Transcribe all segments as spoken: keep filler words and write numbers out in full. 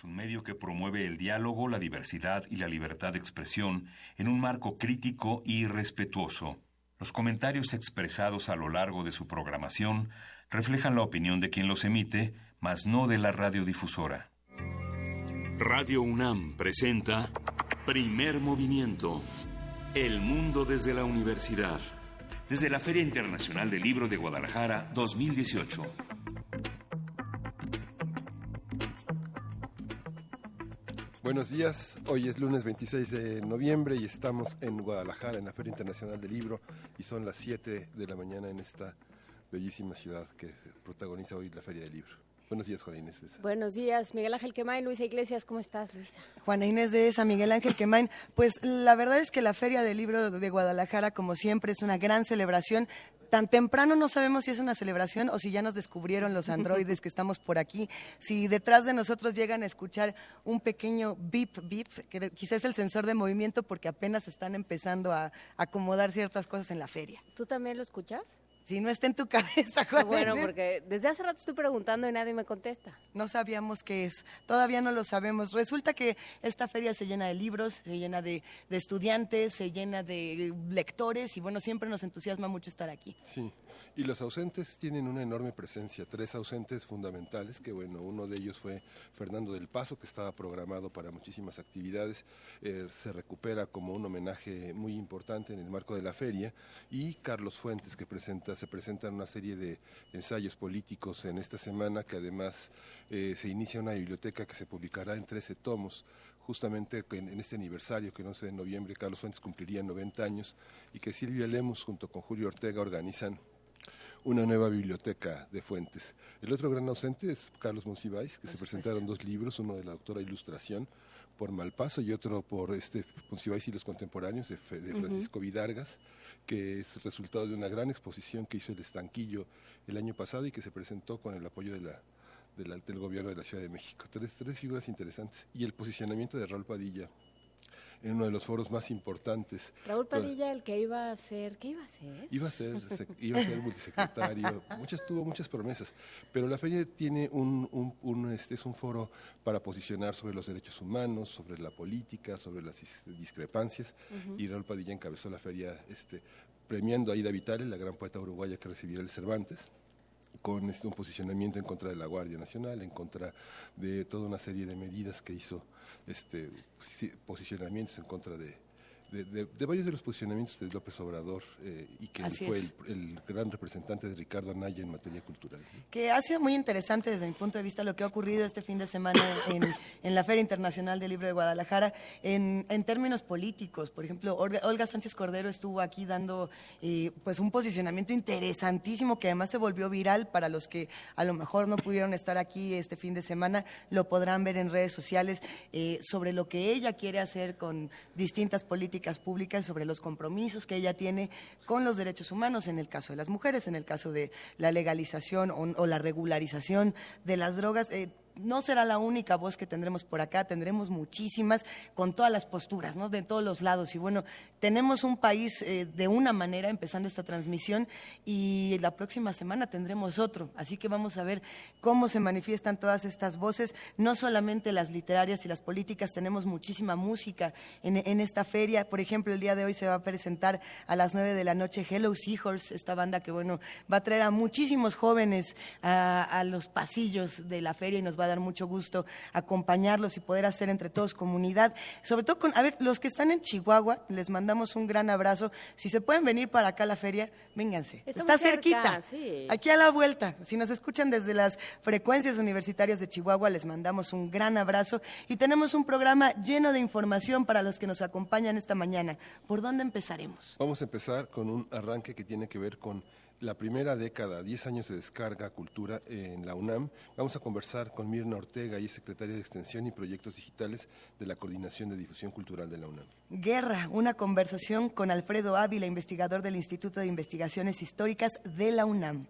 es un medio que promueve el diálogo, la diversidad y la libertad de expresión en un marco crítico y respetuoso. Los comentarios expresados a lo largo de su programación reflejan la opinión de quien los emite, mas no de la radiodifusora. Radio UNAM presenta Primer Movimiento. El mundo desde la universidad. Desde la Feria Internacional del Libro de Guadalajara dos mil dieciocho. Buenos días, hoy es lunes veintiséis de noviembre y estamos en Guadalajara, en la Feria Internacional del Libro, y son las siete de la mañana en esta bellísima ciudad que protagoniza hoy la Feria del Libro. Buenos días, Juana Inés de Esa. Buenos días, Miguel Ángel Quemain, Luisa Iglesias, ¿cómo estás, Luisa? Juana Inés de Esa, Miguel Ángel Quemain, pues la verdad es que la Feria del Libro de Guadalajara, como siempre, es una gran celebración. Tan temprano no sabemos si es una celebración o si ya nos descubrieron los androides que estamos por aquí. Si detrás de nosotros llegan a escuchar un pequeño beep, beep, que quizás es el sensor de movimiento porque apenas están empezando a acomodar ciertas cosas en la feria. ¿Tú también lo escuchas? Si no está en tu cabeza, Juan. Bueno, porque desde hace rato estoy preguntando y nadie me contesta. No sabíamos qué es, todavía no lo sabemos. Resulta que esta feria se llena de libros, se llena de, de estudiantes, se llena de lectores y bueno, siempre nos entusiasma mucho estar aquí. Sí, y los ausentes tienen una enorme presencia, tres ausentes fundamentales, que bueno, uno de ellos fue Fernando del Paso, que estaba programado para muchísimas actividades, eh, se recupera como un homenaje muy importante en el marco de la feria, y Carlos Fuentes, que presenta se presentan una serie de ensayos políticos en esta semana, que además eh, se inicia una biblioteca que se publicará en trece tomos, justamente en, en este aniversario que el once de noviembre Carlos Fuentes cumpliría noventa años y que Silvia Lemus junto con Julio Ortega organizan una nueva biblioteca de Fuentes. El otro gran ausente es Carlos Monsiváis, que se presentaron dos libros, uno de la autora Ilustración, por Malpaso, y otro por este Monsiváis y los Contemporáneos de, Fe, de Francisco uh-huh. Vidargas, que es resultado de una gran exposición que hizo el Estanquillo el año pasado y que se presentó con el apoyo de la, de la, del gobierno de la Ciudad de México. Tres, tres figuras interesantes. Y el posicionamiento de Raúl Padilla en uno de los foros más importantes. Raúl Padilla, el que iba a ser, ¿qué iba a ser? Iba a ser, iba a ser multisecretario, muchas, tuvo muchas promesas, pero la feria tiene un, un, un este es un foro para posicionar sobre los derechos humanos, sobre la política, sobre las discrepancias, uh-huh. y Raúl Padilla encabezó la feria este, premiando a Ida Vitale, la gran poeta uruguaya que recibirá el Cervantes, con este, un posicionamiento en contra de la Guardia Nacional, en contra de toda una serie de medidas que hizo, este posicionamientos en contra de, de, de, de varios de los posicionamientos de López Obrador eh, y que él fue el, el gran representante de Ricardo Anaya en materia cultural. Que ha sido muy interesante desde mi punto de vista lo que ha ocurrido este fin de semana en, en la Feria Internacional del Libro de Guadalajara en, en términos políticos. Por ejemplo, Olga, Olga Sánchez Cordero estuvo aquí dando eh, pues un posicionamiento interesantísimo que además se volvió viral. Para los que a lo mejor no pudieron estar aquí este fin de semana, lo podrán ver en redes sociales eh, sobre lo que ella quiere hacer con distintas políticas públicas, sobre los compromisos que ella tiene con los derechos humanos, en el caso de las mujeres, en el caso de la legalización o, o la regularización de las drogas. Eh, no será la única voz que tendremos por acá, tendremos muchísimas con todas las posturas, ¿no? De todos los lados. Y bueno, tenemos un país eh, de una manera empezando esta transmisión y la próxima semana tendremos otro. Así que vamos a ver cómo se manifiestan todas estas voces, no solamente las literarias y las políticas, tenemos muchísima música en, en esta feria. Por ejemplo, el día de hoy se va a presentar a las nueve de la noche Hello Seahorse, esta banda que bueno va a traer a muchísimos jóvenes a, a los pasillos de la feria y nos va a dar mucho gusto acompañarlos y poder hacer entre todos comunidad, sobre todo con, a ver, los que están en Chihuahua, les mandamos un gran abrazo, si se pueden venir para acá a la feria, vénganse, Estamos está cerquita, cerca, sí. Aquí a la vuelta, si nos escuchan desde las frecuencias universitarias de Chihuahua, les mandamos un gran abrazo y tenemos un programa lleno de información para los que nos acompañan esta mañana. ¿Por dónde empezaremos? Vamos a empezar con un arranque que tiene que ver con la primera década, diez años de Descarga Cultura en la UNAM. Vamos a conversar con Mirna Ortega, y es secretaria de Extensión y Proyectos Digitales de la Coordinación de Difusión Cultural de la UNAM. Guerra, una conversación con Alfredo Ávila, investigador del Instituto de Investigaciones Históricas de la UNAM.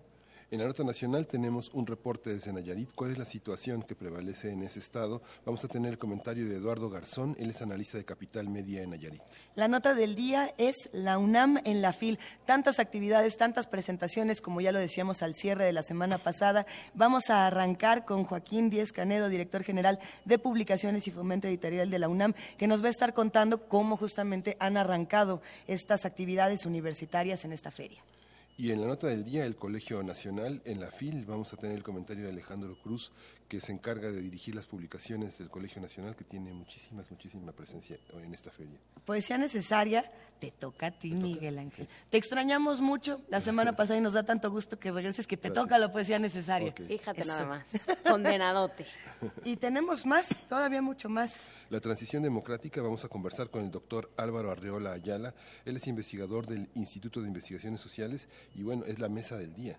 En la nota nacional tenemos un reporte desde Nayarit. ¿Cuál es la situación que prevalece en ese estado? Vamos a tener el comentario de Eduardo Garzón, él es analista de Capital Media en Nayarit. La nota del día es la UNAM en la FIL. Tantas actividades, tantas presentaciones, como ya lo decíamos al cierre de la semana pasada. Vamos a arrancar con Joaquín Díez-Canedo, director general de Publicaciones y Fomento Editorial de la UNAM, que nos va a estar contando cómo justamente han arrancado estas actividades universitarias en esta feria. Y en la nota del día, el Colegio Nacional, en la FIL, vamos a tener el comentario de Alejandro Cruz, que se encarga de dirigir las publicaciones del Colegio Nacional, que tiene muchísimas, muchísima presencia en esta feria. Poesía necesaria, te toca a ti, Miguel Ángel. Te extrañamos mucho la semana pasada y nos da tanto gusto que regreses, que te Gracias. Toca la poesía necesaria. Okay. Fíjate Eso. Nada más, condenadote. Y tenemos más, todavía mucho más. La transición democrática, vamos a conversar con el doctor Álvaro Arreola Ayala, él es investigador del Instituto de Investigaciones Sociales. Y bueno, es la mesa del día.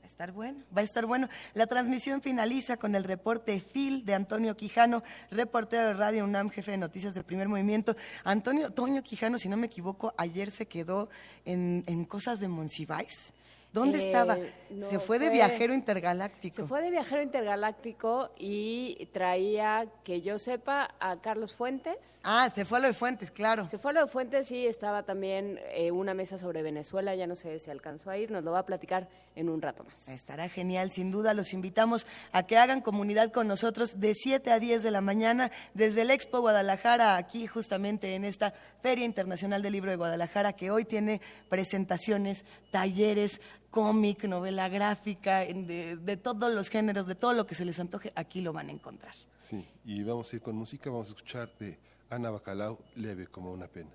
Va a estar bueno, va a estar bueno. La transmisión finaliza con el reporte FIL de Antonio Quijano, reportero de Radio UNAM, jefe de noticias del Primer Movimiento. Antonio, Antonio Quijano, si no me equivoco, ayer se quedó en, en cosas de Monsiváis. ¿Dónde eh, estaba? No, se fue de fue, viajero intergaláctico. Se fue de viajero intergaláctico y traía, que yo sepa, a Carlos Fuentes. Ah, se fue a lo de Fuentes, claro. Se fue a lo de Fuentes y estaba también eh, una mesa sobre Venezuela, ya no sé si alcanzó a ir, nos lo va a platicar en un rato más. Estará genial, sin duda, los invitamos a que hagan comunidad con nosotros de siete a diez de la mañana desde el Expo Guadalajara, aquí justamente en esta Feria Internacional del Libro de Guadalajara, que hoy tiene presentaciones, talleres, cómic, novela gráfica, de, de todos los géneros, de todo lo que se les antoje, aquí lo van a encontrar. Sí, y vamos a ir con música, vamos a escuchar de Ana Bacalao, Leve como una pena.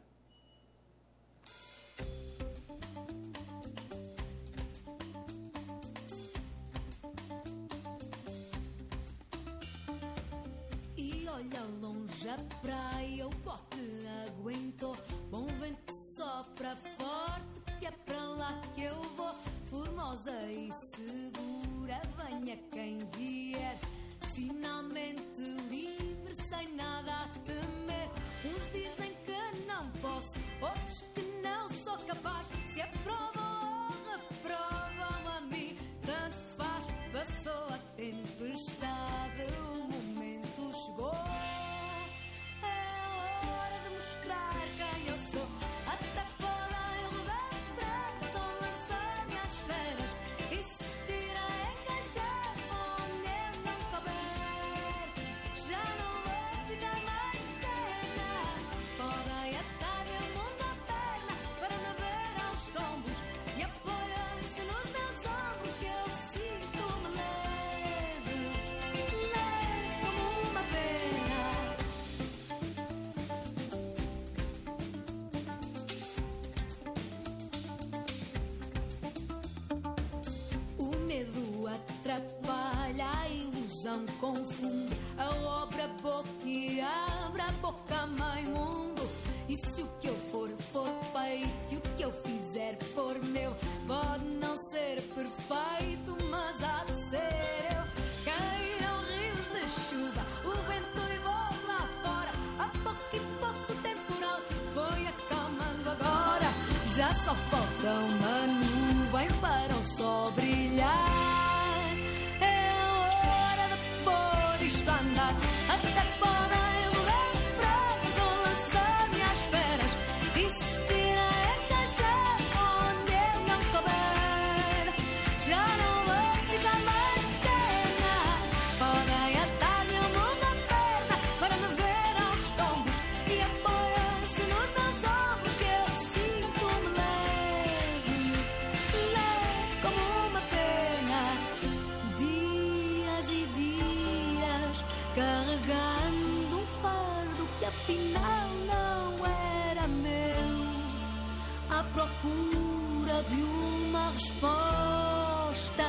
E olha longe a praia, o corte aguentou, bom vento sopra forte, que é pra lá que eu vou. Formosa e segura, venha quem vier, finalmente livre, sem nada a temer. Uns dizem que não posso, outros que não sou capaz. Se aprovam ou reprovam a mim, tanto faz. Passou a tempestade, o momento chegou. É hora de mostrar quem eu sou. Até atrapalha a ilusão, confunde a obra boquiabra, a boca mãe mundo. E se o que eu for, for feito, e o que eu fizer for meu, pode não ser perfeito, mas há de ser eu. Caíram rios de chuva, o vento e voo lá fora, há pouco e pouco temporal foi acalmando agora. Já só falta uma nuvem para o sol brilhar. Resposta,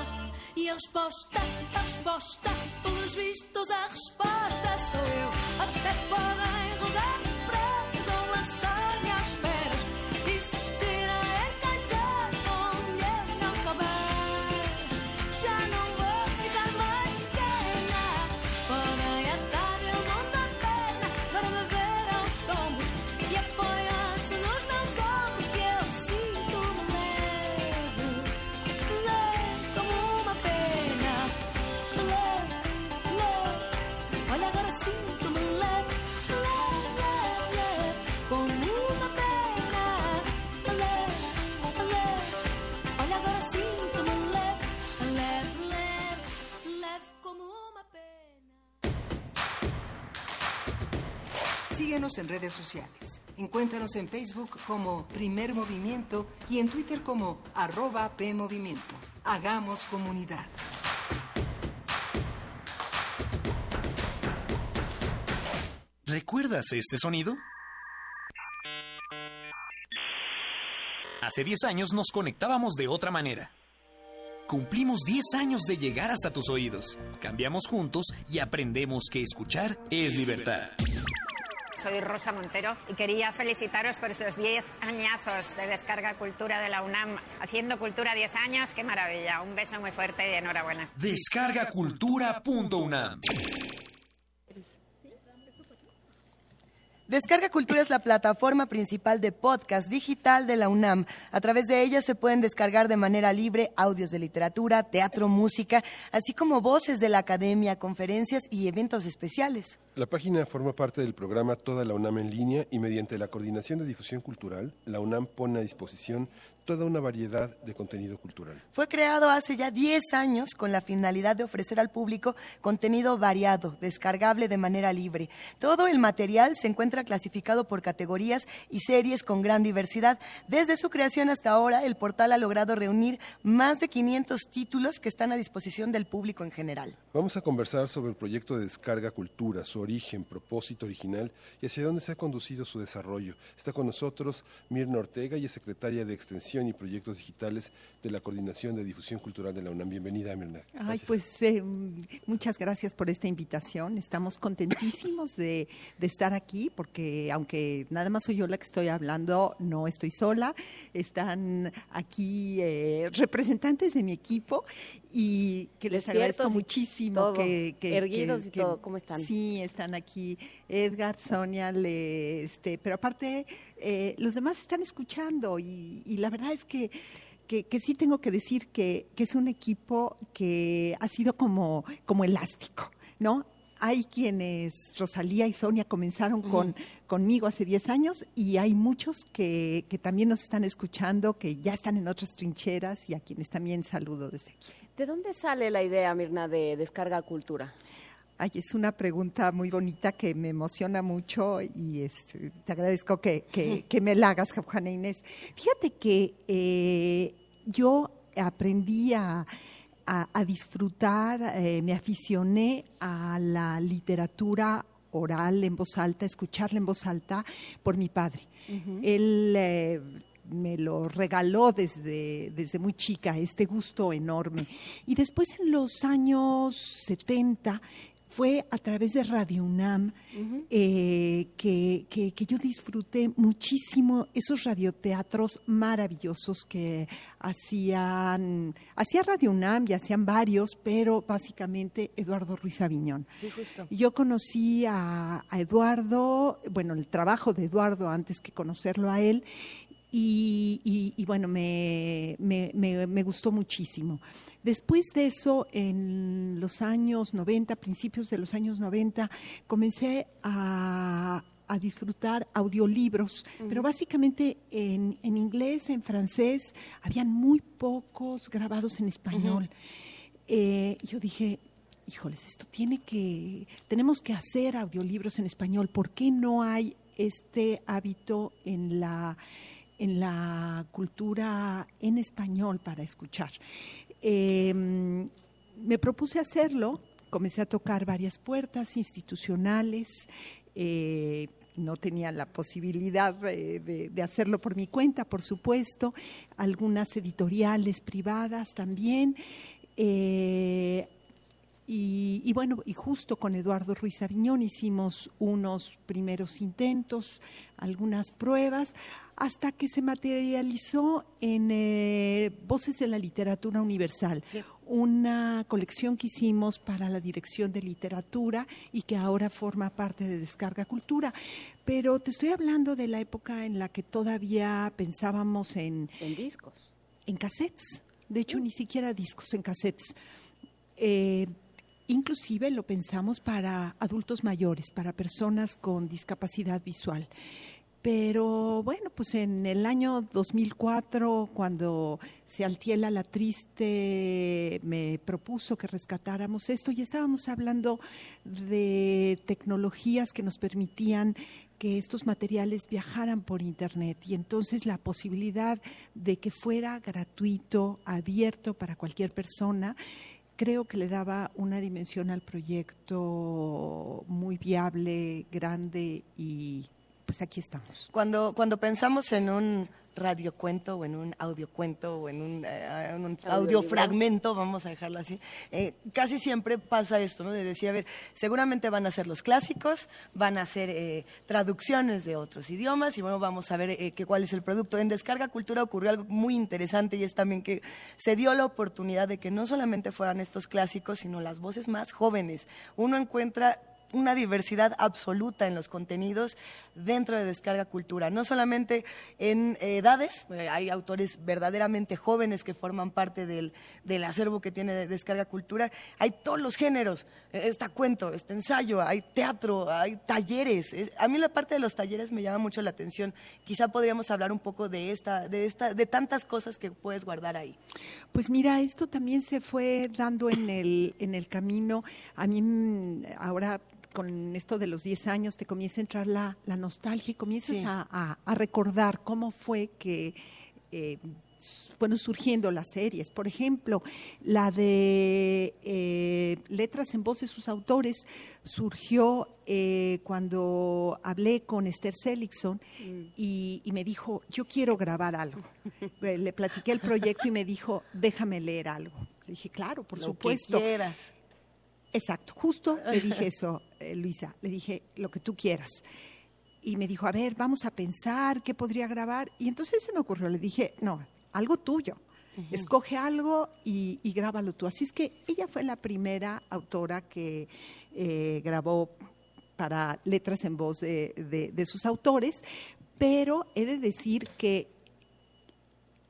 e a resposta, a resposta, pelos vistos a resposta sou eu. Até podem rodar presos ou lançar-me às feras, existir a encaixar onde eu não caber. Já não vou ficar mais pequena, podem atar-me o mundo à perna para me ver aos tombos e apoiar-se nos meus ombros que eu sinto-me leve. Como uma Síguenos en redes sociales. Encuéntranos en Facebook como Primer Movimiento y en Twitter como arroba PMovimiento. Hagamos comunidad. ¿Recuerdas este sonido? Hace diez años nos conectábamos de otra manera. Cumplimos diez años de llegar hasta tus oídos. Cambiamos juntos y aprendemos que escuchar es libertad. Soy Rosa Montero y quería felicitaros por esos diez añazos de Descarga Cultura de la UNAM. Haciendo cultura diez años, qué maravilla. Un beso muy fuerte y enhorabuena. descarga cultura punto unam. Descarga Cultura es la plataforma principal de podcast digital de la UNAM. A través de ella se pueden descargar de manera libre audios de literatura, teatro, música, así como voces de la academia, conferencias y eventos especiales. La página forma parte del programa Toda la UNAM en línea y mediante la coordinación de difusión cultural, la UNAM pone a disposición toda una variedad de contenido cultural. Fue creado hace ya diez años con la finalidad de ofrecer al público contenido variado, descargable de manera libre. Todo el material se encuentra clasificado por categorías y series con gran diversidad. Desde su creación hasta ahora, el portal ha logrado reunir más de quinientos títulos que están a disposición del público en general. Vamos a conversar sobre el proyecto de Descarga Cultura, su origen, propósito original y hacia dónde se ha conducido su desarrollo. Está con nosotros Mirna Ortega, y es secretaria de Extensión y Proyectos Digitales de la Coordinación de Difusión Cultural de la UNAM. Bienvenida, Mirna. Gracias. Ay, pues eh, muchas gracias por esta invitación. Estamos contentísimos de, de estar aquí porque, aunque nada más soy yo la que estoy hablando, no estoy sola. Están aquí eh, representantes de mi equipo y que les Despiertos agradezco muchísimo. Todo, que, que, erguidos que, y que, todo, ¿cómo están? Sí, están aquí Edgar, Sonia, le, este, pero aparte eh, los demás están escuchando y, y la verdad es que, que, que sí tengo que decir que, que es un equipo que ha sido como, como elástico, ¿no? Hay quienes, Rosalía y Sonia, comenzaron uh-huh. con, conmigo hace diez años y hay muchos que, que también nos están escuchando, que ya están en otras trincheras y a quienes también saludo desde aquí. ¿De dónde sale la idea, Mirna, de Descarga Cultura? Ay, es una pregunta muy bonita que me emociona mucho y este, te agradezco que, que, que me la hagas, Juana Inés. Fíjate que eh, yo aprendí a, a, a disfrutar, eh, me aficioné a la literatura oral en voz alta, escucharla en voz alta por mi padre. Uh-huh. Él eh, me lo regaló desde, desde muy chica, este gusto enorme. Y después en los años setenta... fue a través de Radio UNAM uh-huh. eh, que, que, que yo disfruté muchísimo esos radioteatros maravillosos que hacían, hacía Radio UNAM y hacían varios, pero básicamente Eduardo Ruiz Aviñón. Sí, justo. Yo conocí a, a Eduardo, bueno, el trabajo de Eduardo antes que conocerlo a él, y, y, y bueno, me, me, me, me gustó muchísimo. Después de eso, en los años noventa, principios de los años noventa, comencé a, a disfrutar audiolibros, uh-huh. pero básicamente en, en inglés, en francés, habían muy pocos grabados en español. Uh-huh. Eh, yo dije, híjoles, esto tiene que, tenemos que hacer audiolibros en español. ¿Por qué no hay este hábito en la, en la cultura en español para escuchar? Eh, me propuse hacerlo, comencé a tocar varias puertas institucionales, eh, no tenía la posibilidad de, de, de hacerlo por mi cuenta, por supuesto, algunas editoriales privadas también, eh, y, y bueno, y justo con Eduardo Ruiz Aviñón hicimos unos primeros intentos, algunas pruebas, hasta que se materializó en eh, Voces de la Literatura Universal, sí. una colección que hicimos para la Dirección de Literatura y que ahora forma parte de Descarga Cultura. Pero te estoy hablando de la época en la que todavía pensábamos en... En discos. En cassettes. De hecho, sí. ni siquiera discos, en cassettes. Eh, inclusive lo pensamos para adultos mayores, para personas con discapacidad visual. Pero bueno, pues en el año dos mil cuatro, cuando Sealtiela la Triste me propuso que rescatáramos esto, ya estábamos hablando de tecnologías que nos permitían que estos materiales viajaran por internet, y entonces la posibilidad de que fuera gratuito, abierto para cualquier persona, creo que le daba una dimensión al proyecto muy viable, grande, y pues aquí estamos. Cuando cuando pensamos en un radiocuento o en un audiocuento o en un, eh, en un audiofragmento, vamos a dejarlo así, eh, casi siempre pasa esto, ¿no? De decir, a ver, seguramente van a ser los clásicos, van a ser eh, traducciones de otros idiomas, y bueno, vamos a ver eh, que, cuál es el producto. En Descarga Cultura ocurrió algo muy interesante, y es también que se dio la oportunidad de que no solamente fueran estos clásicos, sino las voces más jóvenes. Uno encuentra una diversidad absoluta en los contenidos dentro de Descarga Cultura, no solamente en edades, hay autores verdaderamente jóvenes que forman parte del, del acervo que tiene Descarga Cultura, hay todos los géneros, está cuento, está ensayo, hay teatro, hay talleres. A mí la parte de los talleres me llama mucho la atención, quizá podríamos hablar un poco de esta, de esta, de tantas cosas que puedes guardar ahí. Pues mira, esto también se fue dando en el, en el camino. A mí ahora, con esto de los diez años, te comienza a entrar la, la nostalgia y comienzas sí. a, a, a recordar cómo fue que eh, fueron surgiendo las series. Por ejemplo, la de eh, Letras en Voz de sus Autores surgió eh, cuando hablé con Esther Seligson mm. y, y me dijo, yo quiero grabar algo. Le platiqué el proyecto y me dijo, déjame leer algo. Le dije, claro, por Lo supuesto. Que quieras. Exacto, justo le dije eso, eh, Luisa, le dije lo que tú quieras. Y me dijo, a ver, vamos a pensar qué podría grabar. Y entonces se me ocurrió, le dije, no, algo tuyo, uh-huh. escoge algo y, y grábalo tú. Así es que ella fue la primera autora que eh, grabó para Letras en Voz de, de, de sus autores, pero he de decir que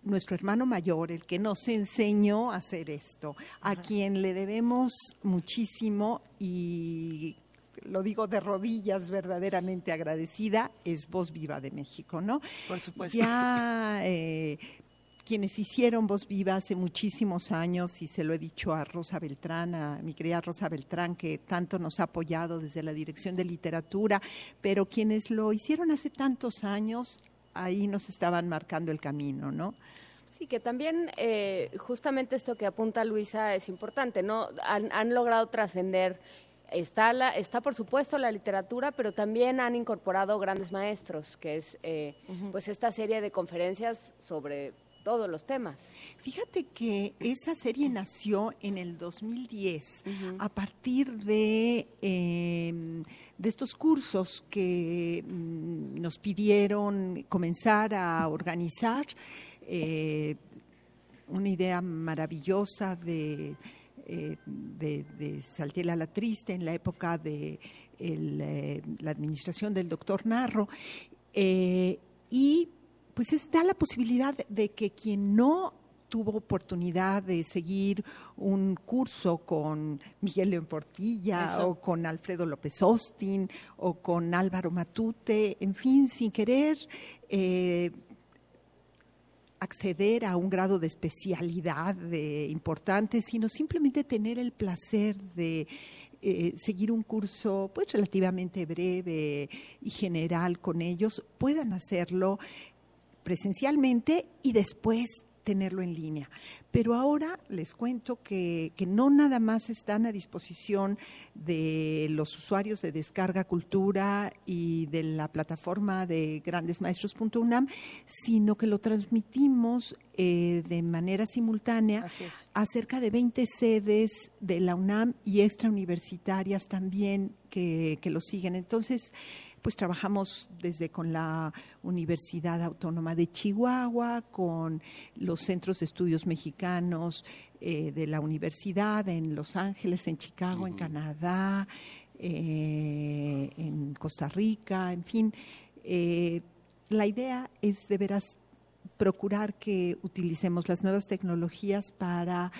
nuestro hermano mayor, el que nos enseñó a hacer esto, a Ajá. quien le debemos muchísimo, y lo digo de rodillas, verdaderamente agradecida, es Voz Viva de México, ¿no? Por supuesto. Ya eh, quienes hicieron Voz Viva hace muchísimos años, y se lo he dicho a Rosa Beltrán, a mi querida Rosa Beltrán, que tanto nos ha apoyado desde la Dirección de Literatura, pero quienes lo hicieron hace tantos años, ahí nos estaban marcando el camino, ¿no? Sí, que también eh, justamente esto que apunta Luisa es importante, ¿no? Han, han logrado trascender, está, la, está por supuesto la literatura, pero también han incorporado grandes maestros, que es eh, uh-huh. pues esta serie de conferencias sobre todos los temas. Fíjate que esa serie nació en el dos mil diez uh-huh. a partir de, eh, de estos cursos que mm, nos pidieron comenzar a organizar. Eh, una idea maravillosa de, eh, de, de Sealtiela la Triste en la época de el, eh, la administración del doctor Narro. Eh, y pues está la posibilidad de que quien no tuvo oportunidad de seguir un curso con Miguel León Portilla Eso. o con Alfredo López Austin o con Álvaro Matute, en fin, sin querer eh, acceder a un grado de especialidad de, importante, sino simplemente tener el placer de Eh, seguir un curso pues relativamente breve y general con ellos, puedan hacerlo presencialmente y después tenerlo en línea. Pero ahora les cuento que, que no nada más están a disposición de los usuarios de Descarga Cultura y de la plataforma de grandes maestros punto unam, sino que lo transmitimos eh, de manera simultánea a cerca de veinte sedes de la UNAM y extrauniversitarias también que, que lo siguen. Entonces, pues trabajamos desde con la Universidad Autónoma de Chihuahua, con los Centros de Estudios Mexicanos, Eh, de la universidad en Los Ángeles, en Chicago, uh-huh. en Canadá, eh, en Costa Rica, en fin. Eh, la idea es de veras procurar que utilicemos las nuevas tecnologías para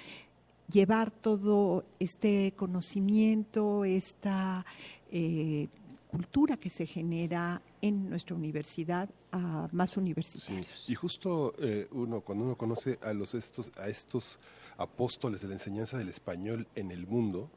llevar todo este conocimiento, esta eh, cultura que se genera en nuestra universidad a más universitarios. Sí. Y justo eh, uno cuando uno conoce a los estos a estos apóstoles de la enseñanza del español en el mundo,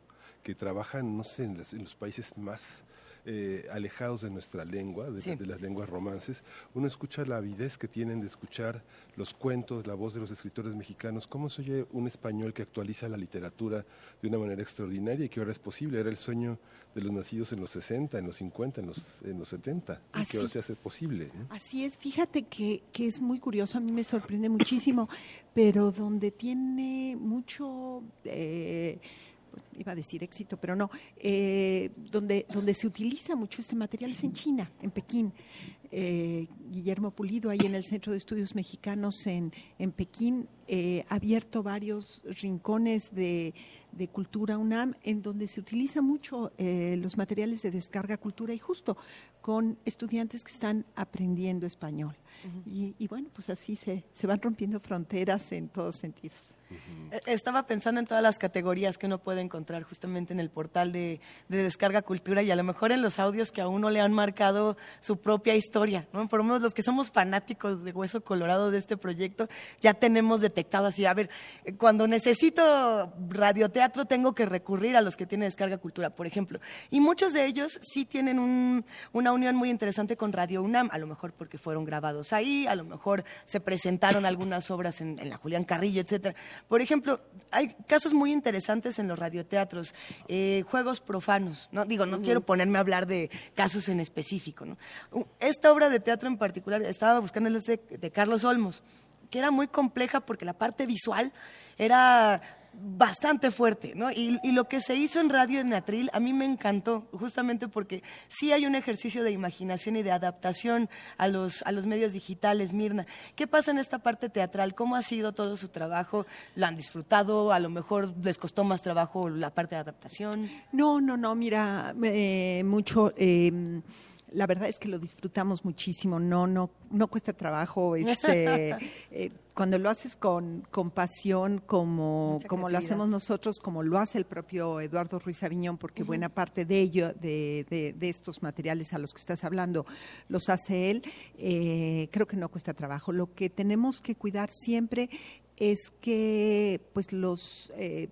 que trabajan, no sé, en los, en los países más eh, alejados de nuestra lengua, de, sí. de las lenguas romances, uno escucha la avidez que tienen de escuchar los cuentos, la voz de los escritores mexicanos, cómo se oye un español que actualiza la literatura de una manera extraordinaria y que ahora es posible, era el sueño de los nacidos en los sesenta, en los cincuenta, en los, en los setenta, así, y que ahora se hace posible, ¿eh? Así es, fíjate que, que es muy curioso, a mí me sorprende muchísimo, pero donde tiene mucho... Eh, iba a decir éxito, pero no, eh, donde, donde se utiliza mucho este material es en China, en Pekín. Eh, Guillermo Pulido, ahí en el Centro de Estudios Mexicanos en, en Pekín, eh, ha abierto varios rincones de, de Cultura UNAM, en donde se utiliza mucho eh, los materiales de Descarga Cultura, y justo con estudiantes que están aprendiendo español. Uh-huh. Y, y bueno, pues así se, se van rompiendo fronteras en todos sentidos. Uh-huh. Estaba pensando en todas las categorías que uno puede encontrar justamente en el portal de, de Descarga Cultura, y a lo mejor en los audios que a uno le han marcado su propia historia, ¿no? Por lo menos los que somos fanáticos de hueso colorado de este proyecto, ya tenemos detectado así, a ver, cuando necesito radioteatro tengo que recurrir a los que tienen Descarga Cultura, por ejemplo. Y muchos de ellos sí tienen un, una unión muy interesante con Radio UNAM, a lo mejor porque fueron grabados ahí, a lo mejor se presentaron algunas obras en, en la Julián Carrillo, etcétera. Por ejemplo, hay casos muy interesantes en los radioteatros, eh, juegos profanos, ¿no? Digo, no quiero ponerme a hablar de casos en específico, ¿no? Esta obra de teatro en particular, estaba buscando el de, de Carlos Olmos, que era muy compleja porque la parte visual era bastante fuerte, ¿no? Y, y lo que se hizo en Radio en Atril a mí me encantó, justamente porque sí hay un ejercicio de imaginación y de adaptación a los, a los medios digitales. Mirna, ¿qué pasa en esta parte teatral? ¿Cómo ha sido todo su trabajo? ¿Lo han disfrutado? ¿A lo mejor les costó más trabajo la parte de adaptación? No, no, no, mira, eh, mucho... Eh, la verdad es que lo disfrutamos muchísimo, no no no cuesta trabajo, este, eh, cuando lo haces con, con pasión, como, como lo hacemos nosotros, como lo hace el propio Eduardo Ruiz Aviñón, porque uh-huh. buena parte de ello, de, de, de estos materiales a los que estás hablando, los hace él, eh, creo que no cuesta trabajo. Lo que tenemos que cuidar siempre es que pues los... Eh,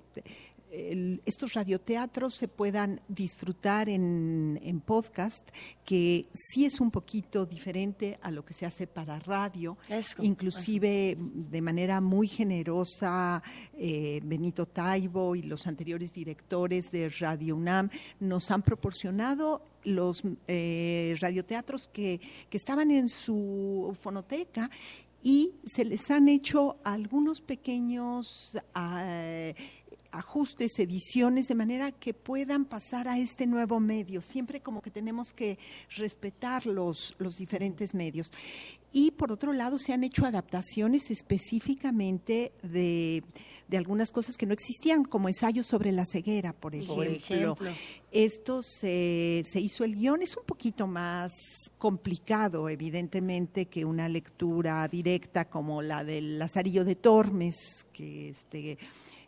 El, estos radioteatros se puedan disfrutar en, en podcast, que sí es un poquito diferente a lo que se hace para radio, eso, inclusive eso. De manera muy generosa, eh, Benito Taibo y los anteriores directores de Radio UNAM nos han proporcionado los eh, radioteatros que, que estaban en su fonoteca, y se les han hecho algunos pequeños... Eh, ajustes, ediciones, de manera que puedan pasar a este nuevo medio. Siempre como que tenemos que respetar los, los diferentes medios. Y por otro lado, se han hecho adaptaciones específicamente de, de algunas cosas que no existían, como ensayos sobre la ceguera, por ejemplo. Por ejemplo. Esto se, se hizo el guión, es un poquito más complicado, evidentemente, que una lectura directa como la del Lazarillo de Tormes, que este...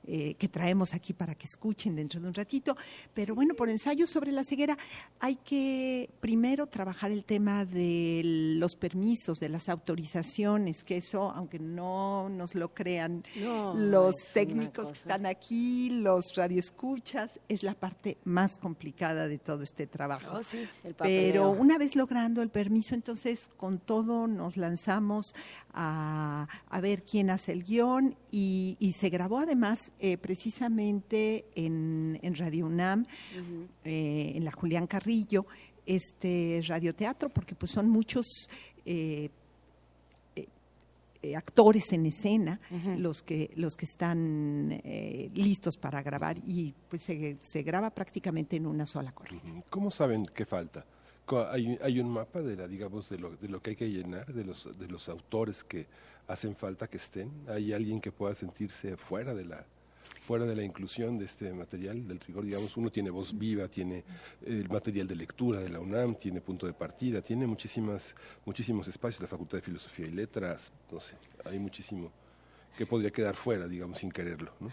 Eh, que traemos aquí para que escuchen dentro de un ratito, pero bueno, por ensayos sobre la ceguera hay que primero trabajar el tema de los permisos, de las autorizaciones, que eso, aunque no nos lo crean no, los técnicos que están aquí, los radioescuchas, es la parte más complicada de todo este trabajo. Oh, sí, el pero una vez logrando el permiso, entonces con todo nos lanzamos a, a ver quién hace el guión, y, y se grabó además Eh, precisamente en, en Radio UNAM, uh-huh. eh, en la Julián Carrillo, este radioteatro, porque pues son muchos eh, eh, eh, actores en escena uh-huh. los que los que están eh, listos para grabar, y pues se, se graba prácticamente en una sola corrida. Uh-huh. ¿Cómo saben qué falta? Hay, hay un mapa de la, digamos, de lo, de lo que hay que llenar, de los, de los autores que hacen falta que estén. ¿Hay alguien que pueda sentirse fuera de la, fuera de la inclusión de este material, del rigor? Digamos, uno tiene Voz Viva, tiene el material de lectura de la UNAM, tiene Punto de Partida, tiene muchísimas, muchísimos espacios, la Facultad de Filosofía y Letras, no sé, hay muchísimo que podría quedar fuera, digamos, sin quererlo, ¿no?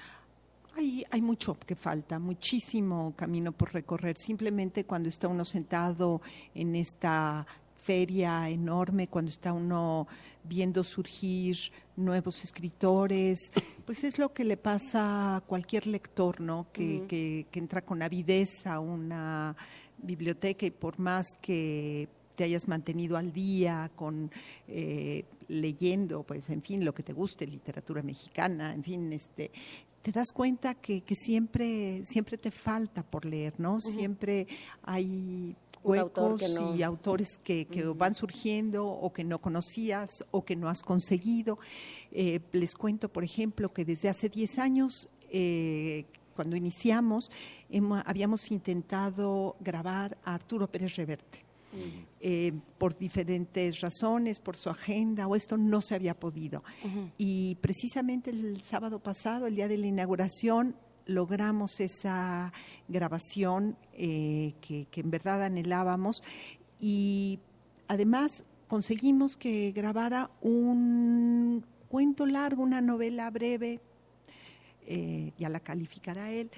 Hay, hay mucho que falta, muchísimo camino por recorrer. Simplemente cuando está uno sentado en esta feria enorme, cuando está uno viendo surgir nuevos escritores, pues es lo que le pasa a cualquier lector, ¿no? Que, uh-huh. que, que entra con avidez a una biblioteca y por más que te hayas mantenido al día con eh, leyendo, pues en fin, lo que te guste, literatura mexicana, en fin, este... te das cuenta que, que siempre siempre te falta por leer, ¿no? Uh-huh. Siempre hay huecos autor no... y autores que, que uh-huh. van surgiendo o que no conocías o que no has conseguido. Eh, les cuento, por ejemplo, que desde hace diez años, eh, cuando iniciamos, hemos, habíamos intentado grabar a Arturo Pérez Reverte. Uh-huh. Eh, por diferentes razones, por su agenda o esto, no se había podido. Uh-huh. Y precisamente el sábado pasado, el día de la inauguración, logramos esa grabación eh, que, que en verdad anhelábamos y además conseguimos que grabara un cuento largo, una novela breve, eh, ya la calificará él,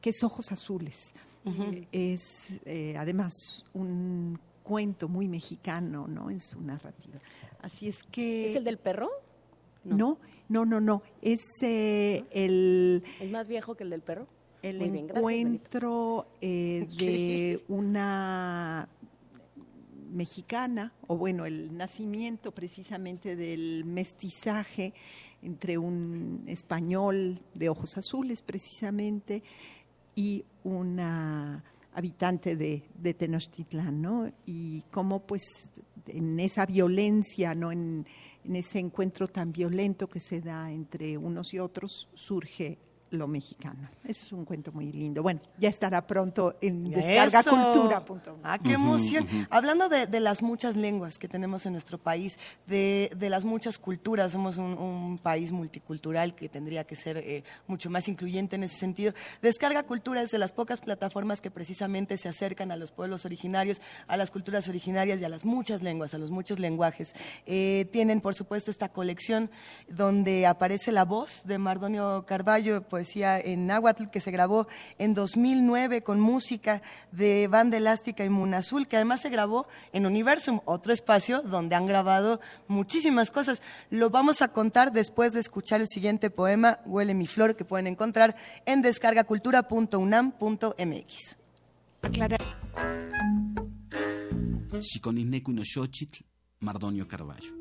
que es Ojos Azules. Uh-huh. Es eh, además un cuento muy mexicano, ¿no? En su narrativa. Así es que. ¿Es el del perro? No, no, no, no. no. Es eh, uh-huh. el. ¿Es más viejo que el del perro? El muy bien, encuentro gracias, eh, de una mexicana, o bueno, el nacimiento precisamente del mestizaje entre un español de ojos azules, precisamente, y una habitante de, de Tenochtitlán, ¿no? Y cómo, pues, en esa violencia, ¿no? En, en ese encuentro tan violento que se da entre unos y otros, surge lo mexicano. Eso es un cuento muy lindo. Bueno, ya estará pronto en Descarga Cultura. Ah, qué emoción. Uh-huh, uh-huh. Hablando de, de las muchas lenguas que tenemos en nuestro país, de, de las muchas culturas, somos un, un país multicultural que tendría que ser eh, mucho más incluyente en ese sentido. Descarga Cultura es de las pocas plataformas que precisamente se acercan a los pueblos originarios, a las culturas originarias y a las muchas lenguas, a los muchos lenguajes. Eh, tienen, por supuesto, esta colección donde aparece la voz de Mardonio Carballo, poesía en náhuatl, que se grabó en dos mil nueve con música de Banda Elástica y Munazul, que además se grabó en Universum, otro espacio donde han grabado muchísimas cosas. Lo vamos a contar después de escuchar el siguiente poema, Huele mi flor, que pueden encontrar en descarga cultura punto unam punto m x. Aclarar. Xiconinnecuinoxochitl, Mardonio Carballo.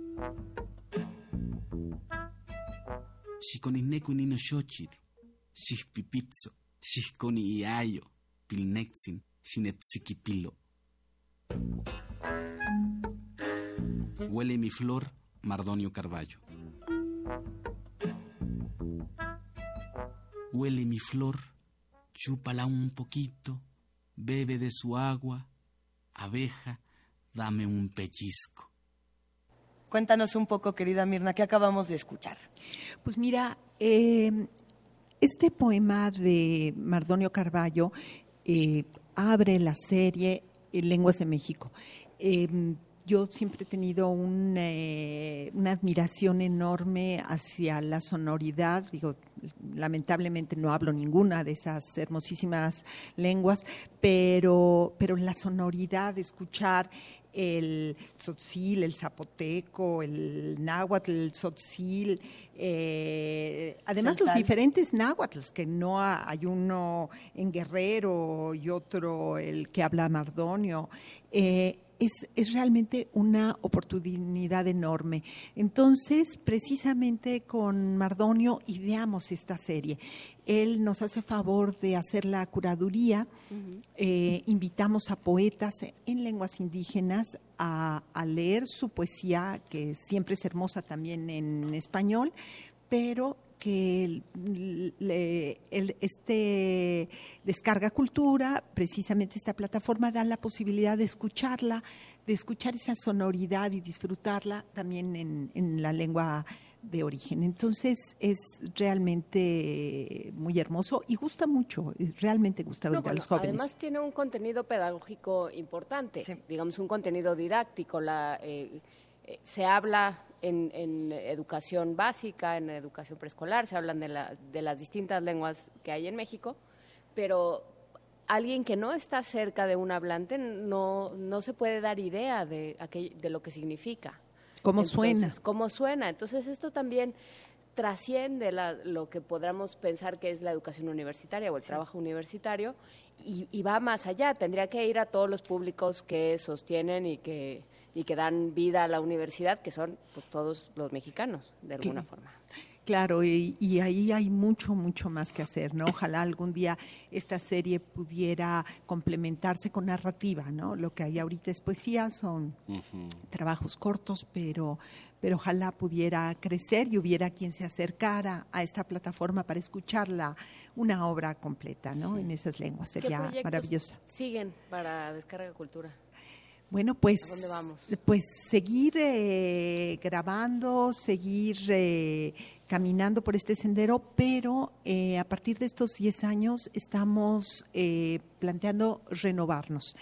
Xiconinnecuinoxochitl, xixpipitzo, xixconi iayo, pilnexin, xinetziquipilo. Huele mi flor, Mardonio Carballo. Huele mi flor, chúpala un poquito, bebe de su agua, abeja, dame un pellizco. Cuéntanos un poco, querida Mirna, ¿qué acabamos de escuchar? Pues mira, eh... este poema de Mardonio Carballo eh, abre la serie Lenguas de México. Eh, yo siempre he tenido un, eh, una admiración enorme hacia la sonoridad. Digo, lamentablemente no hablo ninguna de esas hermosísimas lenguas, pero, pero la sonoridad de escuchar el tzotzil, el zapoteco, el náhuatl, el tzotzil, eh, además Santal. Los diferentes náhuatls, que no ha, hay uno en Guerrero y otro el que habla Mardonio, eh, es, es realmente una oportunidad enorme. Entonces, precisamente con Mardonio ideamos esta serie. Él nos hace favor de hacer la curaduría, uh-huh. eh, invitamos a poetas en lenguas indígenas a, a leer su poesía, que siempre es hermosa también en español, pero que le, el, este Descarga Cultura, precisamente esta plataforma, da la posibilidad de escucharla, de escuchar esa sonoridad y disfrutarla también en, en la lengua de origen. Entonces es realmente muy hermoso y gusta mucho, realmente gusta no, bueno, a los jóvenes. Además tiene un contenido pedagógico importante, sí. digamos un contenido didáctico, la, eh, eh, se habla en, en educación básica, en educación preescolar, se hablan de, la, de las distintas lenguas que hay en México, pero alguien que no está cerca de un hablante no, no se puede dar idea de, aquello, de lo que significa. ¿Cómo Entonces, suena? ¿Cómo suena? Entonces esto también trasciende la, lo que podamos pensar que es la educación universitaria o el sí. trabajo universitario y, y va más allá, tendría que ir a todos los públicos que sostienen y que, y que dan vida a la universidad, que son pues todos los mexicanos de alguna ¿Qué? forma. Claro, y, y ahí hay mucho, mucho más que hacer, ¿no? Ojalá algún día esta serie pudiera complementarse con narrativa, ¿no? Lo que hay ahorita es poesía, son uh-huh. trabajos cortos, pero, pero ojalá pudiera crecer y hubiera quien se acercara a esta plataforma para escucharla, una obra completa, ¿no? Sí. En esas lenguas, sería maravillosa. Siguen para Descarga Cultura. Bueno, pues, ¿a dónde vamos? Pues seguir eh, grabando, seguir eh, caminando por este sendero, pero eh, a partir de estos diez años estamos eh, planteando renovarnos.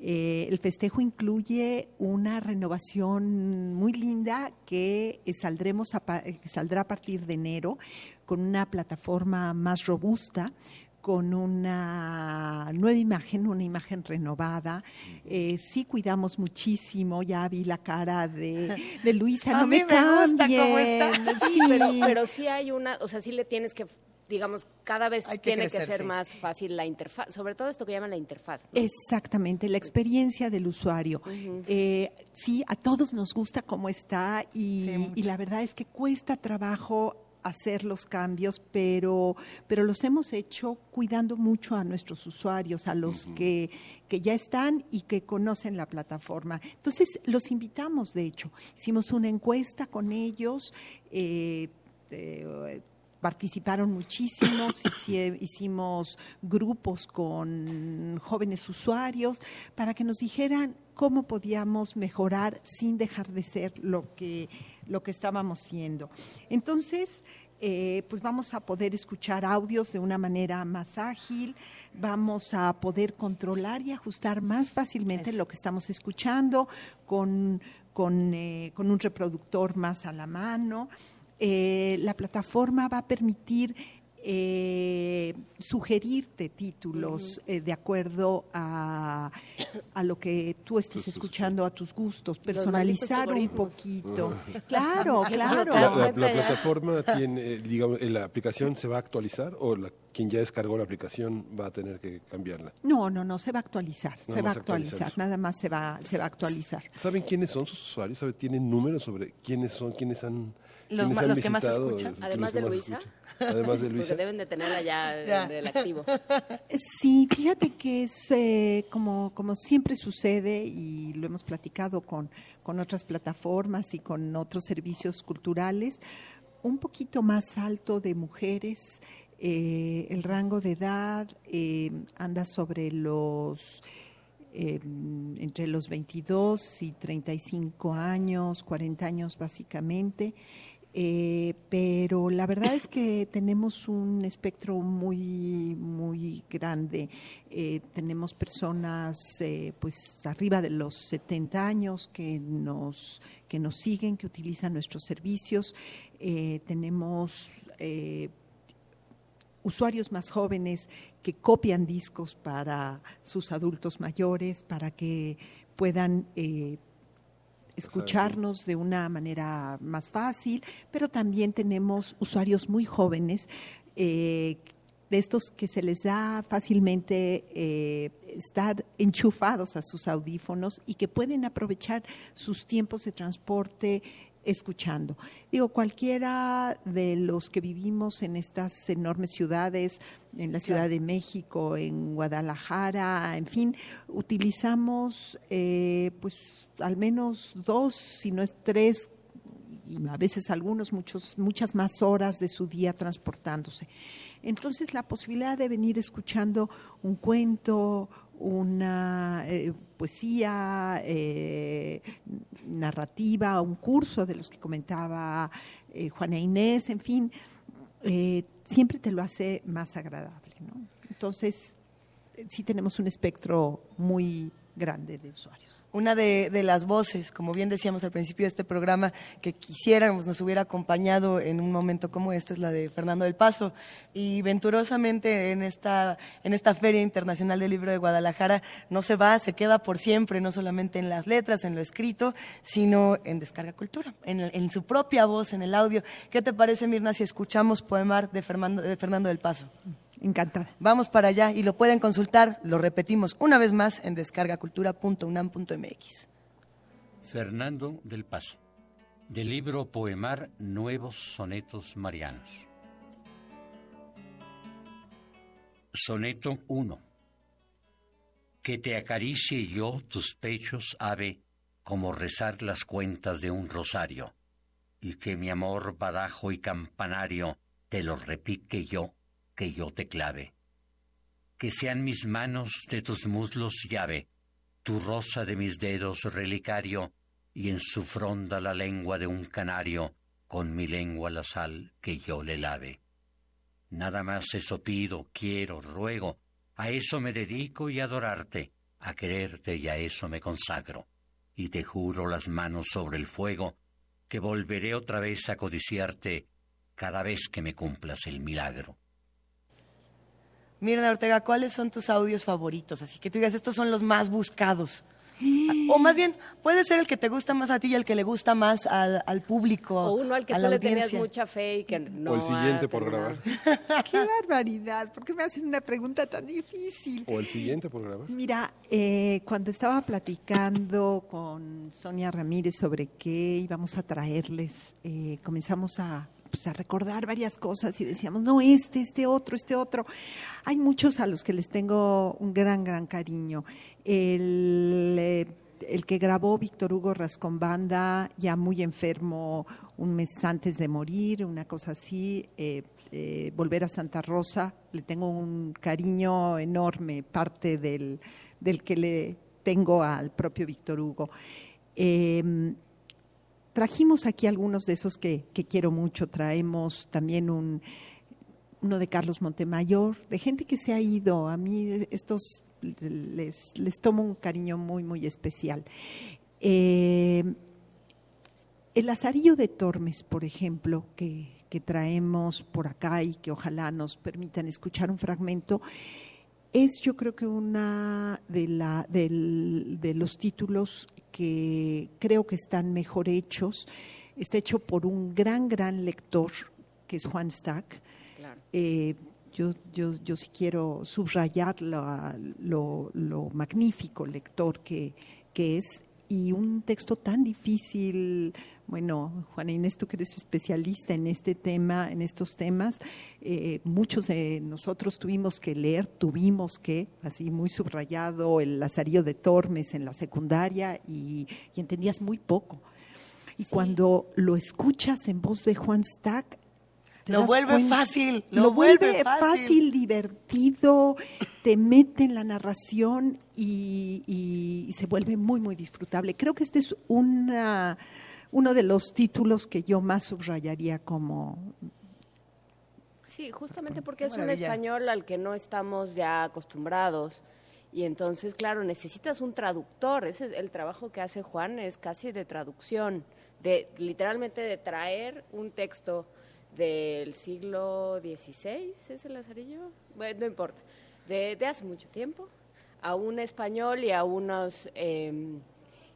Eh, el festejo incluye una renovación muy linda que eh, saldremos a pa- que saldrá a partir de enero con una plataforma más robusta, con una nueva imagen, una imagen renovada. Eh, sí cuidamos muchísimo, ya vi la cara de, de Luisa, no a mí me, me gusta cómo está. Sí, pero, pero sí hay una, o sea, sí le tienes que, digamos, cada vez que tiene crecer, que ser sí. más fácil la interfaz, sobre todo esto que llaman la interfaz, ¿no? Exactamente, la experiencia del usuario. Uh-huh. Eh, sí, a todos nos gusta cómo está y, sí, y la verdad es que cuesta trabajo hacer los cambios, pero pero los hemos hecho cuidando mucho a nuestros usuarios, a los uh-huh. que, que ya están y que conocen la plataforma. Entonces, los invitamos, de hecho. Hicimos una encuesta con ellos, eh, eh, participaron muchísimos, hicimos grupos con jóvenes usuarios para que nos dijeran cómo podíamos mejorar sin dejar de ser lo que, lo que estábamos siendo. Entonces, eh, pues vamos a poder escuchar audios de una manera más ágil, vamos a poder controlar y ajustar más fácilmente Eso. lo que estamos escuchando con, con, eh, con un reproductor más a la mano. Eh, la plataforma va a permitir Eh, sugerirte títulos uh-huh. eh, de acuerdo a, a lo que tú estés escuchando, a tus gustos, personalizar un poquito. Uh-huh. Claro, claro. ¿La, la, la plataforma tiene, digamos, la aplicación se va a actualizar o la, quien ya descargó la aplicación va a tener que cambiarla? No, no, no, se va a actualizar, nada se va a actualizar, nada más se va, se va a actualizar. ¿Saben quiénes son sus usuarios? ¿Saben? ¿Tienen números sobre quiénes son, quiénes han... Los, ma, los que más escuchan, además de Luisa, además de Luisa, porque deben de tenerla ya, ya en el activo. Sí, fíjate que es eh, como como siempre sucede y lo hemos platicado con con otras plataformas y con otros servicios culturales, un poquito más alto de mujeres, eh, el rango de edad eh, anda sobre los Eh, entre los veintidós y treinta y cinco años, cuarenta años básicamente, eh, pero la verdad es que tenemos un espectro muy muy grande. Eh, tenemos personas eh, pues arriba de los setenta años que nos que nos siguen, que utilizan nuestros servicios. Eh, tenemos eh, usuarios más jóvenes que copian discos para sus adultos mayores, para que puedan eh, escucharnos de una manera más fácil, pero también tenemos usuarios muy jóvenes, eh, de estos que se les da fácilmente eh, estar enchufados a sus audífonos y que pueden aprovechar sus tiempos de transporte escuchando. Digo, cualquiera de los que vivimos en estas enormes ciudades, en la Ciudad de México, en Guadalajara, en fin, utilizamos eh, pues al menos dos, si no es tres, y a veces algunos, muchos, muchas más horas de su día transportándose. Entonces, la posibilidad de venir escuchando un cuento, una eh, poesía, eh, narrativa, un curso de los que comentaba eh, Juana Inés, en fin, eh, siempre te lo hace más agradable, ¿no? Entonces, eh, sí tenemos un espectro muy grande de usuarios. una de, de las voces, como bien decíamos al principio de este programa, que quisiéramos nos hubiera acompañado en un momento como este, es la de Fernando del Paso. Y venturosamente en esta, en esta Feria Internacional del Libro de Guadalajara no se va, se queda por siempre, no solamente en las letras, en lo escrito, sino en Descarga Cultura, en, en su propia voz, en el audio. ¿Qué te parece, Mirna, si escuchamos Poemar de Fernando, de Fernando del Paso? Encantada. Vamos para allá y lo pueden consultar, lo repetimos una vez más, en descarga cultura punto unam punto m x. Fernando del Paso, del libro Poemar, Nuevos Sonetos Marianos. Soneto uno. Que te acaricie yo tus pechos, ave, como rezar las cuentas de un rosario, y que mi amor badajo y campanario te lo repique yo, que yo te clave. Que sean mis manos de tus muslos llave, tu rosa de mis dedos relicario, y en su fronda la lengua de un canario, con mi lengua la sal que yo le lave. Nada más eso pido, quiero, ruego, a eso me dedico y adorarte, a quererte y a eso me consagro. Y te juro las manos sobre el fuego, que volveré otra vez a codiciarte cada vez que me cumplas el milagro. Mirna Ortega, ¿cuáles son tus audios favoritos? Así que tú digas, estos son los más buscados. O más bien, puede ser el que te gusta más a ti y el que le gusta más al, al público. O uno al que tú le tenías mucha fe y que no. O el siguiente por grabar. ¡Qué barbaridad! ¿Por qué me hacen una pregunta tan difícil? O el siguiente por grabar. Mira, eh, cuando estaba platicando con Sonia Ramírez sobre qué íbamos a traerles, eh, comenzamos a... Pues a recordar varias cosas y decíamos, no, este, este otro, este otro. Hay muchos a los que les tengo un gran, gran cariño. El, el que grabó Víctor Hugo Rascombanda, ya muy enfermo, un mes antes de morir, una cosa así, eh, eh, Volver a Santa Rosa, le tengo un cariño enorme, parte del, del que le tengo al propio Víctor Hugo. Eh, Trajimos aquí algunos de esos que, que quiero mucho. Traemos también un, uno de Carlos Montemayor, de gente que se ha ido. A mí estos les, les tomo un cariño muy, muy especial. Eh, el Lazarillo de Tormes, por ejemplo, que, que traemos por acá y que ojalá nos permitan escuchar un fragmento, es yo creo que una de, la, del, de los títulos que creo que están mejor hechos. Está hecho por un gran, gran lector, que es Juan Stack. Claro. Eh, yo, yo, yo sí quiero subrayar la, lo, lo magnífico lector que, que es. Y un texto tan difícil, bueno, Juana Inés, tú que eres especialista en este tema, en estos temas, eh, muchos de nosotros tuvimos que leer, tuvimos que, así muy subrayado, el Lazarillo de Tormes en la secundaria y, y entendías muy poco. Y sí, cuando lo escuchas en voz de Juan Stack, Lo vuelve cuenta, fácil, lo, lo vuelve, vuelve fácil. fácil, divertido, te mete en la narración y, y, y se vuelve muy, muy disfrutable. Creo que este es una, uno de los títulos que yo más subrayaría como… Sí, justamente porque es un español al que no estamos ya acostumbrados. Y entonces, claro, necesitas un traductor. Ese es el trabajo que hace Juan, es casi de traducción, de literalmente de traer un texto… del siglo dieciséis, ¿es el Lazarillo? Bueno, no importa, de, de hace mucho tiempo, a un español y a unos eh,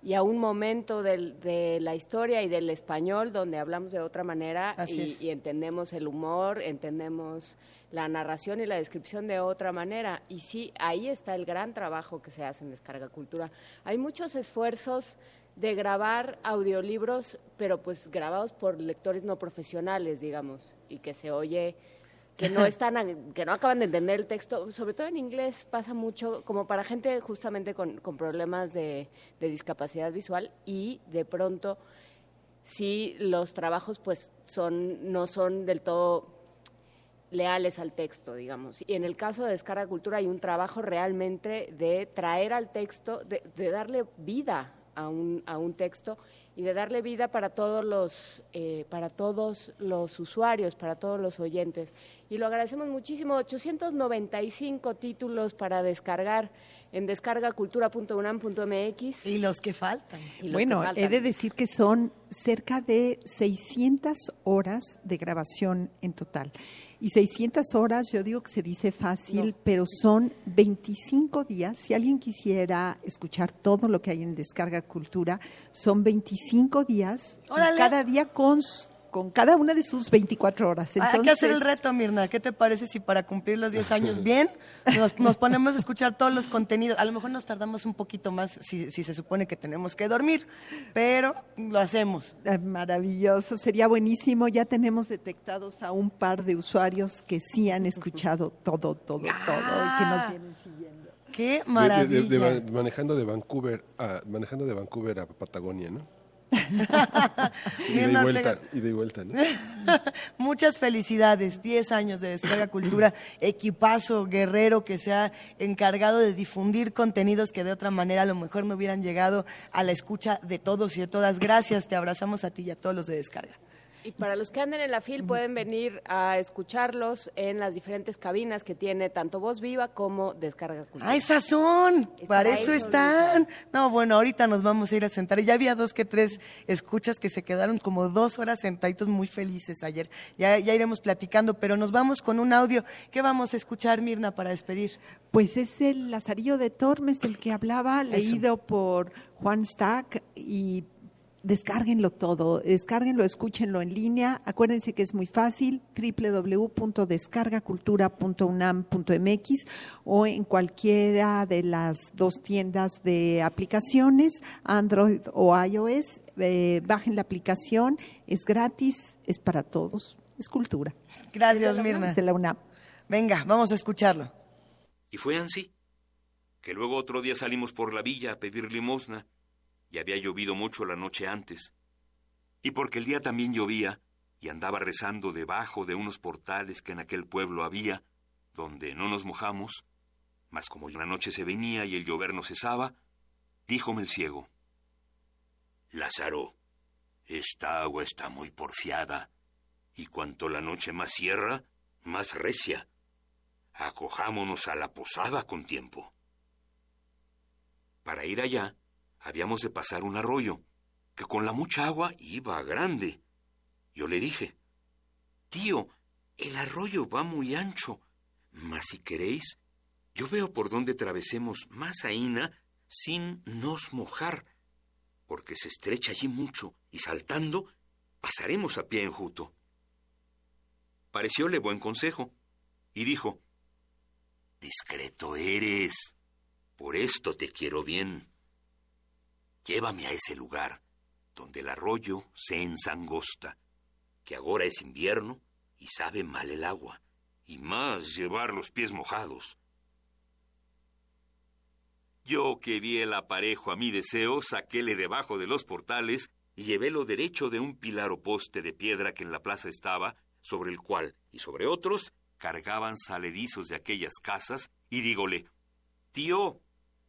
y a un momento del, de la historia y del español donde hablamos de otra manera y, y entendemos el humor, entendemos la narración y la descripción de otra manera. Y sí, ahí está el gran trabajo que se hace en Descarga Cultura. Hay muchos esfuerzos de grabar audiolibros, pero pues grabados por lectores no profesionales, digamos, y que se oye, que no están, que no acaban de entender el texto, sobre todo en inglés pasa mucho, como para gente justamente con, con problemas de, de discapacidad visual, y de pronto sí los trabajos pues son, no son del todo leales al texto, digamos. Y en el caso de Descarga Cultura hay un trabajo realmente de traer al texto, de, de darle vida a un, a un texto y de darle vida para todos los eh, para todos los usuarios, para todos los oyentes. Y lo agradecemos muchísimo. Ochocientos noventa y cinco títulos para descargar, en descarga cultura punto unam punto m x. Y los que faltan. Los bueno, que faltan. He de decir que son cerca de seiscientas horas de grabación en total. Y seiscientas horas, yo digo que se dice fácil, no. pero son veinticinco días. Si alguien quisiera escuchar todo lo que hay en Descarga Cultura, son veinticinco días, y cada día con, con cada una de sus veinticuatro horas. Entonces, hay que hacer el reto, Mirna. ¿Qué te parece si para cumplir los diez años bien nos, nos ponemos a escuchar todos los contenidos? A lo mejor nos tardamos un poquito más si, si se supone que tenemos que dormir, pero lo hacemos. Maravilloso, sería buenísimo. Ya tenemos detectados a un par de usuarios que sí han escuchado todo, todo, ah, todo y que nos vienen siguiendo. ¡Qué maravilla! De, de, de, de, manejando, de Vancouver a, manejando de Vancouver a Patagonia, ¿no? y, de y, vuelta, y de vuelta, ¿no? Muchas felicidades, diez años de Descarga Cultura, equipazo guerrero que se ha encargado de difundir contenidos que de otra manera a lo mejor no hubieran llegado a la escucha de todos y de todas. Gracias, te abrazamos a ti y a todos los de Descarga. Y para los que andan en la FIL pueden venir a escucharlos en las diferentes cabinas que tiene tanto Voz Viva como Descarga Cultura. ¡Ay, sazón! Es para, para eso, eso están. Luisa. No, bueno, ahorita nos vamos a ir a sentar. Ya había dos que tres escuchas que se quedaron como dos horas sentaditos muy felices ayer. Ya, ya iremos platicando, pero nos vamos con un audio. ¿Qué vamos a escuchar, Mirna, para despedir? Pues es el Lazarillo de Tormes del que hablaba, leído eso. por Juan Stack y... Descárguenlo todo, descárguenlo, escúchenlo en línea. Acuérdense que es muy fácil, doble u doble u doble u punto descarga cultura punto unam punto m x o en cualquiera de las dos tiendas de aplicaciones, Android o iOS. Eh, bajen la aplicación, es gratis, es para todos, es cultura. Gracias, Mirna. De la UNAM. Venga, vamos a escucharlo. Y fue así, que luego otro día salimos por la villa a pedir limosna. Y había llovido mucho la noche antes. Y porque el día también llovía, y andaba rezando debajo de unos portales que en aquel pueblo había, donde no nos mojamos, mas como la noche se venía y el llover no cesaba, díjome el ciego: Lázaro, esta agua está muy porfiada, y cuanto la noche más cierra, más recia. Acojámonos a la posada con tiempo. Para ir allá, habíamos de pasar un arroyo, que con la mucha agua iba grande. Yo le dije: Tío, el arroyo va muy ancho, mas si queréis, yo veo por donde travesemos más aína sin nos mojar, porque se estrecha allí mucho, y saltando, pasaremos a pie enjuto. Parecióle buen consejo, y dijo: Discreto eres, por esto te quiero bien. Llévame a ese lugar donde el arroyo se ensangosta, que ahora es invierno y sabe mal el agua, y más llevar los pies mojados. Yo que di el aparejo a mi deseo, saquéle debajo de los portales y llevélo derecho de un pilar o poste de piedra que en la plaza estaba, sobre el cual y sobre otros cargaban saledizos de aquellas casas, y dígole: Tío,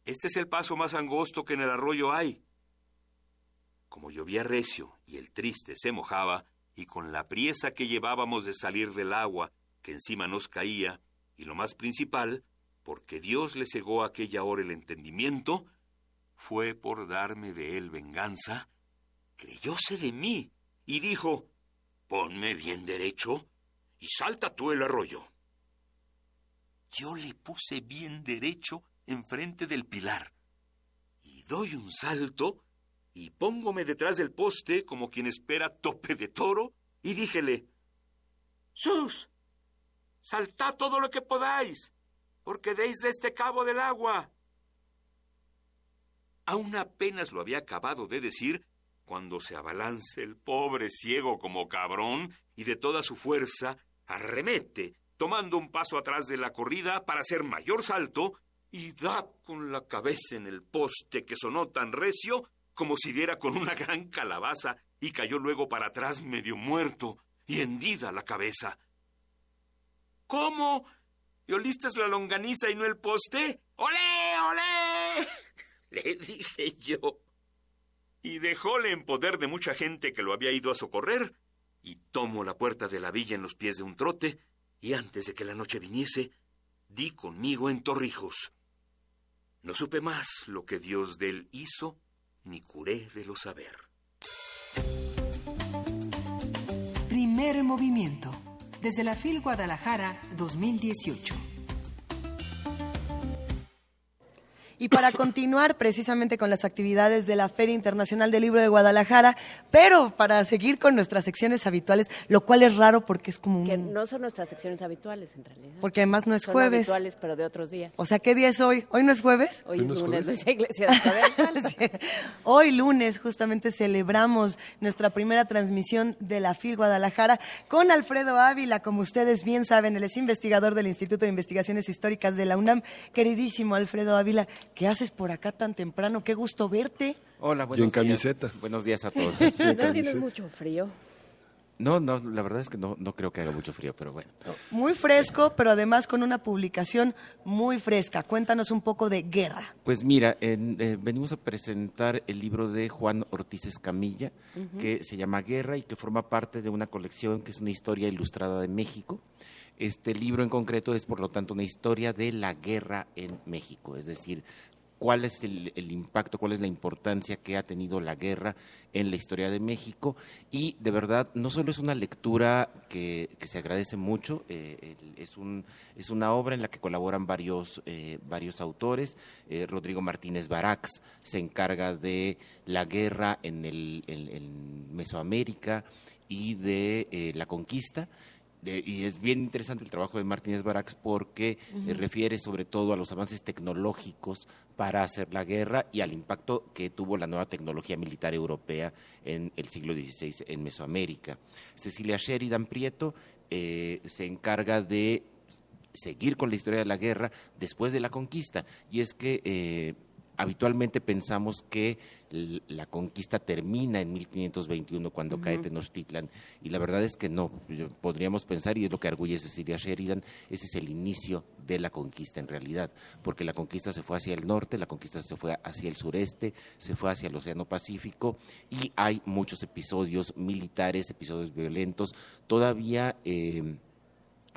este es el paso más angosto que en el arroyo hay. Como llovía recio y el triste se mojaba, y con la priesa que llevábamos de salir del agua, que encima nos caía, y lo más principal, porque Dios le cegó a aquella hora el entendimiento, fue por darme de él venganza, creyóse de mí, y dijo: Ponme bien derecho, y salta tú el arroyo. Yo le puse bien derecho enfrente del pilar, y doy un salto, y póngome detrás del poste como quien espera tope de toro, y díjele: ¡Sus! ¡Saltad todo lo que podáis, porque deis de este cabo del agua! Aún apenas lo había acabado de decir, cuando se abalance el pobre ciego como cabrón, y de toda su fuerza arremete, tomando un paso atrás de la corrida para hacer mayor salto, y da con la cabeza en el poste que sonó tan recio como si diera con una gran calabaza, y cayó luego para atrás medio muerto y hendida la cabeza. ¿Cómo? ¿Y oliste la longaniza y no el poste? ¡Olé, olé! Le dije yo. Y dejóle en poder de mucha gente que lo había ido a socorrer, y tomó la puerta de la villa en los pies de un trote, y antes de que la noche viniese, di conmigo en Torrijos. No supe más lo que Dios del hizo, ni curé de lo saber. Primer movimiento. Desde la FIL Guadalajara dos mil dieciocho. Y para continuar precisamente con las actividades de la Feria Internacional del Libro de Guadalajara, pero para seguir con nuestras secciones habituales, lo cual es raro porque es como... Que no son nuestras secciones habituales en realidad. Porque además no es son jueves. Son habituales, pero de otros días. O sea, ¿qué día es hoy? ¿Hoy no es jueves? Hoy, hoy no es lunes, Luisa Iglesias. Sí. Hoy lunes justamente celebramos nuestra primera transmisión de la FIL Guadalajara con Alfredo Ávila, como ustedes bien saben, él es investigador del Instituto de Investigaciones Históricas de la UNAM. Queridísimo Alfredo Ávila, ¿qué haces por acá tan temprano? Qué gusto verte. Hola, buenos días. Y en camiseta. Buenos días a todos. ¿No tienes mucho frío? No, no, la verdad es que no, no creo que haga mucho frío, pero bueno. Muy fresco, pero además con una publicación muy fresca. Cuéntanos un poco de Guerra. Pues mira, en, eh, venimos a presentar el libro de Juan Ortiz Escamilla, uh-huh. que se llama Guerra y que forma parte de una colección que es una historia ilustrada de México. Este libro en concreto es, por lo tanto, una historia de la guerra en México, es decir, cuál es el, el impacto, cuál es la importancia que ha tenido la guerra en la historia de México. Y de verdad, no solo es una lectura que, que se agradece mucho, eh, es, un, es una obra en la que colaboran varios, eh, varios autores. Eh, Rodrigo Martínez Barax se encarga de la guerra en, el, en, en Mesoamérica y de eh, la conquista. De, y es bien interesante el trabajo de Martínez Barax porque uh-huh. eh, refiere sobre todo a los avances tecnológicos para hacer la guerra y al impacto que tuvo la nueva tecnología militar europea en el siglo dieciséis en Mesoamérica. Cecilia Sheridan Prieto eh, se encarga de seguir con la historia de la guerra después de la conquista, y es que eh, habitualmente pensamos que la conquista termina en mil quinientos veintiuno cuando uh-huh. cae Tenochtitlan, y la verdad es que no, podríamos pensar, y es lo que arguye Cecilia Sheridan, ese es el inicio de la conquista en realidad, porque la conquista se fue hacia el norte, la conquista se fue hacia el sureste, se fue hacia el Océano Pacífico, y hay muchos episodios militares, episodios violentos, todavía... Eh,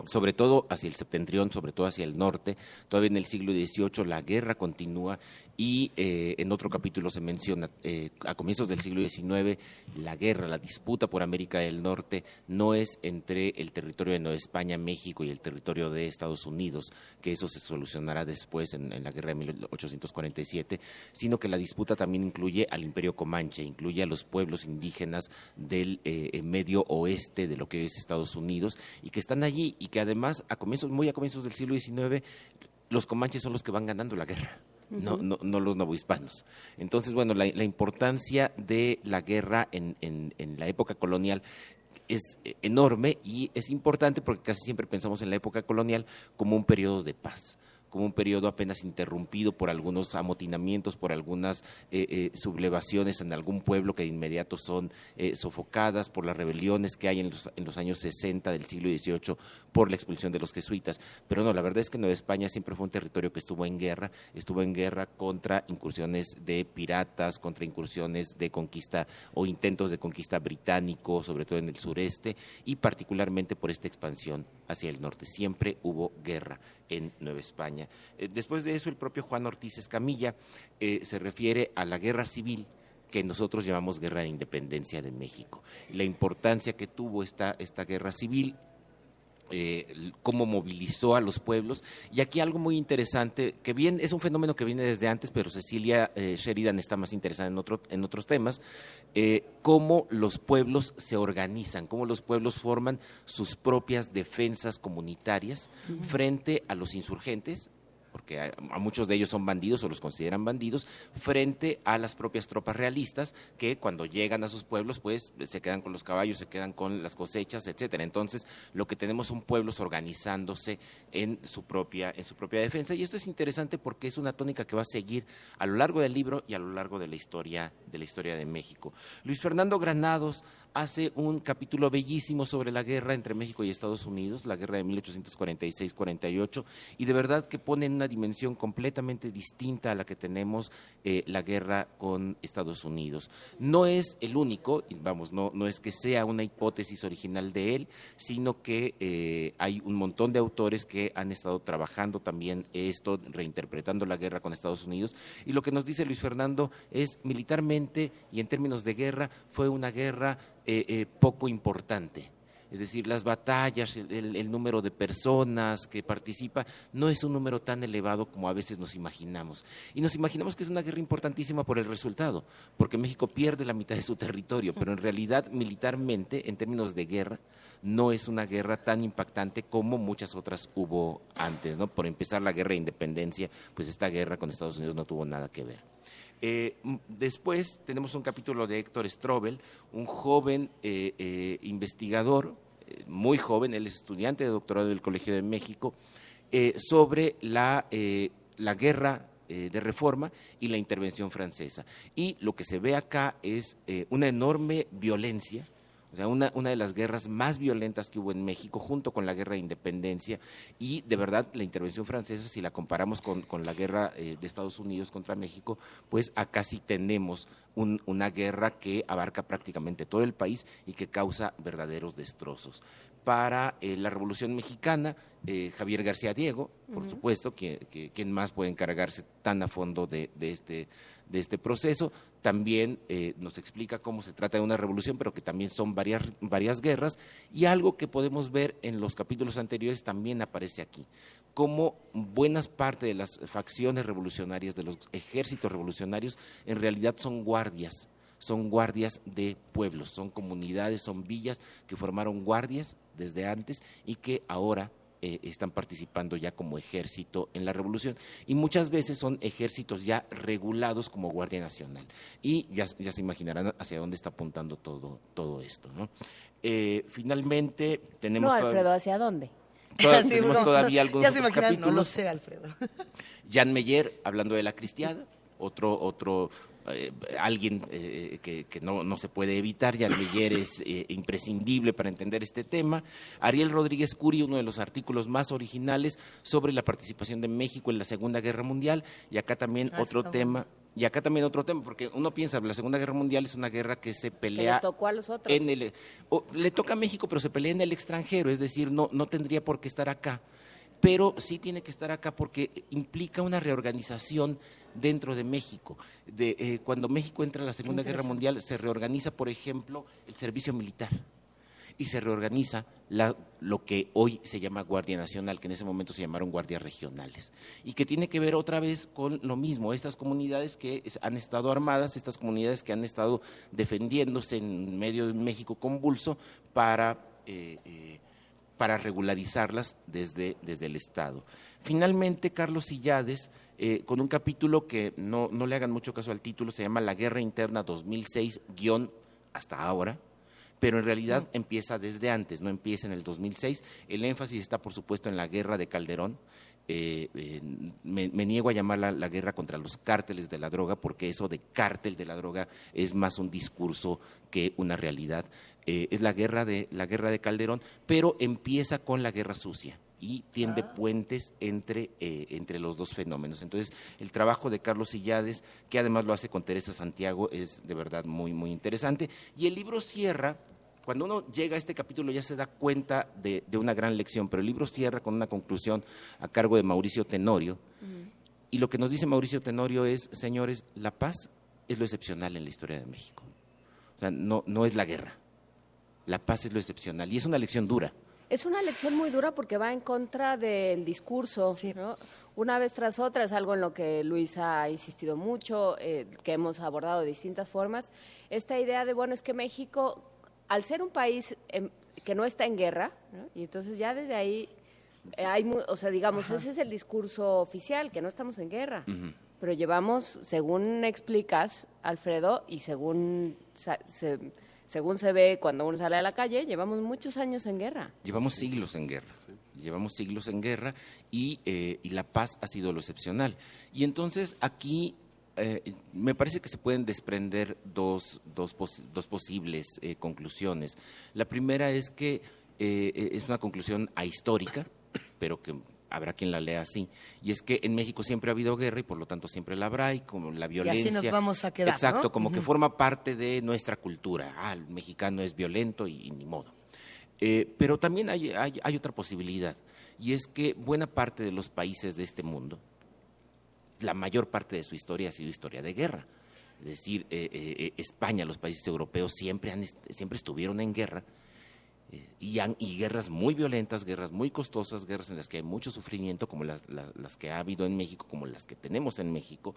sobre todo hacia el septentrión, sobre todo hacia el norte. Todavía en el siglo dieciocho la guerra continúa y eh, en otro capítulo se menciona, eh, a comienzos del siglo diecinueve, la guerra, la disputa por América del Norte no es entre el territorio de Nueva España, México y el territorio de Estados Unidos, que eso se solucionará después en, en la guerra de mil ochocientos cuarenta y siete, sino que la disputa también incluye al Imperio Comanche, incluye a los pueblos indígenas del eh, medio oeste de lo que es Estados Unidos y que están allí y Y que además, a comienzos, muy a comienzos del siglo diecinueve, los comanches son los que van ganando la guerra, uh-huh. no, no, no los novohispanos. Entonces, bueno, la, la importancia de la guerra en, en, en la época colonial es enorme y es importante porque casi siempre pensamos en la época colonial como un periodo de paz, como un periodo apenas interrumpido por algunos amotinamientos, por algunas eh, eh, sublevaciones en algún pueblo que de inmediato son eh, sofocadas, por las rebeliones que hay en los, en los años sesenta del siglo dieciocho, por la expulsión de los jesuitas. Pero no, la verdad es que Nueva España siempre fue un territorio que estuvo en guerra, estuvo en guerra contra incursiones de piratas, contra incursiones de conquista o intentos de conquista británico, sobre todo en el sureste, y particularmente por esta expansión hacia el norte. Siempre hubo guerra en Nueva España. Después de eso, el propio Juan Ortiz Escamilla eh, se refiere a la guerra civil que nosotros llamamos Guerra de Independencia de México. La importancia que tuvo esta, esta guerra civil, eh, cómo movilizó a los pueblos. Y aquí algo muy interesante, que bien es un fenómeno que viene desde antes, pero Cecilia eh, Sheridan está más interesada en, otro, en otros temas, eh, cómo los pueblos se organizan, cómo los pueblos forman sus propias defensas comunitarias uh-huh. frente a los insurgentes, porque a, a muchos de ellos son bandidos o los consideran bandidos, frente a las propias tropas realistas que cuando llegan a sus pueblos pues se quedan con los caballos, se quedan con las cosechas, etcétera. Entonces lo que tenemos son pueblos organizándose en su propia, en su propia defensa, y esto es interesante porque es una tónica que va a seguir a lo largo del libro y a lo largo de la historia de, la historia de México. Luis Fernando Granados hace un capítulo bellísimo sobre la guerra entre México y Estados Unidos, la guerra de mil ochocientos cuarenta y seis cuarenta y ocho, y de verdad que pone en una una dimensión completamente distinta a la que tenemos eh, la guerra con Estados Unidos. No es el único, vamos, no, no es que sea una hipótesis original de él, sino que eh, hay un montón de autores que han estado trabajando también esto, reinterpretando la guerra con Estados Unidos, y lo que nos dice Luis Fernando es militarmente y en términos de guerra fue una guerra eh, eh, poco importante. Es decir, las batallas, el, el número de personas que participa no es un número tan elevado como a veces nos imaginamos. Y nos imaginamos que es una guerra importantísima por el resultado, porque México pierde la mitad de su territorio, pero en realidad militarmente, en términos de guerra, no es una guerra tan impactante como muchas otras hubo antes, ¿no? Por empezar la guerra de independencia, pues esta guerra con Estados Unidos no tuvo nada que ver. Eh, después tenemos un capítulo de Héctor Strobel, un joven eh, eh, investigador, eh, muy joven, él es estudiante de doctorado del Colegio de México, eh, sobre la, eh, la guerra eh, de reforma y la intervención francesa. Y lo que se ve acá es eh, una enorme violencia. O sea, una, una de las guerras más violentas que hubo en México, junto con la guerra de independencia, y de verdad la intervención francesa, si la comparamos con, con la guerra eh, de Estados Unidos contra México, pues acá sí tenemos un, una guerra que abarca prácticamente todo el país y que causa verdaderos destrozos. Para eh, la Revolución Mexicana, eh, Javier García Diego, por uh-huh. supuesto, que, que, ¿quién más puede encargarse tan a fondo de, de este de este proceso? También eh, nos explica cómo se trata de una revolución, pero que también son varias, varias guerras, y algo que podemos ver en los capítulos anteriores también aparece aquí, cómo buenas partes de las facciones revolucionarias, de los ejércitos revolucionarios, en realidad son guardias, son guardias de pueblos, son comunidades, son villas que formaron guardias desde antes y que ahora eh, están participando ya como ejército en la revolución, y muchas veces son ejércitos ya regulados como Guardia Nacional, y ya, ya se imaginarán hacia dónde está apuntando todo, todo esto, ¿no? Eh, finalmente tenemos… No, Alfredo, ¿hacia dónde? Toda, sí, tenemos no, todavía algunos ya se otros capítulos. No lo sé, Alfredo. Jean Meyer, hablando de la cristiada, otro… otro Eh, alguien eh, que, que no, no se puede evitar, Jean Meyer es eh, imprescindible para entender este tema. Ariel Rodríguez Cury, uno de los artículos más originales sobre la participación de México en la Segunda Guerra Mundial, y acá también Rastro. otro tema, y acá también otro tema, porque uno piensa, la Segunda Guerra Mundial es una guerra que se pelea… ¿Le tocó a los otros? En el, o, le toca a México, pero se pelea en el extranjero, es decir, no, no tendría por qué estar acá, pero sí tiene que estar acá porque implica una reorganización dentro de México. De, eh, cuando México entra a la Segunda Guerra Mundial, se reorganiza, por ejemplo, el servicio militar, y se reorganiza la, lo que hoy se llama Guardia Nacional, que en ese momento se llamaron Guardias Regionales, y que tiene que ver otra vez con lo mismo, estas comunidades que han estado armadas, estas comunidades que han estado defendiéndose en medio de México convulso para… Eh, eh, para regularizarlas desde, desde el Estado. Finalmente, Carlos Illades, eh, con un capítulo que no, no le hagan mucho caso al título, se llama La Guerra Interna dos mil seis, guión hasta ahora, pero en realidad no. empieza desde antes, no empieza en el dos mil seis. El énfasis está, por supuesto, en la guerra de Calderón. Eh, eh, me, me niego a llamarla la guerra contra los cárteles de la droga, porque eso de cártel de la droga es más un discurso que una realidad. Eh, es la guerra de la guerra de Calderón, pero empieza con la guerra sucia y tiende ah. puentes entre, eh, entre los dos fenómenos. Entonces, el trabajo de Carlos Illades, que además lo hace con Teresa Santiago, es de verdad muy, muy interesante. Y el libro cierra… Cuando uno llega a este capítulo ya se da cuenta de, de una gran lección, pero el libro cierra con una conclusión a cargo de Mauricio Tenorio. Uh-huh. Y lo que nos dice Mauricio Tenorio es, señores, la paz es lo excepcional en la historia de México. O sea, no, no es la guerra, la paz es lo excepcional, y es una lección dura. Es una lección muy dura porque va en contra del discurso, sí. ¿no? Una vez tras otra, es algo en lo que Luis ha insistido mucho, eh, que hemos abordado de distintas formas, esta idea de, bueno, es que México… Al ser un país eh, que no está en guerra, ¿no? Y entonces ya desde ahí, eh, hay, o sea, digamos, Ajá. ese es el discurso oficial, que no estamos en guerra, uh-huh. pero llevamos, según explicas, Alfredo, y según se, según se ve cuando uno sale a la calle, llevamos muchos años en guerra. Llevamos siglos en guerra, sí. llevamos siglos en guerra y, eh, y la paz ha sido lo excepcional. Y entonces aquí… Eh, me parece que se pueden desprender dos, dos, pos, dos posibles eh, conclusiones. La primera es que eh, es una conclusión ahistórica, pero que habrá quien la lea así. Y es que en México siempre ha habido guerra y por lo tanto siempre la habrá, y como la violencia. Y así nos vamos a quedar. Exacto, ¿no? Como uh-huh. que forma parte de nuestra cultura. Ah, el mexicano es violento y, y ni modo. Eh, pero también hay, hay, hay otra posibilidad, y es que buena parte de los países de este mundo, la mayor parte de su historia ha sido historia de guerra. Es decir, eh, eh, España, los países europeos siempre, han, siempre estuvieron en guerra. Y, han, y guerras muy violentas, guerras muy costosas, guerras en las que hay mucho sufrimiento, como las, las, las que ha habido en México, como las que tenemos en México,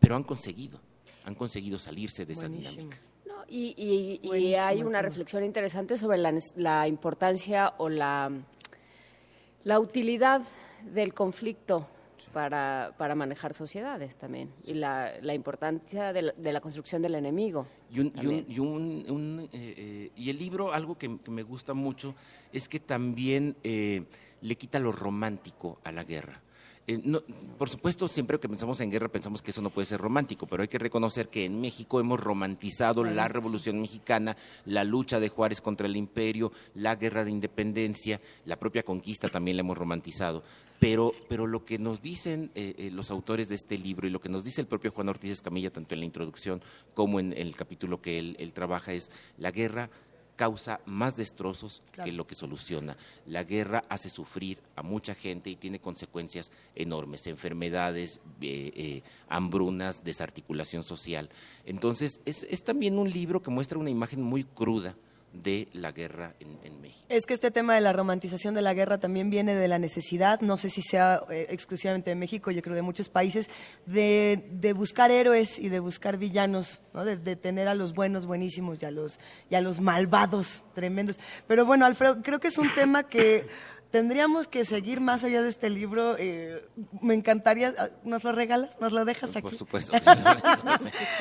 pero han conseguido, han conseguido salirse de esa Buenísimo. dinámica. No, y, y, y, y hay una reflexión interesante sobre la, la importancia o la, la utilidad del conflicto sí. para, para manejar sociedades también, sí. y la, la importancia de la, de la construcción del enemigo. Y, un, y, un, y, un, un, eh, eh, y el libro, algo que, que me gusta mucho, es que también eh, le quita lo romántico a la guerra. Eh, no, por supuesto, siempre que pensamos en guerra pensamos que eso no puede ser romántico, pero hay que reconocer que en México hemos romantizado sí. la Revolución Mexicana, la lucha de Juárez contra el imperio, la guerra de independencia, la propia conquista también la hemos romantizado. Pero, pero lo que nos dicen eh, eh, los autores de este libro y lo que nos dice el propio Juan Ortiz Escamilla, tanto en la introducción como en, en el capítulo que él, él trabaja, es la guerra causa más destrozos claro. que lo que soluciona. La guerra hace sufrir a mucha gente y tiene consecuencias enormes, enfermedades, eh, eh, hambrunas, desarticulación social. Entonces, es, es también un libro que muestra una imagen muy cruda de la guerra en, en México. Es que este tema de la romantización de la guerra también viene de la necesidad, no sé si sea eh, exclusivamente de México, yo creo de muchos países, de, de buscar héroes y de buscar villanos, ¿no? de, de tener a los buenos buenísimos y a los, y a los malvados tremendos. Pero bueno, Alfredo, creo que es un tema que tendríamos que seguir más allá de este libro. Eh, me encantaría, ¿nos lo regalas? ¿Nos lo dejas aquí? Por supuesto. Pues,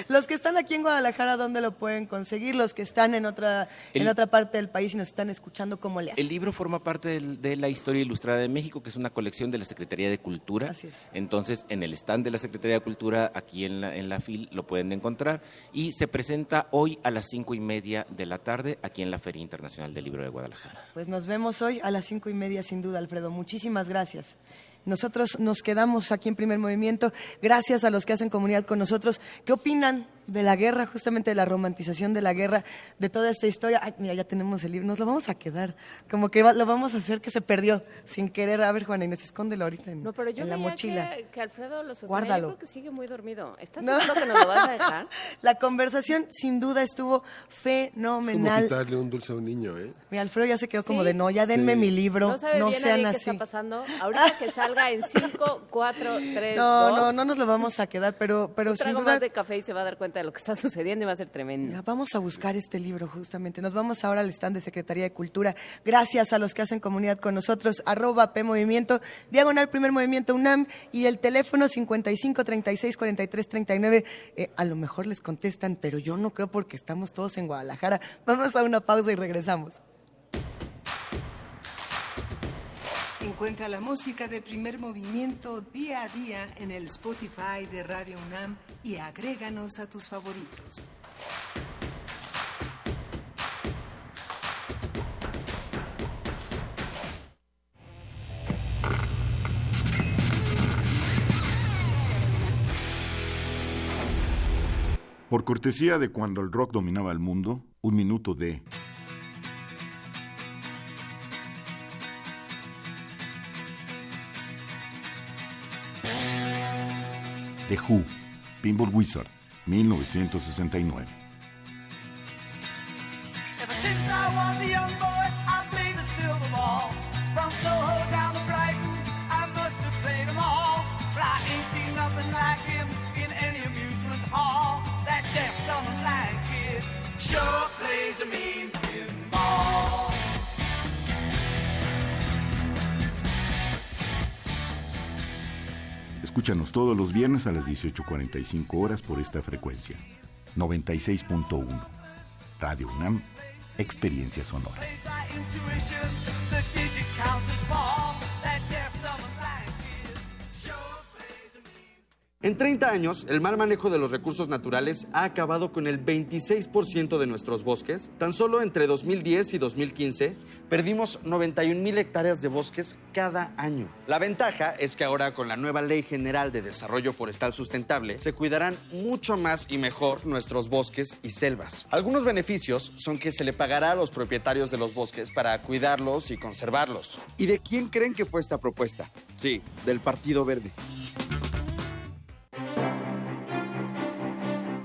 los que están aquí en Guadalajara, ¿dónde lo pueden conseguir? Los que están en otra el, en otra parte del país y nos están escuchando, ¿cómo le hacen? El libro forma parte del, de la Historia Ilustrada de México, que es una colección de la Secretaría de Cultura. Así es. Entonces, en el stand de la Secretaría de Cultura, aquí en la, en la F I L, lo pueden encontrar. Y se presenta hoy a las cinco y media de la tarde, aquí en la Feria Internacional del Libro de Guadalajara. Pues nos vemos hoy a las cinco y media. Sin duda, Alfredo. Muchísimas gracias. Nosotros nos quedamos aquí en Primer Movimiento. Gracias a los que hacen comunidad con nosotros. ¿Qué opinan de la guerra, justamente de la romantización de la guerra, de toda esta historia? Ay, mira, ya tenemos el libro, nos lo vamos a quedar. Como que lo vamos a hacer que se perdió sin querer. A ver, Juana Inés, escóndelo ahorita en, no, pero yo en la mochila. Que, que Alfredo lo sostiene. Guárdalo. Yo creo que sigue muy dormido. ¿Estás no. seguro que nos lo vas a dejar? La conversación, sin duda, estuvo fenomenal. Es como quitarle un dulce a un niño, ¿eh? Mira, Alfredo ya se quedó sí. como de no, ya denme sí. mi libro. No, sabe no bien sean nadie así. ¿Qué está pasando? Ahorita que salga en cinco, cuatro, tres, dos. No, no, no nos lo vamos a quedar, pero, pero sin duda. Más de café y se va a dar cuenta de lo que está sucediendo y va a ser tremendo. Ya, vamos a buscar este libro justamente. Nos vamos ahora al stand de Secretaría de Cultura. Gracias a los que hacen comunidad con nosotros. Arroba P Movimiento, diagonal Primer Movimiento UNAM y el teléfono cincuenta y cinco, treinta y seis, cuarenta y tres, treinta y nueve. Eh, a lo mejor les contestan, pero yo no creo porque estamos todos en Guadalajara. Vamos a una pausa y regresamos. Encuentra la música de Primer Movimiento día a día en el Spotify de Radio UNAM y agréganos a tus favoritos. Por cortesía de cuando el rock dominaba el mundo, un minuto de... The Who, Pinball Wizard, mil novecientos sesenta y nueve. Ever since I was a young boy, I played the silver ball. From Soho down to Brighton, I must have played them all. But I ain't seen nothing like him in any amusement hall. That deaf, dumb, and blind kid sure plays a mean pinball. Escúchanos todos los viernes a las dieciocho cuarenta y cinco horas por esta frecuencia. noventa y seis punto uno. Radio UNAM, Experiencia Sonora. En treinta años, el mal manejo de los recursos naturales ha acabado con el veintiséis por ciento de nuestros bosques. Tan solo entre dos mil diez y dos mil quince perdimos noventa y un mil hectáreas de bosques cada año. La ventaja es que ahora, con la nueva Ley General de Desarrollo Forestal Sustentable, se cuidarán mucho más y mejor nuestros bosques y selvas. Algunos beneficios son que se le pagará a los propietarios de los bosques para cuidarlos y conservarlos. ¿Y de quién creen que fue esta propuesta? Sí, del Partido Verde.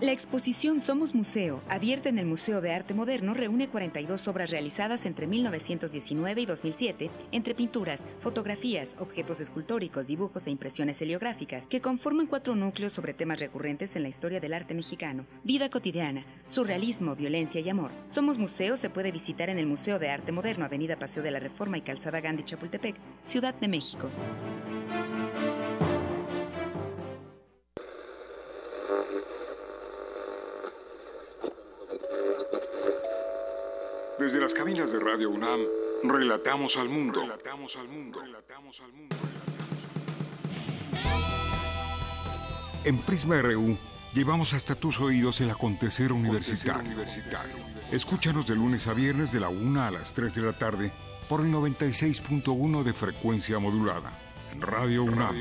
La exposición Somos Museo, abierta en el Museo de Arte Moderno, reúne cuarenta y dos obras realizadas entre mil novecientos diecinueve y dos mil siete, entre pinturas, fotografías, objetos escultóricos, dibujos e impresiones heliográficas, que conforman cuatro núcleos sobre temas recurrentes en la historia del arte mexicano: vida cotidiana, surrealismo, violencia y amor. Somos Museo se puede visitar en el Museo de Arte Moderno, Avenida Paseo de la Reforma y Calzada Gandhi Chapultepec, Ciudad de México. Desde las cabinas de Radio UNAM, relatamos al mundo. Relatamos al mundo. Relatamos al mundo. En Prisma R U llevamos hasta tus oídos el acontecer universitario. Escúchanos de lunes a viernes de la una a las tres de la tarde por el noventa y seis punto uno de frecuencia modulada. Radio UNAM,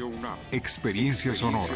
experiencia sonora.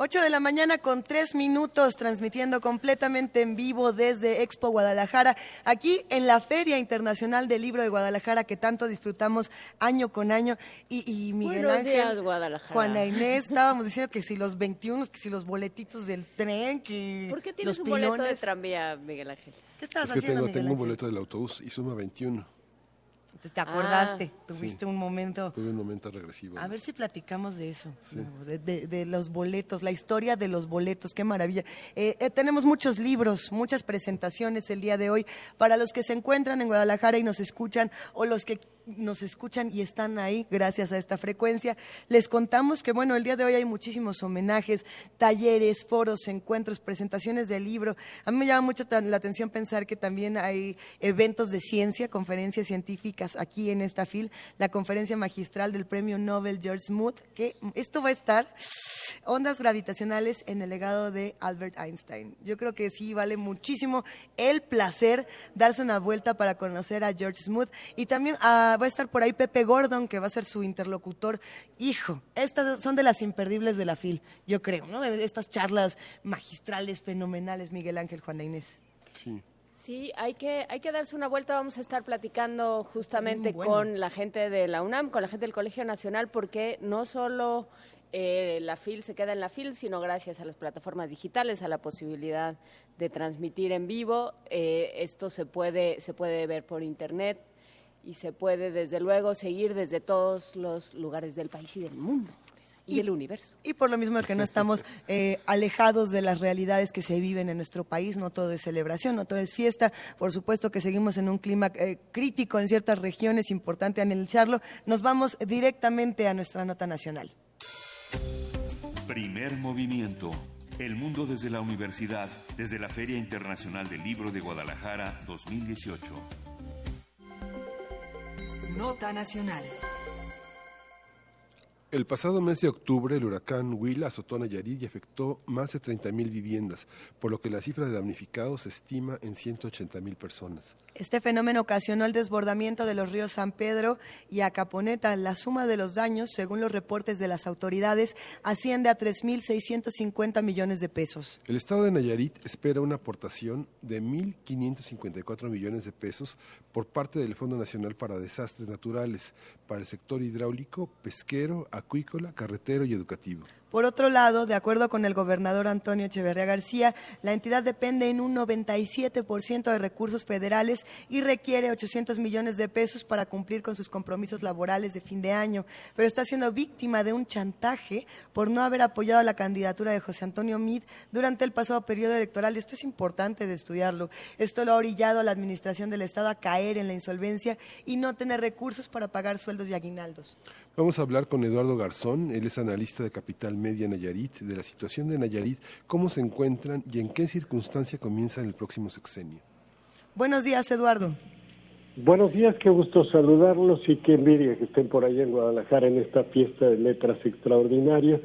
ocho de la mañana con tres minutos, transmitiendo completamente en vivo desde Expo Guadalajara, aquí en la Feria Internacional del Libro de Guadalajara, que tanto disfrutamos año con año. Y, y Miguel Buenos Ángel, días, Guadalajara. Juana Inés, estábamos diciendo que si los veintiuno, que si los boletitos del tren, que ¿por qué tienes los un boleto de tranvía, Miguel Ángel? ¿Qué estabas es que haciendo, tengo, Miguel Ángel? Tengo un boleto del autobús y suma veintiuno. Entonces, te acordaste, ah, tuviste sí, un momento... Tuve un momento regresivo. A ver si platicamos de eso, sí. de, de, de los boletos, la historia de los boletos, qué maravilla. Eh, eh, tenemos muchos libros, muchas presentaciones el día de hoy. Para los que se encuentran en Guadalajara y nos escuchan, o los que nos escuchan y están ahí gracias a esta frecuencia, les contamos que, bueno, el día de hoy hay muchísimos homenajes, talleres, foros, encuentros, presentaciones de libro. A mí me llama mucho la atención pensar que también hay eventos de ciencia, conferencias científicas aquí en esta FIL, la conferencia magistral del premio Nobel George Smoot, que esto va a estar, ondas gravitacionales en el legado de Albert Einstein. Yo creo que sí vale muchísimo el placer darse una vuelta para conocer a George Smoot, y también a va a estar por ahí Pepe Gordon, que va a ser su interlocutor. Hijo, estas son de las imperdibles de la FIL, yo creo, ¿no? Estas charlas magistrales, fenomenales, Miguel Ángel, Juana Inés. Sí. Sí, hay que, hay que darse una vuelta. Vamos a estar platicando justamente bueno. con la gente de la UNAM, con la gente del Colegio Nacional, porque no solo eh, la FIL se queda en la FIL, sino gracias a las plataformas digitales, a la posibilidad de transmitir en vivo. Eh, esto se puede, se puede ver por internet. Y se puede, desde luego, seguir desde todos los lugares del país y del mundo. Y, y el universo. Y por lo mismo que no estamos eh, alejados de las realidades que se viven en nuestro país, no todo es celebración, no todo es fiesta, por supuesto que seguimos en un clima eh, crítico en ciertas regiones, importante analizarlo. Nos vamos directamente a nuestra nota nacional. Primer movimiento. El mundo desde la universidad, desde la Feria Internacional del Libro de Guadalajara dos mil dieciocho. Nota nacional. El pasado mes de octubre, el huracán Huila azotó a Nayarit y afectó más de treinta mil viviendas, por lo que la cifra de damnificados se estima en ciento ochenta mil personas. Este fenómeno ocasionó el desbordamiento de los ríos San Pedro y Acaponeta. La suma de los daños, según los reportes de las autoridades, asciende a tres mil seiscientos cincuenta millones de pesos. El Estado de Nayarit espera una aportación de mil quinientos cincuenta y cuatro millones de pesos por parte del Fondo Nacional para Desastres Naturales, para el sector hidráulico, pesquero, agrícola acuícola, carretero y educativo. Por otro lado, de acuerdo con el gobernador Antonio Echeverría García, la entidad depende en un noventa y siete por ciento de recursos federales y requiere ochocientos millones de pesos para cumplir con sus compromisos laborales de fin de año, pero está siendo víctima de un chantaje por no haber apoyado la candidatura de José Antonio Meade durante el pasado periodo electoral. Esto es importante de estudiarlo. Esto lo ha orillado a la administración del Estado a caer en la insolvencia y no tener recursos para pagar sueldos y aguinaldos. Vamos a hablar con Eduardo Garzón, él es analista de Capital Media Nayarit, de la situación de Nayarit, cómo se encuentran y en qué circunstancia comienza el próximo sexenio. Buenos días, Eduardo. Buenos días, qué gusto saludarlos y qué envidia que estén por allá en Guadalajara en esta fiesta de letras extraordinaria.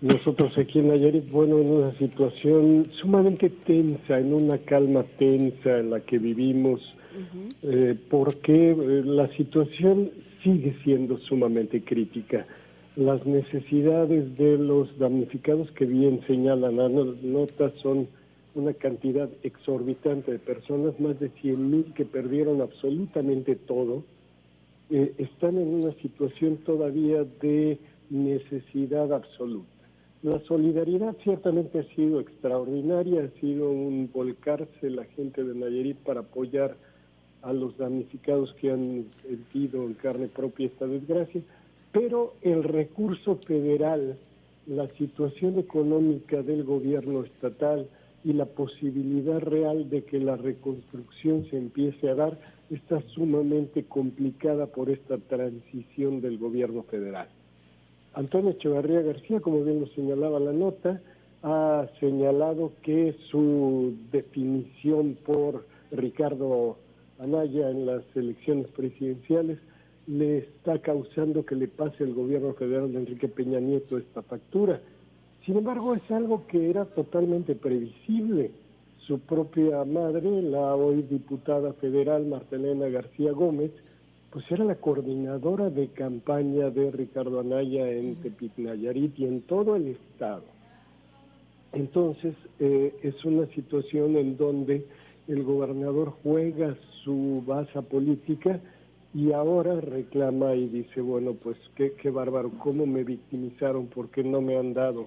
Nosotros aquí en Nayarit, bueno, en una situación sumamente tensa, en una calma tensa en la que vivimos, uh-huh. eh, porque la situación sigue siendo sumamente crítica. Las necesidades de los damnificados, que bien señalan las notas, son una cantidad exorbitante de personas, más de cien mil que perdieron absolutamente todo, eh, están en una situación todavía de necesidad absoluta. La solidaridad ciertamente ha sido extraordinaria, ha sido un volcarse la gente de Nayarit para apoyar a los damnificados que han sentido en carne propia esta desgracia, pero el recurso federal, la situación económica del gobierno estatal y la posibilidad real de que la reconstrucción se empiece a dar está sumamente complicada por esta transición del gobierno federal. Antonio Echeverría García, como bien lo señalaba la nota, ha señalado que su definición por Ricardo Anaya en las elecciones presidenciales le está causando que le pase el gobierno federal de Enrique Peña Nieto esta factura. Sin embargo, es algo que era totalmente previsible. Su propia madre, la hoy diputada federal Marta Elena García Gómez, pues era la coordinadora de campaña de Ricardo Anaya en Tepic, Nayarit y en todo el estado. Entonces, eh, es una situación en donde el gobernador juega su baza política y ahora reclama y dice, bueno, pues qué, qué bárbaro, cómo me victimizaron, por qué no me han dado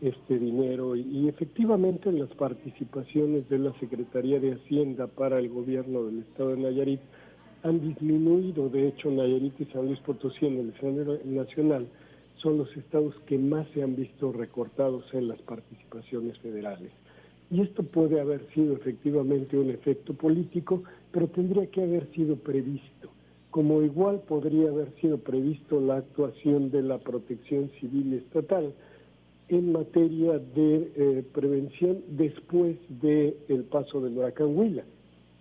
este dinero. Y efectivamente las participaciones de la Secretaría de Hacienda para el gobierno del estado de Nayarit han disminuido. De hecho, Nayarit y San Luis Potosí en el escenario nacional son los estados que más se han visto recortados en las participaciones federales. Y esto puede haber sido efectivamente un efecto político, pero tendría que haber sido previsto, como igual podría haber sido previsto la actuación de la Protección Civil Estatal en materia de eh, prevención después del paso del huracán Huila,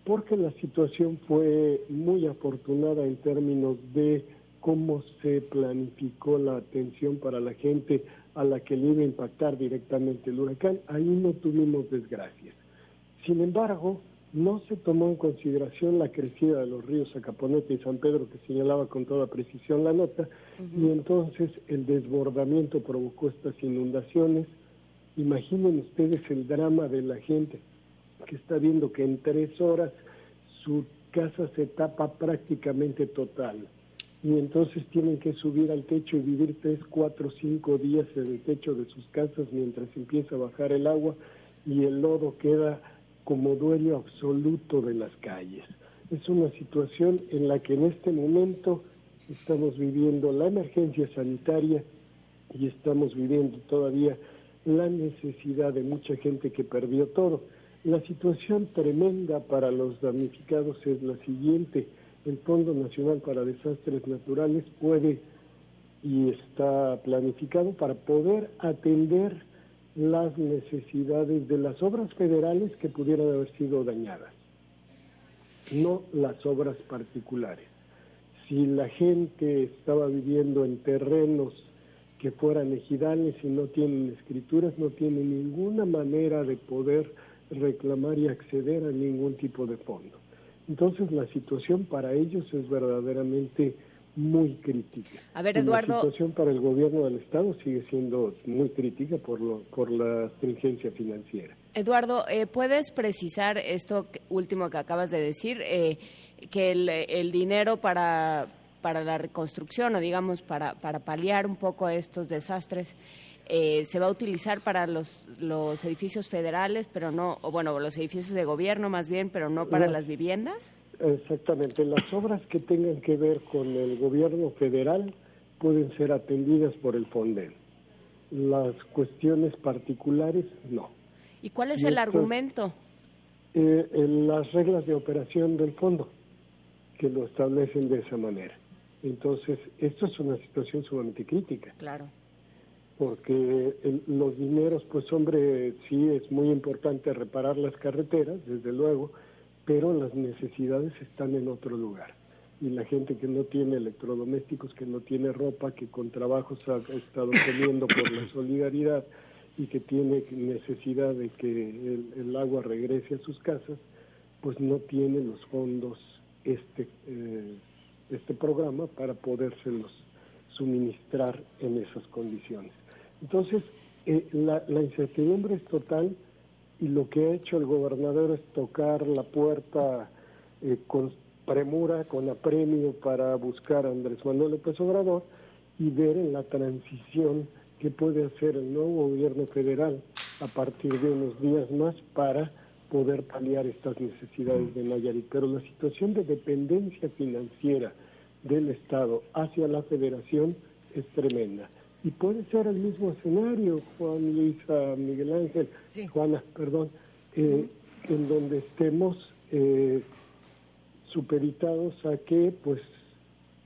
porque la situación fue muy afortunada en términos de cómo se planificó la atención para la gente a la que le iba a impactar directamente el huracán. Ahí no tuvimos desgracias. Sin embargo, no se tomó en consideración la crecida de los ríos Acaponeta y San Pedro, que señalaba con toda precisión la nota, uh-huh. y entonces el desbordamiento provocó estas inundaciones. Imaginen ustedes el drama de la gente que está viendo que en tres horas su casa se tapa prácticamente total. Y entonces tienen que subir al techo y vivir tres, cuatro, cinco días en el techo de sus casas mientras empieza a bajar el agua y el lodo queda como dueño absoluto de las calles. Es una situación en la que en este momento estamos viviendo la emergencia sanitaria y estamos viviendo todavía la necesidad de mucha gente que perdió todo. La situación tremenda para los damnificados es la siguiente. El Fondo Nacional para Desastres Naturales puede y está planificado para poder atender las necesidades de las obras federales que pudieran haber sido dañadas, no las obras particulares. Si la gente estaba viviendo en terrenos que fueran ejidales y no tienen escrituras, no tienen ninguna manera de poder reclamar y acceder a ningún tipo de fondo. Entonces, la situación para ellos es verdaderamente muy crítica. A ver, Eduardo. La situación para el gobierno del Estado sigue siendo muy crítica por, lo, por la astringencia financiera. Eduardo, eh, ¿puedes precisar esto último que acabas de decir? Eh, que el, el dinero para... para la reconstrucción o digamos para, para paliar un poco estos desastres. Eh, se va a utilizar para los, los edificios federales, pero no, o bueno, los edificios de gobierno más bien, pero no para no, las viviendas. Exactamente, las obras que tengan que ver con el gobierno federal pueden ser atendidas por el Fondel. Las cuestiones particulares, no. ¿Y cuál es y el esto, argumento? Eh, en las reglas de operación del fondo, que lo establecen de esa manera. Entonces, esto es una situación sumamente crítica. Claro. Porque el, los dineros, pues hombre, sí es muy importante reparar las carreteras, desde luego, pero las necesidades están en otro lugar. Y la gente que no tiene electrodomésticos, que no tiene ropa, que con trabajos ha estado comiendo por la solidaridad y que tiene necesidad de que el, el agua regrese a sus casas, pues no tiene los fondos, este, eh, este programa para podérselos suministrar en esas condiciones. Entonces, eh, la, la incertidumbre es total y lo que ha hecho el gobernador es tocar la puerta eh, con premura, con apremio para buscar a Andrés Manuel López Obrador y ver en la transición que puede hacer el nuevo gobierno federal a partir de unos días más para poder paliar estas necesidades de Nayarit. Pero la situación de dependencia financiera del Estado hacia la Federación es tremenda. Y puede ser el mismo escenario, Juan, Luisa, Miguel Ángel, sí. Juana, perdón, eh, en donde estemos eh, supeditados a que pues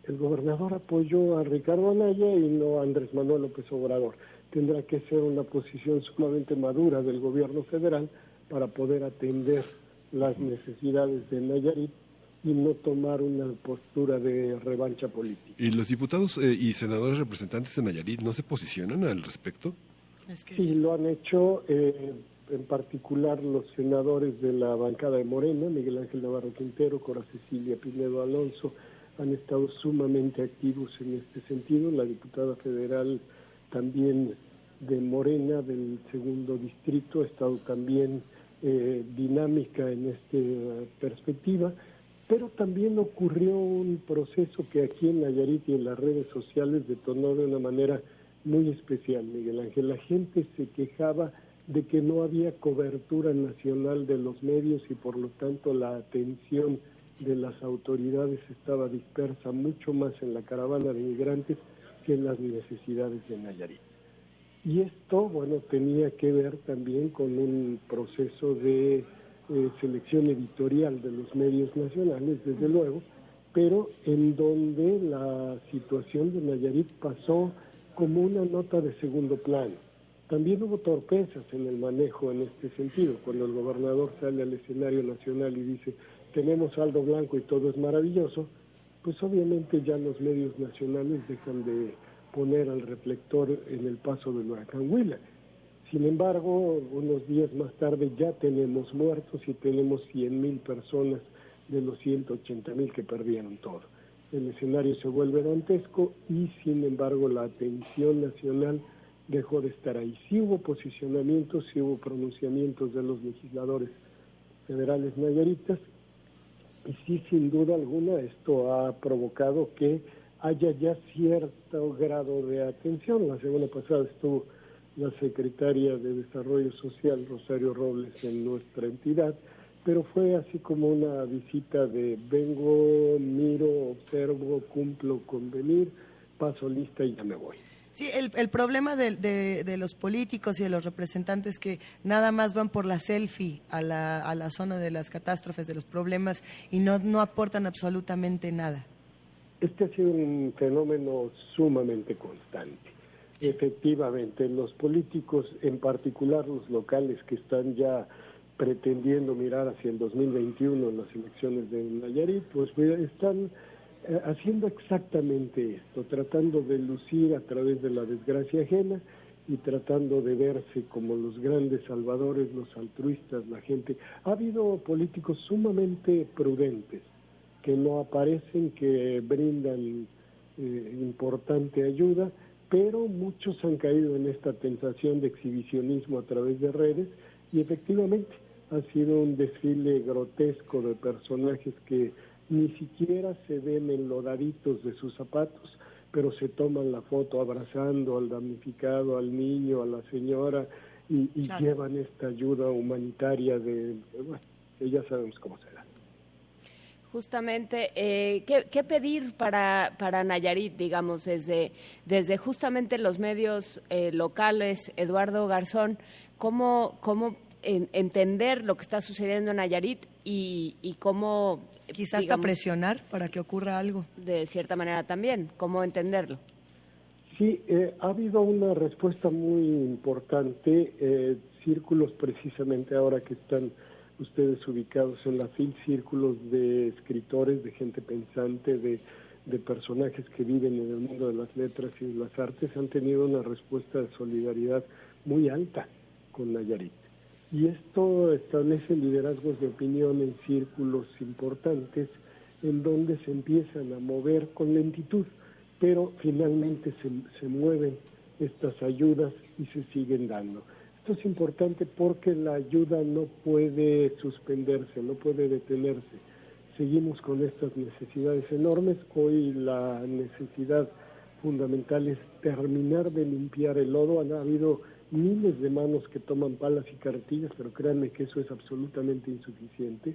el gobernador apoyó a Ricardo Anaya y no a Andrés Manuel López Obrador. Tendrá que ser una posición sumamente madura del gobierno federal para poder atender las necesidades de Nayarit y no tomar una postura de revancha política. ¿Y los diputados eh, y senadores representantes de Nayarit no se posicionan al respecto? Es que... Sí, lo han hecho, eh, en particular los senadores de la bancada de Morena, Miguel Ángel Navarro Quintero, Cora Cecilia Pinedo Alonso, han estado sumamente activos en este sentido. La diputada federal también de Morena, del segundo distrito, ha estado también eh, dinámica en esta perspectiva. Pero también ocurrió un proceso que aquí en Nayarit y en las redes sociales detonó de una manera muy especial, Miguel Ángel. La gente se quejaba de que no había cobertura nacional de los medios y por lo tanto la atención de las autoridades estaba dispersa mucho más en la caravana de migrantes que en las necesidades de Nayarit. Y esto, bueno, tenía que ver también con un proceso de... Eh, selección editorial de los medios nacionales, desde luego, pero en donde la situación de Nayarit pasó como una nota de segundo plano. También hubo torpezas en el manejo en este sentido, cuando el gobernador sale al escenario nacional y dice tenemos saldo blanco y todo es maravilloso, pues obviamente ya los medios nacionales dejan de poner al reflector en el paso del huracán Huila. Sin embargo, unos días más tarde ya tenemos muertos y tenemos cien mil personas de los ciento ochenta mil que perdieron todo. El escenario se vuelve dantesco y, sin embargo, la atención nacional dejó de estar ahí. Sí hubo posicionamientos, sí hubo pronunciamientos de los legisladores federales nayaritas y sí, sin duda alguna, esto ha provocado que haya ya cierto grado de atención. La semana pasada estuvo la secretaria de Desarrollo Social, Rosario Robles, en nuestra entidad, pero fue así como una visita de vengo, miro, observo, cumplo, convenir, paso lista y ya me voy. Sí, el, el problema de, de, de los políticos y de los representantes que nada más van por la selfie a la, a la zona de las catástrofes, de los problemas, y no, no aportan absolutamente nada. Este ha sido un fenómeno sumamente constante. Efectivamente, los políticos, en particular los locales que están ya pretendiendo mirar hacia el dos mil veintiuno en las elecciones de Nayarit, pues están haciendo exactamente esto, tratando de lucir a través de la desgracia ajena y tratando de verse como los grandes salvadores, los altruistas, la gente. Ha habido políticos sumamente prudentes que no aparecen, que brindan eh, importante ayuda, pero muchos han caído en esta tentación de exhibicionismo a través de redes y efectivamente ha sido un desfile grotesco de personajes que ni siquiera se ven enlodaditos de sus zapatos, pero se toman la foto abrazando al damnificado, al niño, a la señora, y, y claro, llevan esta ayuda humanitaria de, bueno, que ya sabemos cómo será. Justamente, eh, ¿qué, qué pedir para, para Nayarit, digamos, desde, desde justamente los medios eh, locales, Eduardo Garzón? ¿Cómo, cómo en, entender lo que está sucediendo en Nayarit y, y cómo… Quizás digamos, hasta presionar para que ocurra algo. De cierta manera también, ¿cómo entenderlo? Sí, eh, ha habido una respuesta muy importante, eh, círculos precisamente ahora que están… ustedes ubicados en la FIL, círculos de escritores, de gente pensante, de, de personajes que viven en el mundo de las letras y de las artes, han tenido una respuesta de solidaridad muy alta con Nayarit. Y esto establece liderazgos de opinión en círculos importantes, en donde se empiezan a mover con lentitud, pero finalmente se, se mueven estas ayudas y se siguen dando. Es importante porque la ayuda no puede suspenderse, no puede detenerse. Seguimos con estas necesidades enormes. Hoy la necesidad fundamental es terminar de limpiar el lodo. Ha habido miles de manos que toman palas y carretillas, pero créanme que eso es absolutamente insuficiente.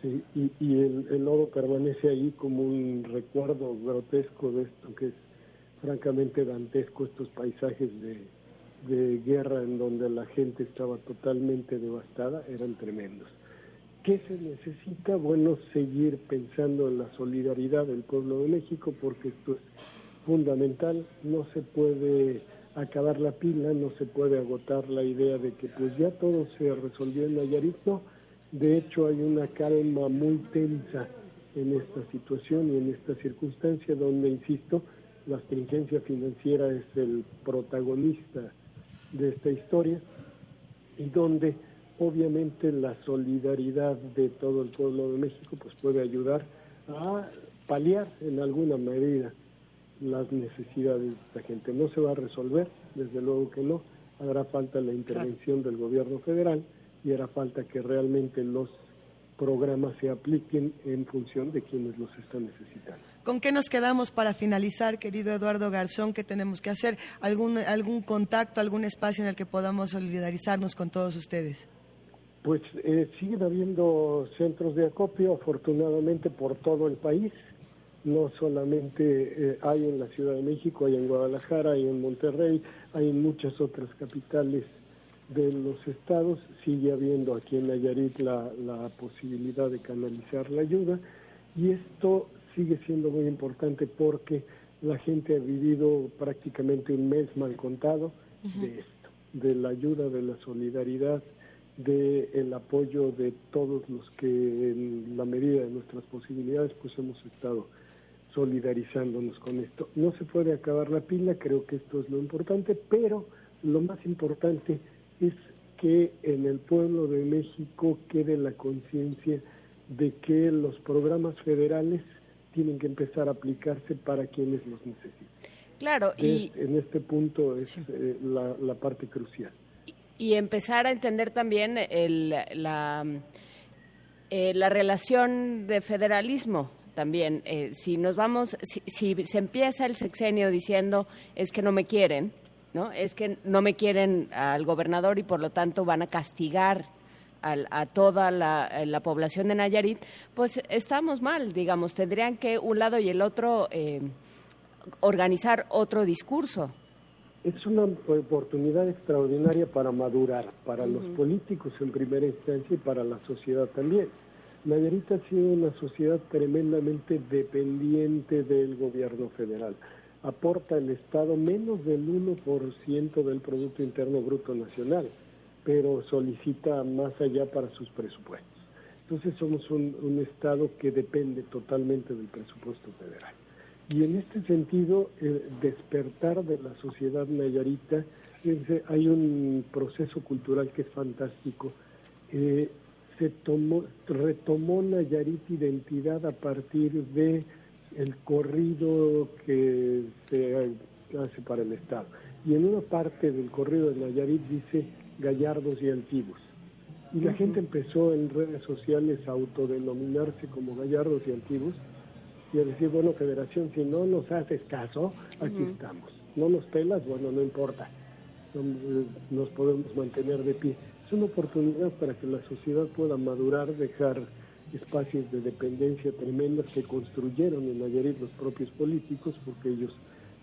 Sí, y y el, el lodo permanece ahí como un recuerdo grotesco de esto que es francamente dantesco, estos paisajes de... de guerra en donde la gente estaba totalmente devastada, eran tremendos. ¿Qué se necesita? Bueno, seguir pensando en la solidaridad del pueblo de México, porque esto es fundamental. No se puede acabar la pila, no se puede agotar la idea de que pues ya todo se resolvió en Nayarit. No, de hecho hay una calma muy tensa en esta situación y en esta circunstancia donde, insisto, la astringencia financiera es el protagonista de esta historia y donde obviamente la solidaridad de todo el pueblo de México pues puede ayudar a paliar en alguna medida las necesidades de esta gente. No se va a resolver, desde luego que no, hará falta la intervención del gobierno federal y hará falta que realmente los programas se apliquen en función de quienes los están necesitando. ¿Con qué nos quedamos para finalizar, querido Eduardo Garzón? ¿Qué tenemos que hacer? ¿Algún, algún contacto, algún espacio en el que podamos solidarizarnos con todos ustedes? Pues eh, siguen habiendo centros de acopio, afortunadamente, por todo el país. No solamente eh, hay en la Ciudad de México, hay en Guadalajara, hay en Monterrey, hay en muchas otras capitales de los estados. Sigue habiendo aquí en Nayarit la, la posibilidad de canalizar la ayuda, y esto sigue siendo muy importante porque la gente ha vivido prácticamente un mes mal contado uh-huh. de esto, de la ayuda, de la solidaridad, de el apoyo de todos los que en la medida de nuestras posibilidades pues hemos estado solidarizándonos con esto. No se puede acabar la pila, creo que esto es lo importante, pero lo más importante es que en el pueblo de México quede la conciencia de que los programas federales tienen que empezar a aplicarse para quienes los necesitan. Claro, y es, en este punto es sí. eh, la, la parte crucial. Y, y empezar a entender también el, la, eh, la relación de federalismo. También, eh, si nos vamos, si, si se empieza el sexenio diciendo es que no me quieren, ¿no? Es que no me quieren al gobernador y por lo tanto van a castigar a, a toda la, a la población de Nayarit, pues estamos mal, digamos, tendrían que un lado y el otro eh, organizar otro discurso. Es una oportunidad extraordinaria para madurar, para uh-huh. los políticos en primera instancia y para la sociedad también. Nayarit ha sido una sociedad tremendamente dependiente del gobierno federal. Aporta el Estado menos del uno por ciento del Producto Interno Bruto Nacional, pero solicita más allá para sus presupuestos. Entonces somos un, un Estado que depende totalmente del presupuesto federal. Y en este sentido, el despertar de la sociedad nayarita, fíjense, hay un proceso cultural que es fantástico. Eh, se tomó, retomó Nayarit identidad a partir de... el corrido que se hace para el Estado. Y en una parte del corrido de Nayarit dice gallardos y antiguos. y la gente empezó en redes sociales a autodenominarse como gallardos y antiguos y a decir, bueno, Federación, si no nos haces caso, aquí uh-huh. estamos. No nos pelas, bueno, no importa, nos podemos mantener de pie. Es una oportunidad para que la sociedad pueda madurar, dejar espacios de dependencia tremendas que construyeron en Nayarit los propios políticos, porque ellos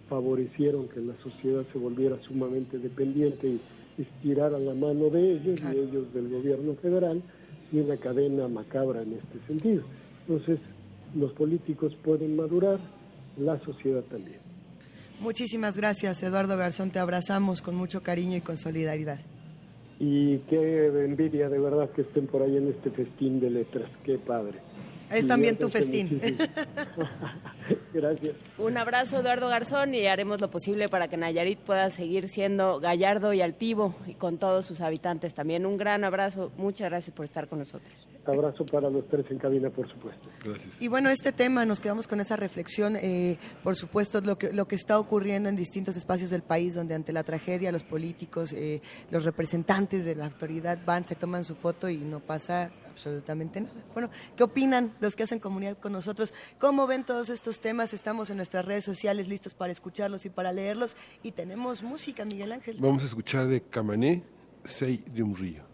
favorecieron que la sociedad se volviera sumamente dependiente y estirar a la mano de ellos, claro. y ellos del gobierno federal, y una cadena macabra en este sentido. Entonces, los políticos pueden madurar, la sociedad también. Muchísimas gracias, Eduardo Garzón, te abrazamos con mucho cariño y con solidaridad. Y qué envidia, de verdad, que estén por ahí en este festín de letras, qué padre. Es también tu festín. Gracias. Un abrazo, Eduardo Garzón, y haremos lo posible para que Nayarit pueda seguir siendo gallardo y altivo, y con todos sus habitantes también. Un gran abrazo, muchas gracias por estar con nosotros. Abrazo para los tres en cabina, por supuesto. Gracias. Y bueno, este tema, nos quedamos con esa reflexión, eh, por supuesto, lo que, lo que está ocurriendo en distintos espacios del país, donde ante la tragedia los políticos, eh, los representantes de la autoridad van, se toman su foto y no pasa absolutamente nada. Bueno, ¿qué opinan los que hacen comunidad con nosotros? ¿Cómo ven todos estos temas? Estamos en nuestras redes sociales listos para escucharlos y para leerlos. Y tenemos música, Miguel Ángel. Vamos a escuchar de Camané, Sei de un Río.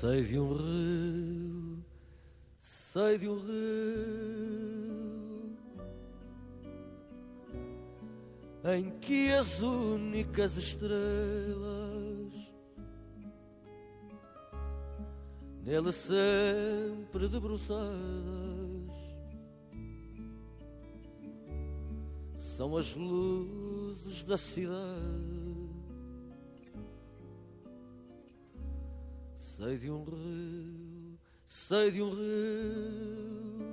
Sei de um rio, sei de um rio em que as únicas estrelas nele sempre debruçadas são as luzes da cidade. Sei de um rio, sei de um rio,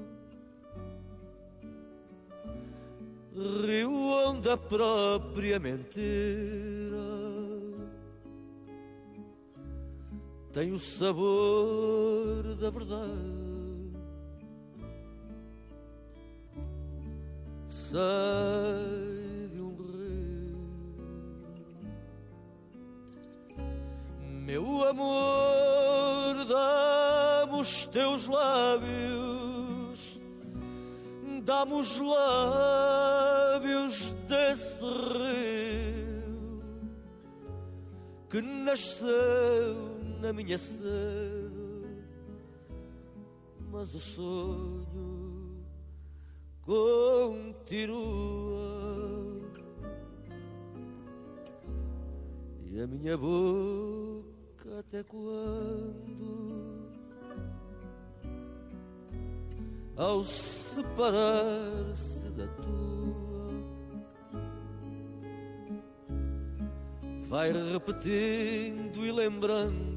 rio onde a própria mentira tem o sabor da verdade. Sei de um rio, meu amor, dá-me os teus lábios, dá-me os lábios desse rio que nasceu na minha sede, mas o sonho continua e a minha boca até quando, ao separar-se da tua, vai repetindo e lembrando.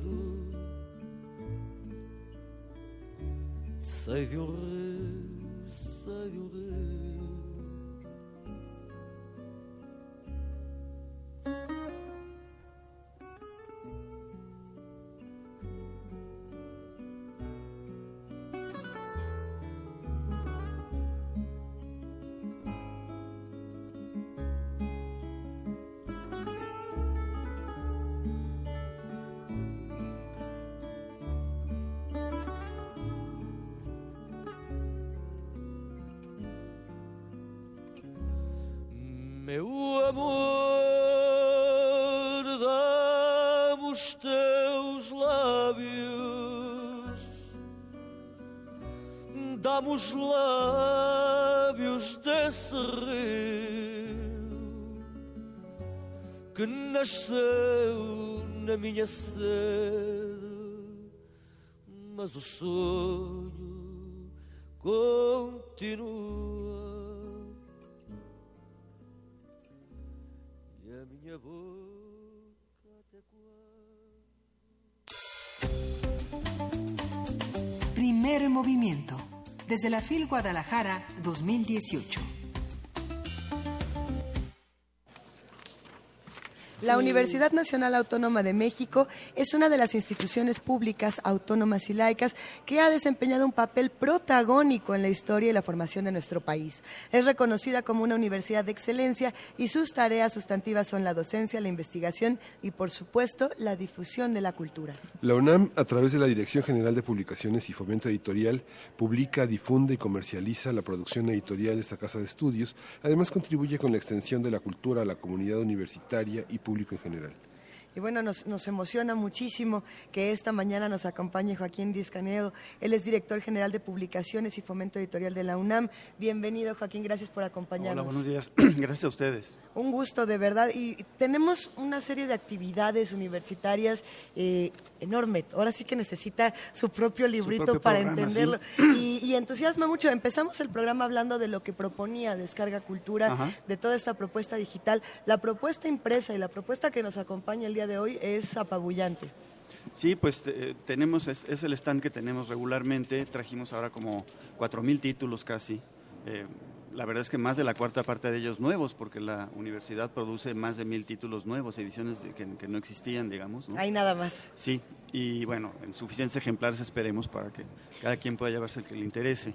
Sei de um rio, sei de um rio. Dá-me os lábios desse rio que nasceu na minha sede, mas o sonho continua e a minha boca até quando. Primer Movimiento. desde la FIL Guadalajara dos mil dieciocho. La Universidad Nacional Autónoma de México es una de las instituciones públicas, autónomas y laicas que ha desempeñado un papel protagónico en la historia y la formación de nuestro país. Es reconocida como una universidad de excelencia y sus tareas sustantivas son la docencia, la investigación y, por supuesto, la difusión de la cultura. La UNAM, a través de la Dirección General de Publicaciones y Fomento Editorial, publica, difunde y comercializa la producción editorial de esta casa de estudios. Además, contribuye con la extensión de la cultura a la comunidad universitaria y público en general. Y bueno, nos, nos emociona muchísimo que esta mañana nos acompañe Joaquín Díez-Canedo. Él es director general de Publicaciones y Fomento Editorial de la UNAM. Bienvenido, Joaquín, gracias por acompañarnos. Hola, buenos días. Gracias a ustedes. Un gusto, de verdad. Y tenemos una serie de actividades universitarias eh, enorme. Ahora sí que necesita su propio librito, su propio para programa, entenderlo. Sí. Y, y entusiasma mucho. Empezamos el programa hablando de lo que proponía Descarga Cultura, ajá, de toda esta propuesta digital. La propuesta impresa y la propuesta que nos acompaña el día de hoy es apabullante. Sí, pues eh, tenemos, es, es el stand que tenemos regularmente, trajimos ahora como cuatro mil títulos casi, eh, la verdad es que más de la cuarta parte de ellos nuevos, porque la universidad produce más de mil títulos nuevos, ediciones de, que, que no existían, digamos, ¿no? Hay nada más. Sí, y bueno, en suficientes ejemplares esperemos para que cada quien pueda llevarse el que le interese.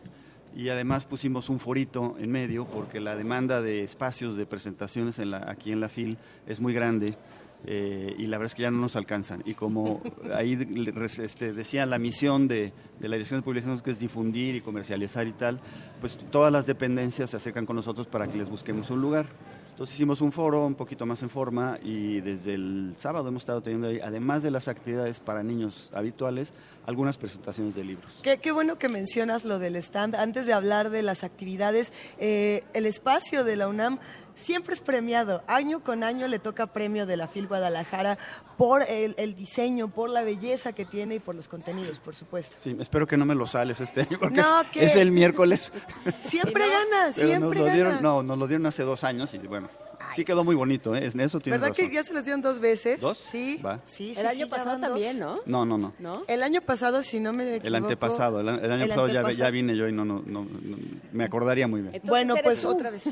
Y además pusimos un forito en medio, porque la demanda de espacios de presentaciones en la, aquí en la FIL es muy grande. Eh, y la verdad es que ya no nos alcanzan, y como ahí este, decía la misión de, de la Dirección de Publicaciones, que es difundir y comercializar y tal, pues todas las dependencias se acercan con nosotros para que les busquemos un lugar. Entonces hicimos un foro un poquito más en forma, y desde el sábado hemos estado teniendo ahí, además de las actividades para niños habituales, algunas presentaciones de libros. Qué, qué bueno que mencionas lo del stand. Antes de hablar de las actividades, eh, el espacio de la UNAM siempre es premiado, año con año le toca premio de la FIL Guadalajara por el, el diseño, por la belleza que tiene y por los contenidos, por supuesto. Sí, espero que no me lo sales este año, porque no, es, que... es el miércoles. Siempre gana, siempre nos lo gana. Dieron, no, nos lo dieron hace dos años y bueno, ay, sí quedó muy bonito, ¿eh? Eso tiene ¿verdad razón. Que ya se los dieron dos veces? ¿Dos? Sí. Va. Sí, sí. El sí, año sí, pasado también, ¿no? ¿no? No, no, no. El año pasado, si no me equivoco. El antepasado, el, el año el pasado antepasado. Ya, ya vine yo y no, no, no, no me acordaría muy bien. Entonces, bueno, pues tú. Otra vez.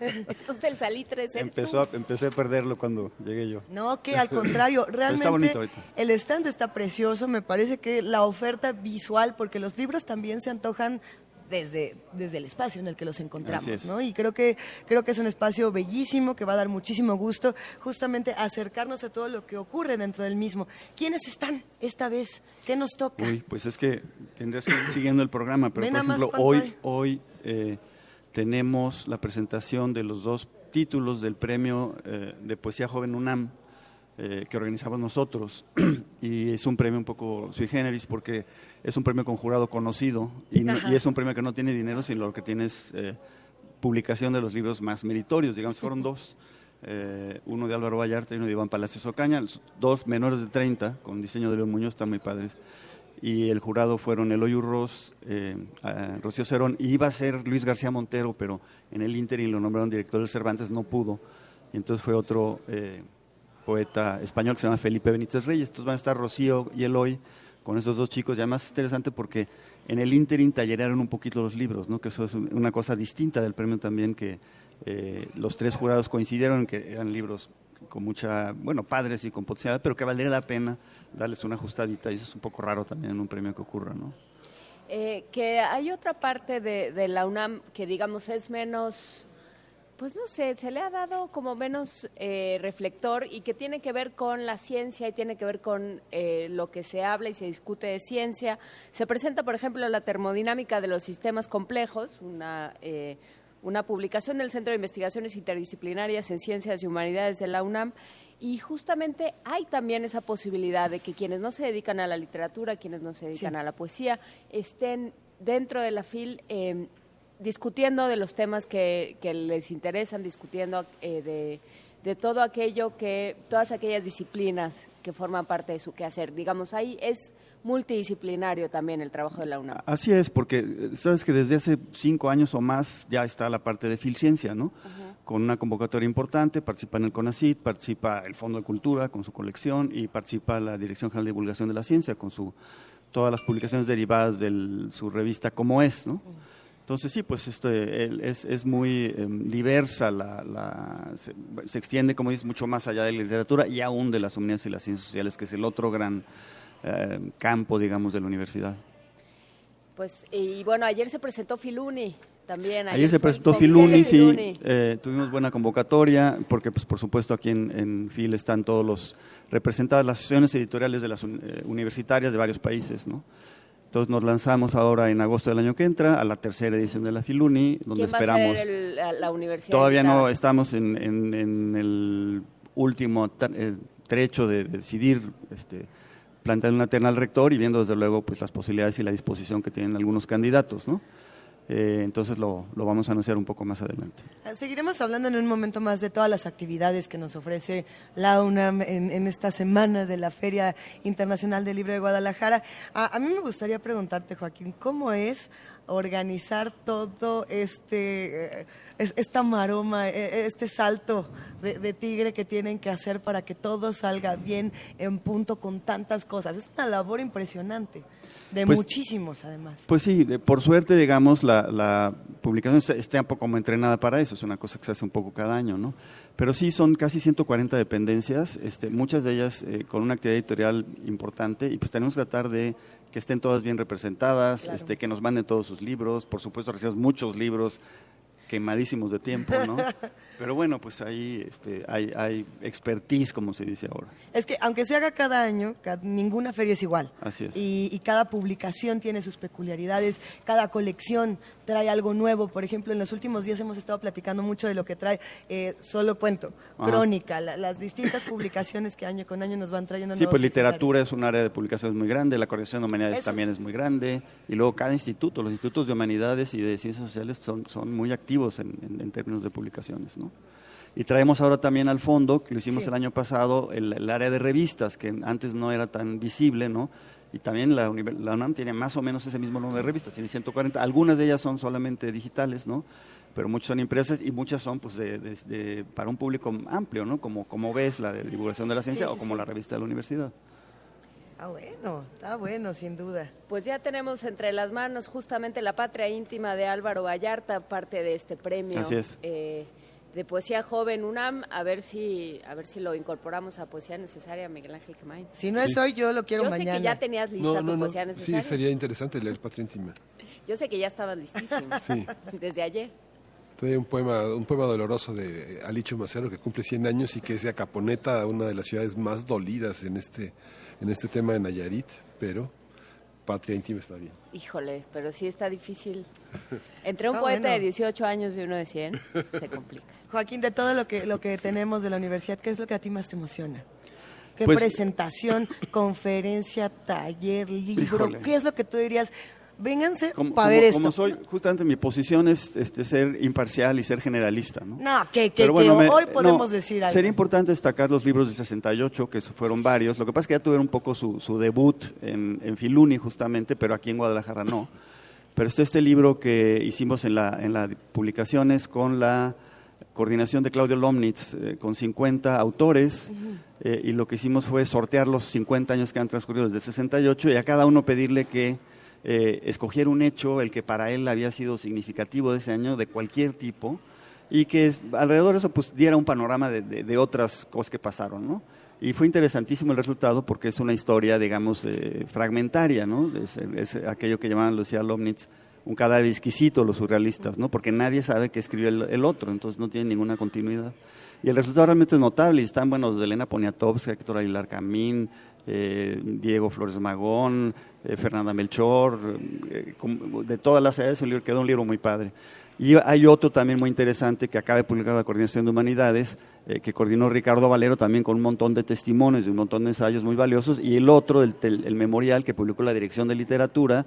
Entonces el salitre es empezó a, empecé a perderlo cuando llegué yo. No, que al contrario, realmente el stand está precioso, me parece que la oferta visual, porque los libros también se antojan Desde, desde el espacio en el que los encontramos, ¿no? Y creo que, creo que es un espacio bellísimo que va a dar muchísimo gusto justamente acercarnos a todo lo que ocurre dentro del mismo. ¿Quiénes están esta vez? ¿Qué nos toca? Uy, pues es que tendrías que ir siguiendo el programa, pero ven, por ejemplo, hoy, hay. hoy eh, tenemos la presentación de los dos títulos del premio eh, de Poesía Joven UNAM eh, que organizamos nosotros, y es un premio un poco sui generis porque es un premio con jurado conocido y, no, y es un premio que no tiene dinero, sino lo que tiene es eh, publicación de los libros más meritorios, digamos, fueron dos, eh, uno de Álvaro Vallarta y uno de Iván Palacios Ocaña, dos menores de treinta, con diseño de León Muñoz, están muy padres, y el jurado fueron Eloy Urroz, eh, Rocío Cerón, y iba a ser Luis García Montero, pero en el ínterin lo nombraron director del Cervantes, no pudo, y entonces fue otro eh, poeta español que se llama Felipe Benítez Reyes. Entonces van a estar Rocío y Eloy con estos dos chicos, y además es interesante porque en el ínterin tallerearon un poquito los libros, ¿no? Que eso es una cosa distinta del premio también, que eh, los tres jurados coincidieron que eran libros con mucha, bueno, padres y con potencial, pero que valdría la pena darles una ajustadita, y eso es un poco raro también en un premio que ocurra, ¿no? Eh, que hay otra parte de, de la UNAM que, digamos, es menos, pues no sé, se le ha dado como menos eh, reflector, y que tiene que ver con la ciencia y tiene que ver con eh, lo que se habla y se discute de ciencia. Se presenta, por ejemplo, la termodinámica de los sistemas complejos, una, eh, una publicación del Centro de Investigaciones Interdisciplinarias en Ciencias y Humanidades de la UNAM, y justamente hay también esa posibilidad de que quienes no se dedican a la literatura, quienes no se dedican sí. a la poesía, estén dentro de la FIL eh, discutiendo de los temas que, que les interesan, discutiendo eh, de, de todo aquello que, todas aquellas disciplinas que forman parte de su quehacer. Digamos, ahí es multidisciplinario también el trabajo de la UNAM. Así es, porque sabes que desde hace cinco años o más ya está la parte de Filciencia, ¿no? Uh-huh. Con una convocatoria importante, participa en el CONACYT, participa el Fondo de Cultura con su colección, y participa la Dirección General de Divulgación de la Ciencia con su todas las publicaciones derivadas de su revista Cómo Es, ¿no? Entonces sí, pues esto es, es muy eh, diversa, la, la, se, se extiende, como dices, mucho más allá de la literatura y aún de las humanidades y las ciencias sociales, que es el otro gran eh, campo, digamos, de la universidad. Pues, y bueno, ayer se presentó Filuni también. Ayer, ayer se presentó Filuni, Filuni, sí, eh, tuvimos buena convocatoria, porque pues por supuesto aquí en, en F I L están todos los representadas las asociaciones editoriales de las eh, universitarias de varios países, ¿no? Entonces nos lanzamos ahora en agosto del año que entra a la tercera edición de la Filuni, donde ¿quién va esperamos. A ser el, la, la universidad? Todavía no estamos en, en, en el último trecho de, de decidir. Este, planteando una terna al rector y viendo desde luego pues las posibilidades y la disposición que tienen algunos candidatos, ¿no? Eh, entonces lo, lo vamos a anunciar un poco más adelante. Seguiremos hablando en un momento más de todas las actividades que nos ofrece la UNAM en, en esta semana de la Feria Internacional del Libro de Guadalajara. A, a mí me gustaría preguntarte, Joaquín, ¿cómo es organizar todo este, esta maroma, este salto de, de tigre que tienen que hacer para que todo salga bien en punto con tantas cosas? Es una labor impresionante, de pues, muchísimos además. Pues sí, de, por suerte, digamos, la, la publicación está un poco como entrenada para eso, es una cosa que se hace un poco cada año, ¿no? Pero sí, son casi ciento cuarenta dependencias, este, muchas de ellas eh, con una actividad editorial importante, y pues tenemos que tratar de que estén todas bien representadas, claro. este, que nos manden todos sus libros, por supuesto recibimos muchos libros quemadísimos de tiempo, ¿no? Pero bueno, pues ahí este, hay, hay expertise, como se dice ahora. Es que aunque se haga cada año, cada, ninguna feria es igual. Así es. Y, y cada publicación tiene sus peculiaridades, cada colección trae algo nuevo. Por ejemplo, en los últimos días hemos estado platicando mucho de lo que trae eh, Solo Cuento, ajá, Crónica, la, las distintas publicaciones que año con año nos van trayendo. Sí, pues literatura es un área de publicaciones muy grande, la colección de humanidades Eso. también es muy grande, y luego cada instituto, los institutos de humanidades y de ciencias sociales son, son muy activos en, en, en términos de publicaciones, ¿no? Y traemos ahora también al fondo, que lo hicimos sí. el año pasado, el, el área de revistas, que antes no era tan visible, ¿no? Y también la, la UNAM tiene más o menos ese mismo número de revistas, tiene ciento cuarenta, algunas de ellas son solamente digitales, ¿no? Pero muchas son impresas y muchas son pues de, de, de, para un público amplio, ¿no? Como, como ves, la de divulgación de la ciencia sí, sí, o como sí. la revista de la universidad. Ah, bueno, está bueno, sin duda. Pues ya tenemos entre las manos justamente La Patria Íntima de Álvaro Vallarta, parte de este premio. Así es. Eh, de Poesía Joven UNAM, a ver si a ver si lo incorporamos a Poesía Necesaria, Miguel Ángel Quemain. Si no es sí. hoy, yo lo quiero yo mañana. Yo sé que ya tenías lista no, no, tu Poesía no. Necesaria. Sí, sería interesante leer Patria Íntima. Yo sé que ya estabas listísimo, sí. desde ayer. Trae un poema un poema doloroso de Alicho Macero, que cumple cien años y que es de Acaponeta, una de las ciudades más dolidas en este, en este tema de Nayarit, pero Patria Íntima está bien. Híjole, pero sí está difícil. Entre un ah, poeta bueno. de dieciocho años y uno de cien, se complica. Joaquín, de todo lo que lo que tenemos de la universidad, ¿qué es lo que a ti más te emociona? ¿Qué pues, presentación, conferencia, taller, libro? Híjole. ¿Qué es lo que tú dirías? Vénganse para ver esto. Como soy, justamente mi posición es este, ser imparcial y ser generalista, ¿no? No, que, que, bueno, que me, hoy podemos no, decir algo. Sería importante destacar los libros del sesenta y ocho, que fueron varios. Lo que pasa es que ya tuvieron un poco su, su debut en, en Filuni, justamente, pero aquí en Guadalajara no. Pero está este libro que hicimos en la, en las publicaciones con la coordinación de Claudio Lomnitz, eh, con cincuenta autores, uh-huh. eh, y lo que hicimos fue sortear los cincuenta años que han transcurrido desde el sesenta y ocho y a cada uno pedirle que Eh, escoger un hecho, el que para él había sido significativo de ese año, de cualquier tipo, y que es, alrededor de eso pues, diera un panorama de, de, de otras cosas que pasaron, ¿no? Y fue interesantísimo el resultado porque es una historia, digamos, eh, fragmentaria, ¿no? Es, es aquello que llamaban, lo decía Lomnitz, un cadáver exquisito los surrealistas, ¿no? Porque nadie sabe qué escribió el, el otro, entonces no tiene ninguna continuidad. Y el resultado realmente es notable, y están buenos desde Elena Poniatowska, Héctor Aguilar Camín, Eh, Diego Flores Magón, eh, Fernanda Melchor, eh, de todas las edades, un libro, quedó un libro muy padre. Y hay otro también muy interesante que acaba de publicar la Coordinación de Humanidades, eh, que coordinó Ricardo Valero también con un montón de testimonios y un montón de ensayos muy valiosos, y el otro, el, el, el memorial que publicó la Dirección de Literatura,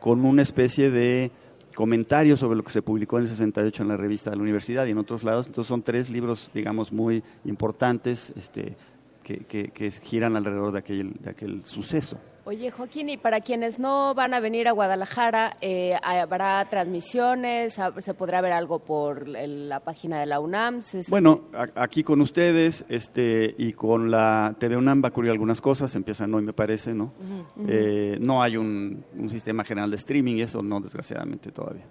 con una especie de comentarios sobre lo que se publicó en el sesenta y ocho en la revista de la universidad y en otros lados. Entonces son tres libros, digamos, muy importantes, este, que, que, que giran alrededor de aquel, de aquel suceso. Oye, Joaquín, y para quienes no van a venir a Guadalajara, eh, ¿habrá transmisiones? ¿Se podrá ver algo por la página de la UNAM? ¿Se, se... Bueno, a, aquí con ustedes este, y con la T V UNAM va a ocurrir algunas cosas, empiezan hoy me parece, ¿no? Uh-huh. Eh, no hay un, un sistema general de streaming, eso no, desgraciadamente, todavía.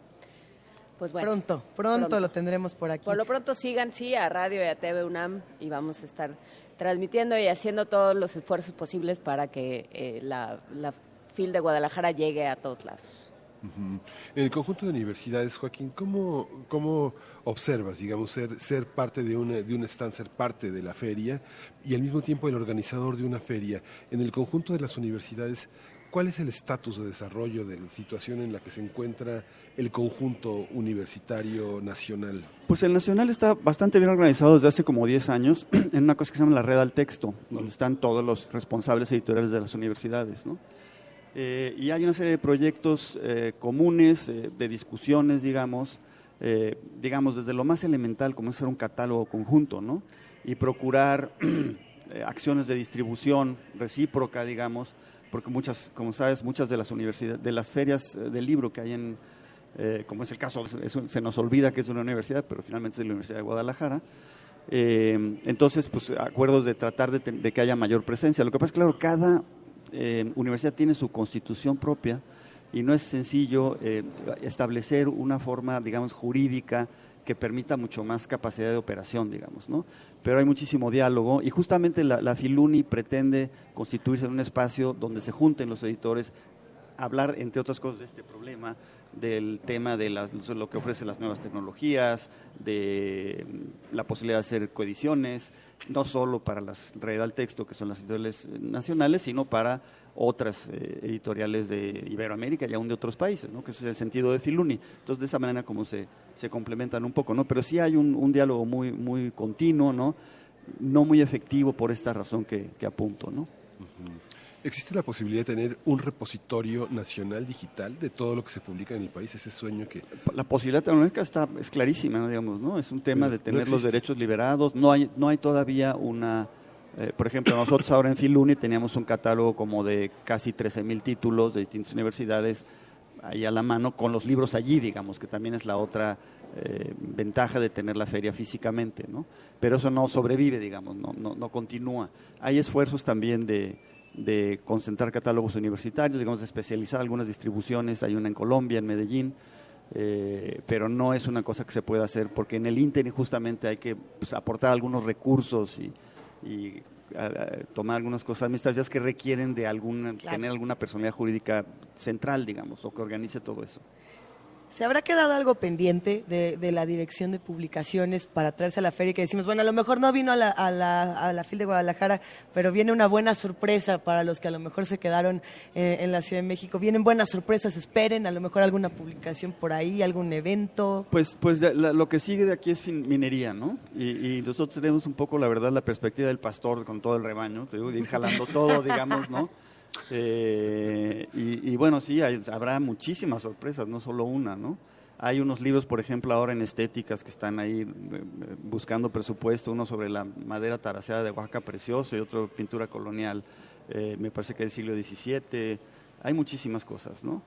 Pues bueno, pronto, pronto, pronto lo tendremos por aquí. Por lo pronto sigan, sí, a Radio y a T V UNAM y vamos a estar transmitiendo y haciendo todos los esfuerzos posibles para que eh, la, la FIL de Guadalajara llegue a todos lados. Uh-huh. En el conjunto de universidades, Joaquín, ¿cómo, cómo observas, digamos, ser, ser parte de, una, de un stand, ser parte de la feria y al mismo tiempo el organizador de una feria? En el conjunto de las universidades, ¿cuál es el estatus de desarrollo de la situación en la que se encuentra el conjunto universitario nacional? Pues el nacional está bastante bien organizado desde hace como diez años en una cosa que se llama la Red al Texto, donde están todos los responsables editoriales de las universidades, ¿no? Eh, y hay una serie de proyectos eh, comunes, eh, de discusiones, digamos, eh, digamos desde lo más elemental como es hacer un catálogo conjunto, ¿no? Y procurar eh, acciones de distribución recíproca, digamos, porque muchas, como sabes, muchas de las universidades, de las ferias del libro que hay en, eh, como es el caso, es, se nos olvida que es de una universidad, pero finalmente es de la Universidad de Guadalajara. Eh, entonces, pues, acuerdos de tratar de, de que haya mayor presencia. Lo que pasa es que, claro, cada eh, universidad tiene su constitución propia y no es sencillo eh, establecer una forma, digamos, jurídica que permita mucho más capacidad de operación, digamos, ¿no? Pero hay muchísimo diálogo y justamente la, la Filuni pretende constituirse en un espacio donde se junten los editores a hablar, entre otras cosas, de este problema, del tema de las, lo que ofrecen las nuevas tecnologías, de la posibilidad de hacer coediciones, no solo para las Red al Texto, que son las editoriales nacionales, sino para otras eh, editoriales de Iberoamérica y aún de otros países, ¿no? Que ese es el sentido de Filuni. Entonces, de esa manera como se, se complementan un poco, ¿no? Pero sí hay un, un diálogo muy, muy continuo, ¿no? No muy efectivo por esta razón que, que apunto, ¿no? Uh-huh. ¿Existe la posibilidad de tener un repositorio nacional digital de todo lo que se publica en el país? Ese sueño que... La posibilidad tecnológica está, es clarísima, ¿no? Digamos, ¿no? Es un tema Pero de tener no los derechos liberados. No hay, no hay todavía una... Eh, por ejemplo, nosotros ahora en Filuni teníamos un catálogo como de casi trece mil títulos de distintas universidades ahí a la mano, con los libros allí, digamos, que también es la otra eh, ventaja de tener la feria físicamente, ¿no? Pero eso no sobrevive, digamos, no, no, no continúa. Hay esfuerzos también de, de concentrar catálogos universitarios, digamos, de especializar algunas distribuciones, hay una en Colombia, en Medellín, eh, pero no es una cosa que se pueda hacer, porque en el ínterin justamente hay que pues, aportar algunos recursos y y a, a, tomar algunas cosas administrativas que requieren de alguna, claro, tener alguna personalidad jurídica central, digamos, o que organice todo eso. ¿Se habrá quedado algo pendiente de, de la dirección de publicaciones para traerse a la feria? Que decimos, bueno, a lo mejor no vino a la, a, la, a la FIL de Guadalajara, pero viene una buena sorpresa para los que a lo mejor se quedaron eh, en la Ciudad de México. Vienen buenas sorpresas, esperen, a lo mejor alguna publicación por ahí, algún evento. Pues pues la, lo que sigue de aquí es minería, ¿no? Y, y nosotros tenemos un poco, la verdad, la perspectiva del pastor con todo el rebaño, te digo, ir jalando todo, digamos, ¿no? Eh, y, y bueno, sí, hay, habrá muchísimas sorpresas, no solo una, ¿no? Hay unos libros, por ejemplo, ahora en estéticas que están ahí eh, buscando presupuesto, uno sobre la madera taraseada de Oaxaca, precioso, y otro pintura colonial, eh, me parece que del siglo diecisiete. Hay muchísimas cosas, ¿no?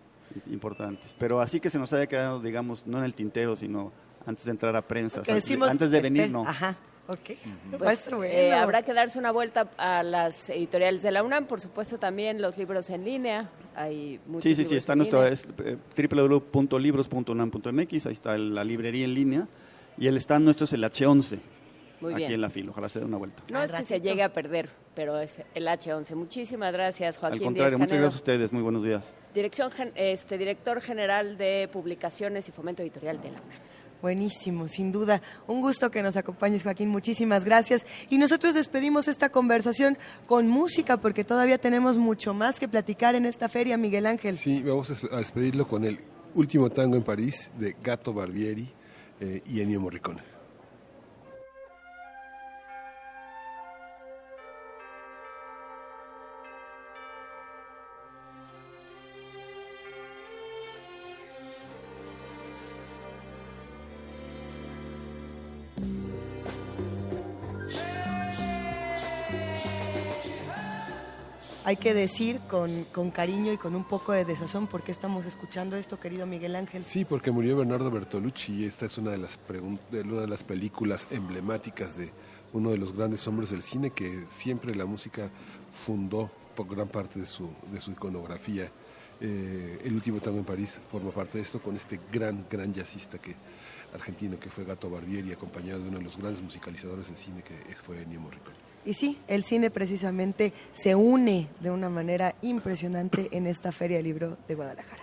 Importantes, pero así que se nos haya quedado, digamos, no en el tintero, sino antes de entrar a prensa, okay, o sea, decimos, antes de venir, no. Ajá. Okay. Uh-huh. Pues, eh, habrá que darse una vuelta a las editoriales de la UNAM, por supuesto también los libros en línea, hay muchos. Sí, sí, sí, está nuestro es, eh, doble u doble u doble u punto libros punto unam punto m x, ahí está la librería en línea y el stand nuestro es el hache once. Muy bien. Aquí en la FIL, ojalá se dé una vuelta. No es que se llegue a perder, pero es el hache once. Muchísimas gracias, Joaquín. Al contrario, muchas gracias a ustedes, muy buenos días. Dirección, este, director general de Publicaciones y Fomento Editorial de la UNAM. Buenísimo, sin duda. Un gusto que nos acompañes, Joaquín. Muchísimas gracias. Y nosotros despedimos esta conversación con música, porque todavía tenemos mucho más que platicar en esta feria, Miguel Ángel. Sí, vamos a despedirlo con el último tango en París de Gato Barbieri eh, y Ennio Morricone. Yeah. hay que decir con, con cariño y con un poco de desazón por qué estamos escuchando esto, querido Miguel Ángel. Sí, porque murió Bernardo Bertolucci y esta es una de las, pregun- una de las películas emblemáticas de uno de los grandes hombres del cine que siempre la música fundó por gran parte de su, de su iconografía. Eh, el último tango en París forma parte de esto con este gran, gran jazzista que, argentino que fue Gato Barbieri, acompañado de uno de los grandes musicalizadores del cine que fue Ennio Morricone. Y sí, el cine precisamente se une de una manera impresionante en esta Feria del Libro de Guadalajara.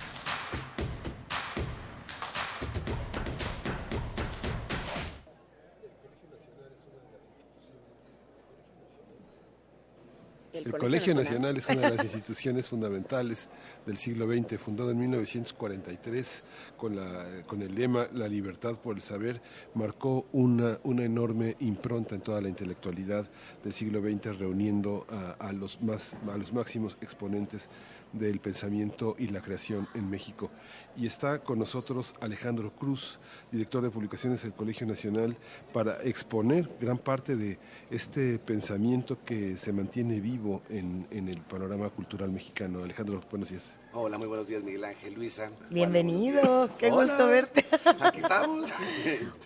El Colegio Nacional es una de las instituciones fundamentales del siglo veinte, fundado en mil novecientos cuarenta y tres con, la, con el lema La libertad por el saber, marcó una, una enorme impronta en toda la intelectualidad del siglo veinte, reuniendo a, a, los, más, a los máximos exponentes del pensamiento y la creación en México. Y está con nosotros Alejandro Cruz, director de publicaciones del Colegio Nacional, para exponer gran parte de este pensamiento que se mantiene vivo en, en el panorama cultural mexicano. Alejandro, buenos días. Hola, muy buenos días, Miguel Ángel, Luisa. Bienvenido, Juana, qué Hola. Gusto verte. Aquí estamos.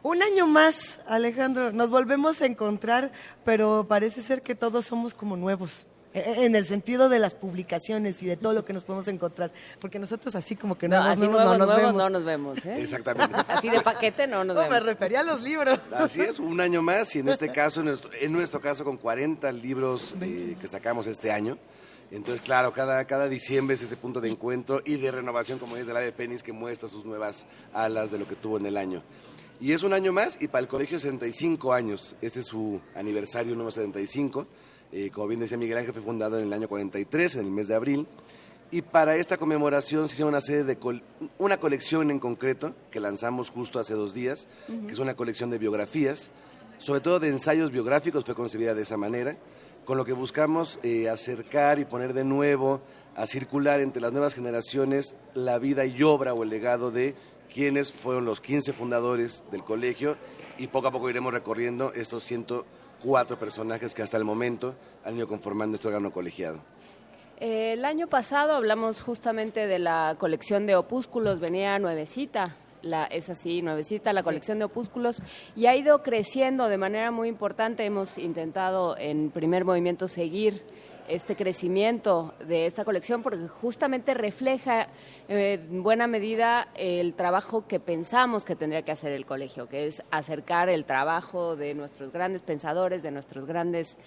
Un año más, Alejandro, nos volvemos a encontrar, pero parece ser que todos somos como nuevos. En el sentido de las publicaciones y de todo lo que nos podemos encontrar, porque nosotros así como que no, no, nuevos, no nos nuevos, vemos. No nos vemos, ¿eh? Exactamente. Así de paquete no nos no, vemos. Me refería a los libros. Así es, un año más y en este caso, en nuestro, en nuestro caso con cuarenta libros eh, que sacamos este año. Entonces, claro, cada, cada diciembre es ese punto de encuentro y de renovación, como es del ave fénix, que muestra sus nuevas alas de lo que tuvo en el año. Y es un año más y para el colegio setenta y cinco años, este es su aniversario número setenta y cinco. Eh, como bien decía Miguel Ángel, fue fundado en el año cuarenta y tres, en el mes de abril, y para esta conmemoración se hizo una serie de col- una colección en concreto que lanzamos justo hace dos días, uh-huh. que es una colección de biografías, sobre todo de ensayos biográficos, fue concebida de esa manera, con lo que buscamos eh, acercar y poner de nuevo a circular entre las nuevas generaciones la vida y obra o el legado de quienes fueron los quince fundadores del colegio, y poco a poco iremos recorriendo estos ciento cuatro personajes que hasta el momento han ido conformando este órgano colegiado. El año pasado hablamos justamente de la colección de opúsculos, venía nuevecita, la, es así, nuevecita la colección de opúsculos, y ha ido creciendo de manera muy importante. Hemos intentado en Primer Movimiento seguir este crecimiento de esta colección porque justamente refleja eh, en buena medida el trabajo que pensamos que tendría que hacer el colegio, que es acercar el trabajo de nuestros grandes pensadores, de nuestros grandes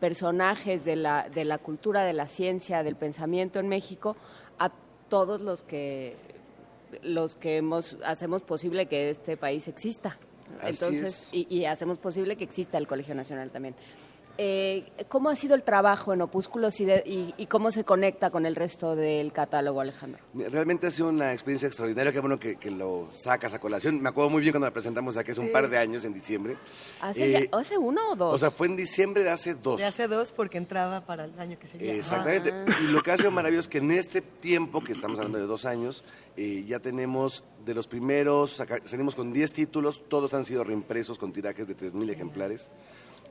personajes de la, de la cultura, de la ciencia, del pensamiento en México, a todos los que los que hemos, hacemos posible que este país exista. Así Entonces, es. y, y hacemos posible que exista el Colegio Nacional también. Eh, ¿Cómo ha sido el trabajo en Opúsculos y, de, y, y cómo se conecta con el resto del catálogo, Alejandro? Realmente ha sido una experiencia extraordinaria, qué bueno que, que lo sacas a colación. Me acuerdo muy bien cuando la presentamos aquí hace sí. un par de años, en diciembre. ¿Hace, eh, ya, ¿Hace uno o dos? O sea, fue en diciembre de hace dos. De hace dos porque entraba para el año que seguía. Exactamente. Ah. Y lo que ha sido maravilloso es que en este tiempo, que estamos hablando de dos años, eh, ya tenemos de los primeros, acá, salimos con diez títulos, todos han sido reimpresos con tirajes de tres mil sí. ejemplares.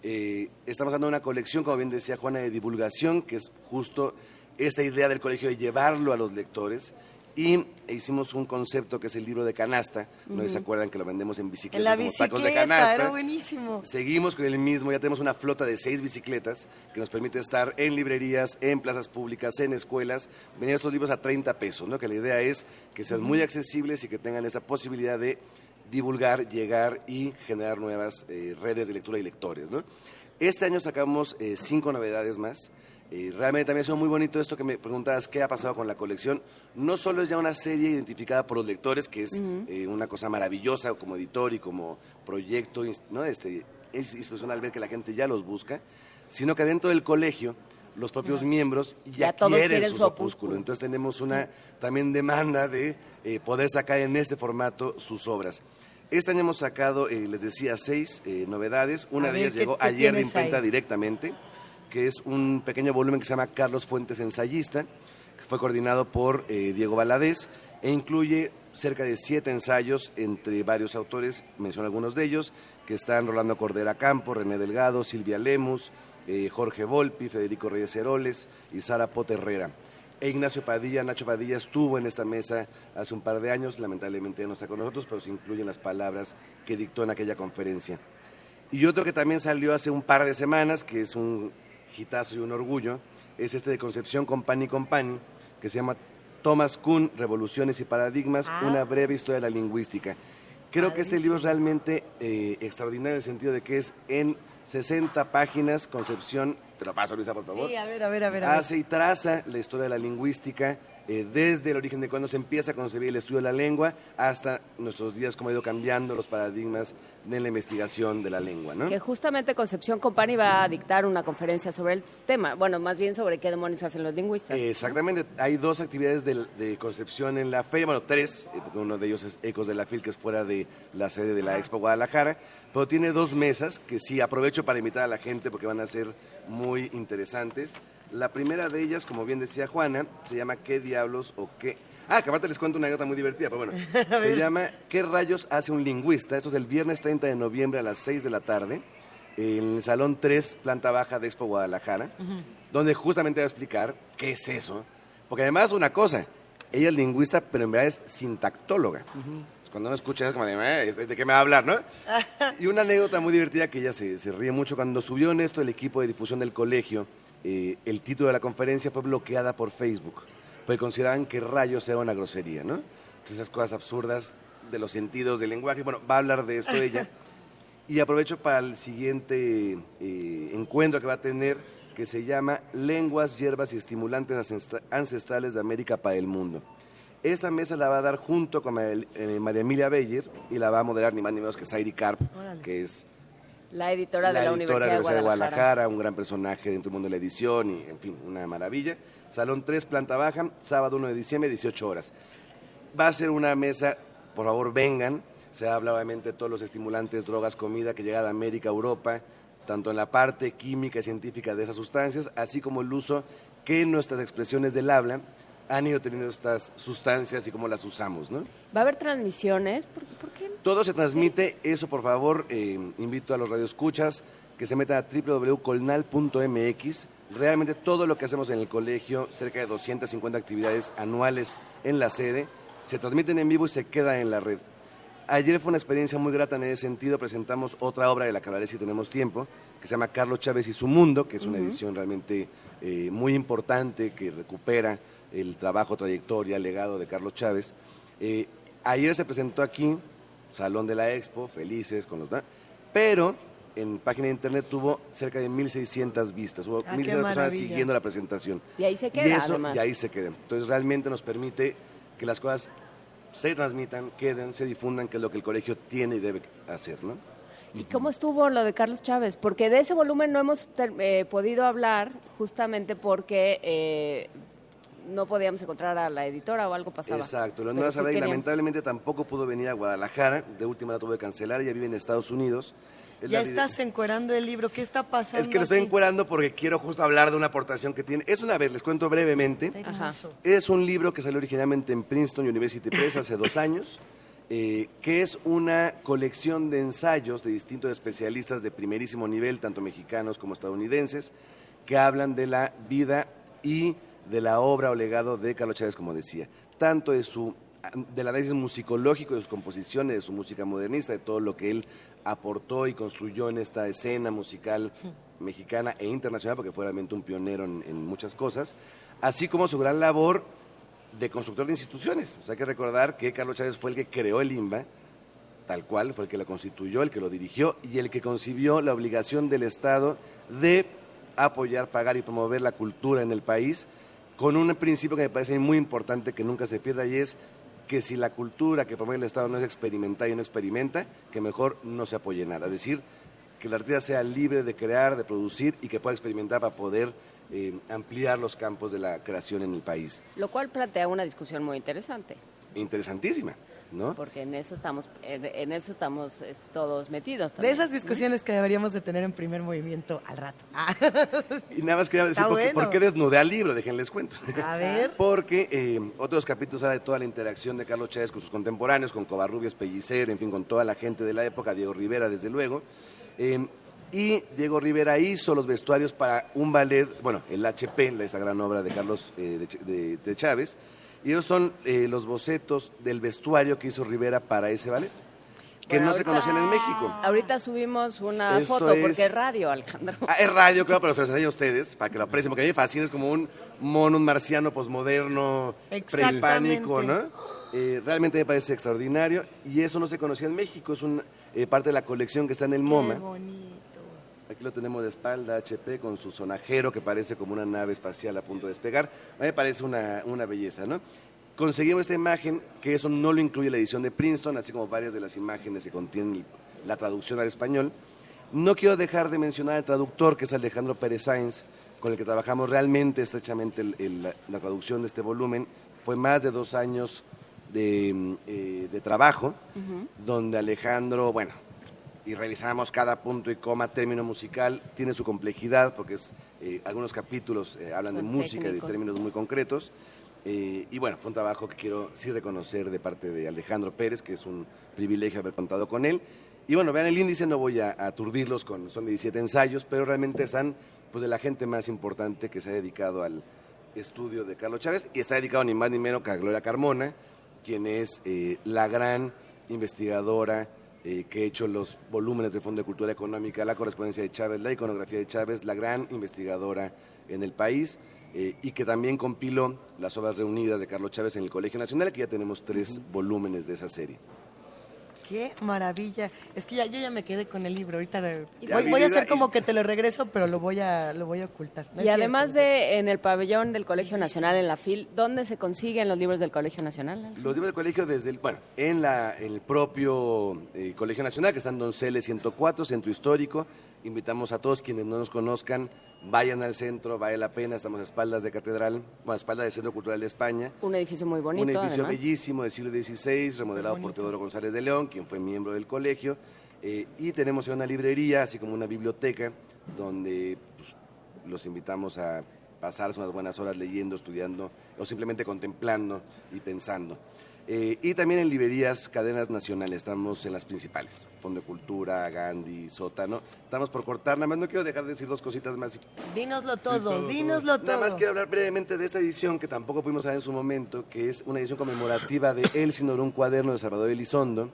Eh, estamos hablando de una colección, como bien decía Juana, de divulgación, que es justo esta idea del colegio de llevarlo a los lectores, y hicimos un concepto que es el libro de canasta, uh-huh. ¿no se acuerdan que lo vendemos en bicicletas? En la bicicleta, como tacos de canasta. Era buenísimo. Seguimos con el mismo, ya tenemos una flota de seis bicicletas que nos permite estar en librerías, en plazas públicas, en escuelas, vender estos libros a treinta pesos, ¿no? Que la idea es que sean muy accesibles y que tengan esa posibilidad de divulgar, llegar y generar nuevas eh, redes de lectura y lectores, ¿no? Este año sacamos eh, cinco novedades más. Eh, realmente también ha sido muy bonito esto que me preguntabas, ¿qué ha pasado con la colección? No solo es ya una serie identificada por los lectores, que es uh-huh. eh, una cosa maravillosa como editor y como proyecto, ¿no? Este, es institucional ver que la gente ya los busca, sino que dentro del colegio los propios no. miembros ya, ya quieren sus opúsculos. Opúsculo. Entonces tenemos una también demanda de eh, poder sacar en este formato sus obras. Este año hemos sacado, eh, les decía, seis eh, novedades. Una ver, de ellas ¿qué, llegó ¿qué ayer de imprenta ahí? Directamente, que es un pequeño volumen que se llama Carlos Fuentes Ensayista, que fue coordinado por eh, Diego Valadez, e incluye cerca de siete ensayos entre varios autores, menciono algunos de ellos, que están Rolando Cordera Campo, René Delgado, Silvia Lemus, Jorge Volpi, Federico Reyes Heroles y Sara Pote Herrera. E Ignacio Padilla, Nacho Padilla estuvo en esta mesa hace un par de años, lamentablemente no está con nosotros, pero se incluyen las palabras que dictó en aquella conferencia. Y otro que también salió hace un par de semanas, que es un hitazo y un orgullo, es este de Concepción Company Company, que se llama Thomas Kuhn, Revoluciones y Paradigmas, ah. una breve historia de la lingüística. Creo ah, que este sí. libro es realmente eh, extraordinario en el sentido de que es en sesenta páginas, Concepción, te lo paso, Luisa, por favor. Sí, a ver, a ver, a ver. Hace a ver. y traza la historia de la lingüística, eh, desde el origen de cuando se empieza a concebir el estudio de la lengua hasta nuestros días, cómo ha ido cambiando los paradigmas de la investigación de la lengua, ¿no? Que justamente Concepción Company va a dictar una conferencia sobre el tema, bueno, más bien sobre qué demonios hacen los lingüistas. Exactamente, hay dos actividades de, de Concepción en la feria, bueno, tres, porque uno de ellos es Ecos de la F I L, que es fuera de la sede de la Expo Guadalajara, pero tiene dos mesas que sí aprovecho para invitar a la gente porque van a ser muy interesantes. La primera de ellas, como bien decía Juana, se llama ¿Qué diablos o qué? Ah, que aparte les cuento una anécdota muy divertida, pero bueno. Se llama ¿Qué rayos hace un lingüista? Esto es el viernes treinta de noviembre a las seis de la tarde, en el Salón tres, planta baja de Expo Guadalajara, uh-huh. donde justamente va a explicar qué es eso. Porque además, una cosa, ella es lingüista, pero en verdad es sintactóloga. Uh-huh. Cuando uno escucha es como de, ¿de qué me va a hablar, no? Y una anécdota muy divertida que ella se, se ríe mucho. Cuando subió en esto el equipo de difusión del colegio, eh, el título de la conferencia fue bloqueada por Facebook, porque consideraban que rayos era una grosería, ¿no? Entonces esas cosas absurdas de los sentidos del lenguaje. Bueno, va a hablar de esto ella. Y aprovecho para el siguiente eh, encuentro que va a tener, que se llama Lenguas, Hierbas y Estimulantes Ancestrales de América para el Mundo. Esta mesa la va a dar junto con María Emilia Beyer y la va a moderar ni más ni menos que Zairi Karp, Órale. que es La editora de la, la editora Universidad de, Universidad de Guadalajara. Guadalajara, un gran personaje dentro del mundo de la edición y, en fin, una maravilla. Salón tres, planta baja, sábado uno de diciembre, dieciocho horas. Va a ser una mesa, por favor, vengan. Se habla obviamente de todos los estimulantes, drogas, comida que llega de América, Europa, tanto en la parte química y científica de esas sustancias, así como el uso que nuestras expresiones del habla han ido teniendo estas sustancias y cómo las usamos, ¿no? ¿Va a haber transmisiones? ¿Por, por qué? Todo se transmite, eso por favor, eh, invito a los radioescuchas que se metan a doble u doble u doble u punto colnal punto m x. Realmente todo lo que hacemos en el colegio, cerca de doscientas cincuenta actividades anuales en la sede, se transmiten en vivo y se queda en la red. Ayer fue una experiencia muy grata en ese sentido, presentamos otra obra de la que hablaré si tenemos tiempo, que se llama Carlos Chávez y su mundo, que es una uh-huh. edición realmente eh, muy importante que recupera el trabajo, trayectoria, legado de Carlos Chávez. Eh, ayer se presentó aquí, Salón de la Expo, felices con los... Pero en página de internet tuvo cerca de mil seiscientas vistas, hubo ah, mil seiscientas personas maravilla. Siguiendo la presentación. Y ahí se queda, y eso, además. Y ahí se queda. Entonces realmente nos permite que las cosas se transmitan, queden, se difundan, que es lo que el colegio tiene y debe hacer, ¿no? ¿Y cómo estuvo lo de Carlos Chávez? Porque de ese volumen no hemos eh, podido hablar justamente porque... Eh, no podíamos encontrar a la editora o algo pasaba. Exacto, Leonora Saray sí lamentablemente tampoco pudo venir a Guadalajara, de última la tuve que cancelar, ella vive en Estados Unidos. Es ya estás encuerando el libro, ¿qué está pasando? Es que lo estoy encuerando porque quiero justo hablar de una aportación que tiene. Es una, a ver, les cuento brevemente. Ajá. Es un libro que salió originalmente en Princeton University Press hace dos años, eh, que es una colección de ensayos de distintos especialistas de primerísimo nivel, tanto mexicanos como estadounidenses, que hablan de la vida y... de la obra o legado de Carlos Chávez, como decía, tanto de su del análisis musicológico, de sus composiciones, de su música modernista, de todo lo que él aportó y construyó en esta escena musical mexicana e internacional, porque fue realmente un pionero en, en muchas cosas, así como su gran labor de constructor de instituciones. O sea, hay que recordar que Carlos Chávez fue el que creó el I N B A, tal cual, fue el que lo constituyó, el que lo dirigió y el que concibió la obligación del Estado de apoyar, pagar y promover la cultura en el país, con un principio que me parece muy importante que nunca se pierda, y es que si la cultura que promueve el Estado no es experimentada y no experimenta, que mejor no se apoye nada. Es decir, que el artista sea libre de crear, de producir y que pueda experimentar para poder eh, ampliar los campos de la creación en el país. Lo cual plantea una discusión muy interesante. Interesantísima, ¿no? Porque en eso estamos, en eso estamos todos metidos también. De esas discusiones que deberíamos de tener en Primer Movimiento al rato. Ah. Y nada más quería decir, ¿por, bueno. qué, ¿por qué desnudé al libro? Déjenles cuento. A ver. Porque eh, otros capítulos habla de toda la interacción de Carlos Chávez con sus contemporáneos, con Covarrubias, Pellicer, en fin, con toda la gente de la época, Diego Rivera, desde luego. Eh, y Diego Rivera hizo los vestuarios para un ballet, bueno, el H P, esa gran obra de Carlos eh, de, de, de Chávez. Y esos son eh, los bocetos del vestuario que hizo Rivera para ese ballet, que bueno, no ahorita, se conocían en México. Ahorita subimos una Esto foto, es, porque es radio, Alejandro. Ah, es radio, claro, pero se los enseño a ustedes, para que lo aprecien, porque a mí me fascina, es como un mono, un marciano posmoderno, prehispánico, ¿no? Eh, realmente me parece extraordinario, y eso no se conocía en México, es un, eh, parte de la colección que está en el MoMA. Qué bonito. Aquí lo tenemos de espalda, H P, con su sonajero que parece como una nave espacial a punto de despegar. A mí me parece una, una belleza, ¿no? Conseguimos esta imagen, que eso no lo incluye la edición de Princeton, así como varias de las imágenes que contienen la traducción al español. No quiero dejar de mencionar al traductor, que es Alejandro Pérez Sáenz, con el que trabajamos realmente estrechamente el, el, la, la traducción de este volumen. Fue más de dos años de, eh, de trabajo, uh-huh. donde Alejandro, bueno... y revisamos cada punto y coma, término musical, tiene su complejidad, porque es, eh, algunos capítulos eh, hablan Son de música, técnicos. De términos muy concretos, eh, y bueno, fue un trabajo que quiero sí reconocer de parte de Alejandro Pérez, que es un privilegio haber contado con él, y bueno, vean el índice, no voy a aturdirlos, con, son diecisiete ensayos, pero realmente están pues, de la gente más importante que se ha dedicado al estudio de Carlos Chávez, y está dedicado ni más ni menos que a Gloria Carmona, quien es eh, la gran investigadora, Eh, que he hecho los volúmenes del Fondo de Cultura Económica, la correspondencia de Chávez, la iconografía de Chávez, la gran investigadora en el país, eh, y que también compiló las obras reunidas de Carlos Chávez en el Colegio Nacional, que ya tenemos tres volúmenes de esa serie. Qué maravilla. Es que ya, yo ya me quedé con el libro. Ahorita de, voy, voy a hacer como que te lo regreso, pero lo voy a lo voy a ocultar. No, y además de en el pabellón del Colegio Nacional, en la F I L, ¿dónde se consiguen los libros del Colegio Nacional? Los libros del Colegio desde el, bueno, en la en el propio eh, Colegio Nacional, que están Donceles ciento cuatro, Centro Histórico. Invitamos a todos quienes no nos conozcan, vayan al centro, vale la pena, estamos a espaldas de Catedral, bueno, a espaldas del Centro Cultural de España. Un edificio muy bonito. Un edificio además bellísimo del siglo dieciséis, remodelado por Teodoro González de León, quien fue miembro del colegio, eh, y tenemos una librería, así como una biblioteca, donde pues, los invitamos a pasarse unas buenas horas leyendo, estudiando, o simplemente contemplando y pensando. Eh, y también en librerías, cadenas nacionales, estamos en las principales, Fondo de Cultura, Gandhi, Sótano, estamos por cortar, nada más no quiero dejar de decir dos cositas más. Dínoslo todo, sí, todo dínoslo todo. todo. Nada más quiero hablar brevemente de esta edición que tampoco pudimos hablar en su momento, que es una edición conmemorativa de El Sinor, un cuaderno de Salvador Elizondo,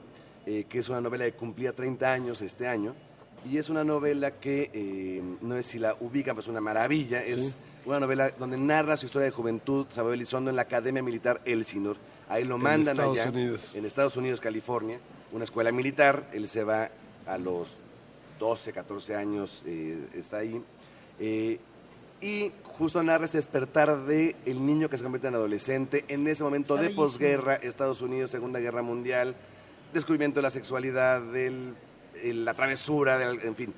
eh, que es una novela que cumplía treinta años este año, y es una novela que, eh, no sé si la ubican, pero es una maravilla, sí. Es una novela donde narra su historia de juventud, Salvador Elizondo, en la Academia Militar El Sinor. Ahí lo mandan en allá, Unidos. en Estados Unidos, California, una escuela militar. Él se va a los doce, catorce años, eh, está ahí. Eh, y justo narra este despertar de el niño que se convierte en adolescente en ese momento está de bellísimo. Posguerra, Estados Unidos, Segunda Guerra Mundial, descubrimiento de la sexualidad, del, el, la travesura, del, en fin.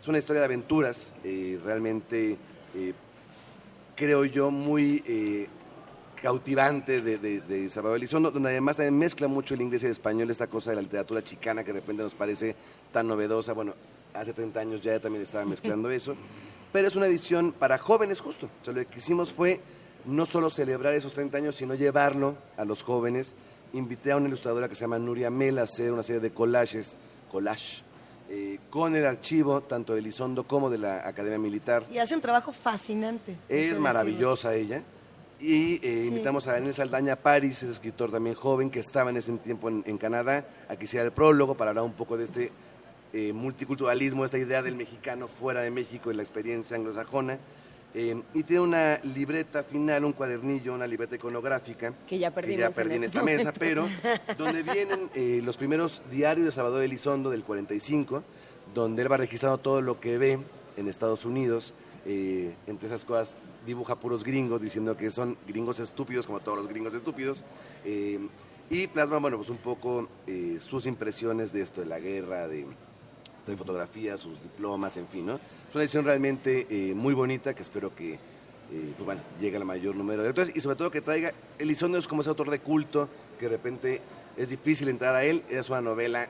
Es una historia de aventuras, eh, realmente, eh, creo yo, muy... Eh, cautivante de, de, de Salvador Elizondo, donde además también mezcla mucho el inglés y el español, esta cosa de la literatura chicana que de repente nos parece tan novedosa. Bueno, hace treinta años ya también estaba mezclando eso, pero es una edición para jóvenes justo. O sea, lo que hicimos fue no solo celebrar esos treinta años, sino llevarlo a los jóvenes. Invité a una ilustradora que se llama Nuria Mela a hacer una serie de collages, collage, Eh, con el archivo tanto de Elizondo como de la Academia Militar. Y hace un trabajo fascinante. Es maravillosa ella. Y eh, sí. invitamos a Daniel Saldaña París, es escritor también joven que estaba en ese tiempo en, en Canadá, a que hiciera el prólogo para hablar un poco de este eh, multiculturalismo, esta idea del mexicano fuera de México y la experiencia anglosajona. Eh, y tiene una libreta final, un cuadernillo, una libreta iconográfica que ya, que ya perdí en, en esta momento. mesa, pero donde vienen eh, los primeros diarios de Salvador Elizondo del cuarenta y cinco, donde él va registrando todo lo que ve en Estados Unidos. Eh, entre esas cosas dibuja puros gringos diciendo que son gringos estúpidos, como todos los gringos estúpidos, eh, y plasma, bueno, pues un poco eh, sus impresiones de esto, de la guerra, de, de fotografías, sus diplomas, en fin, ¿no? Es una edición realmente eh, muy bonita que espero que, eh, pues bueno, llegue al mayor número de autores y sobre todo que traiga. Elizondo es como ese autor de culto que de repente es difícil entrar a él, es una novela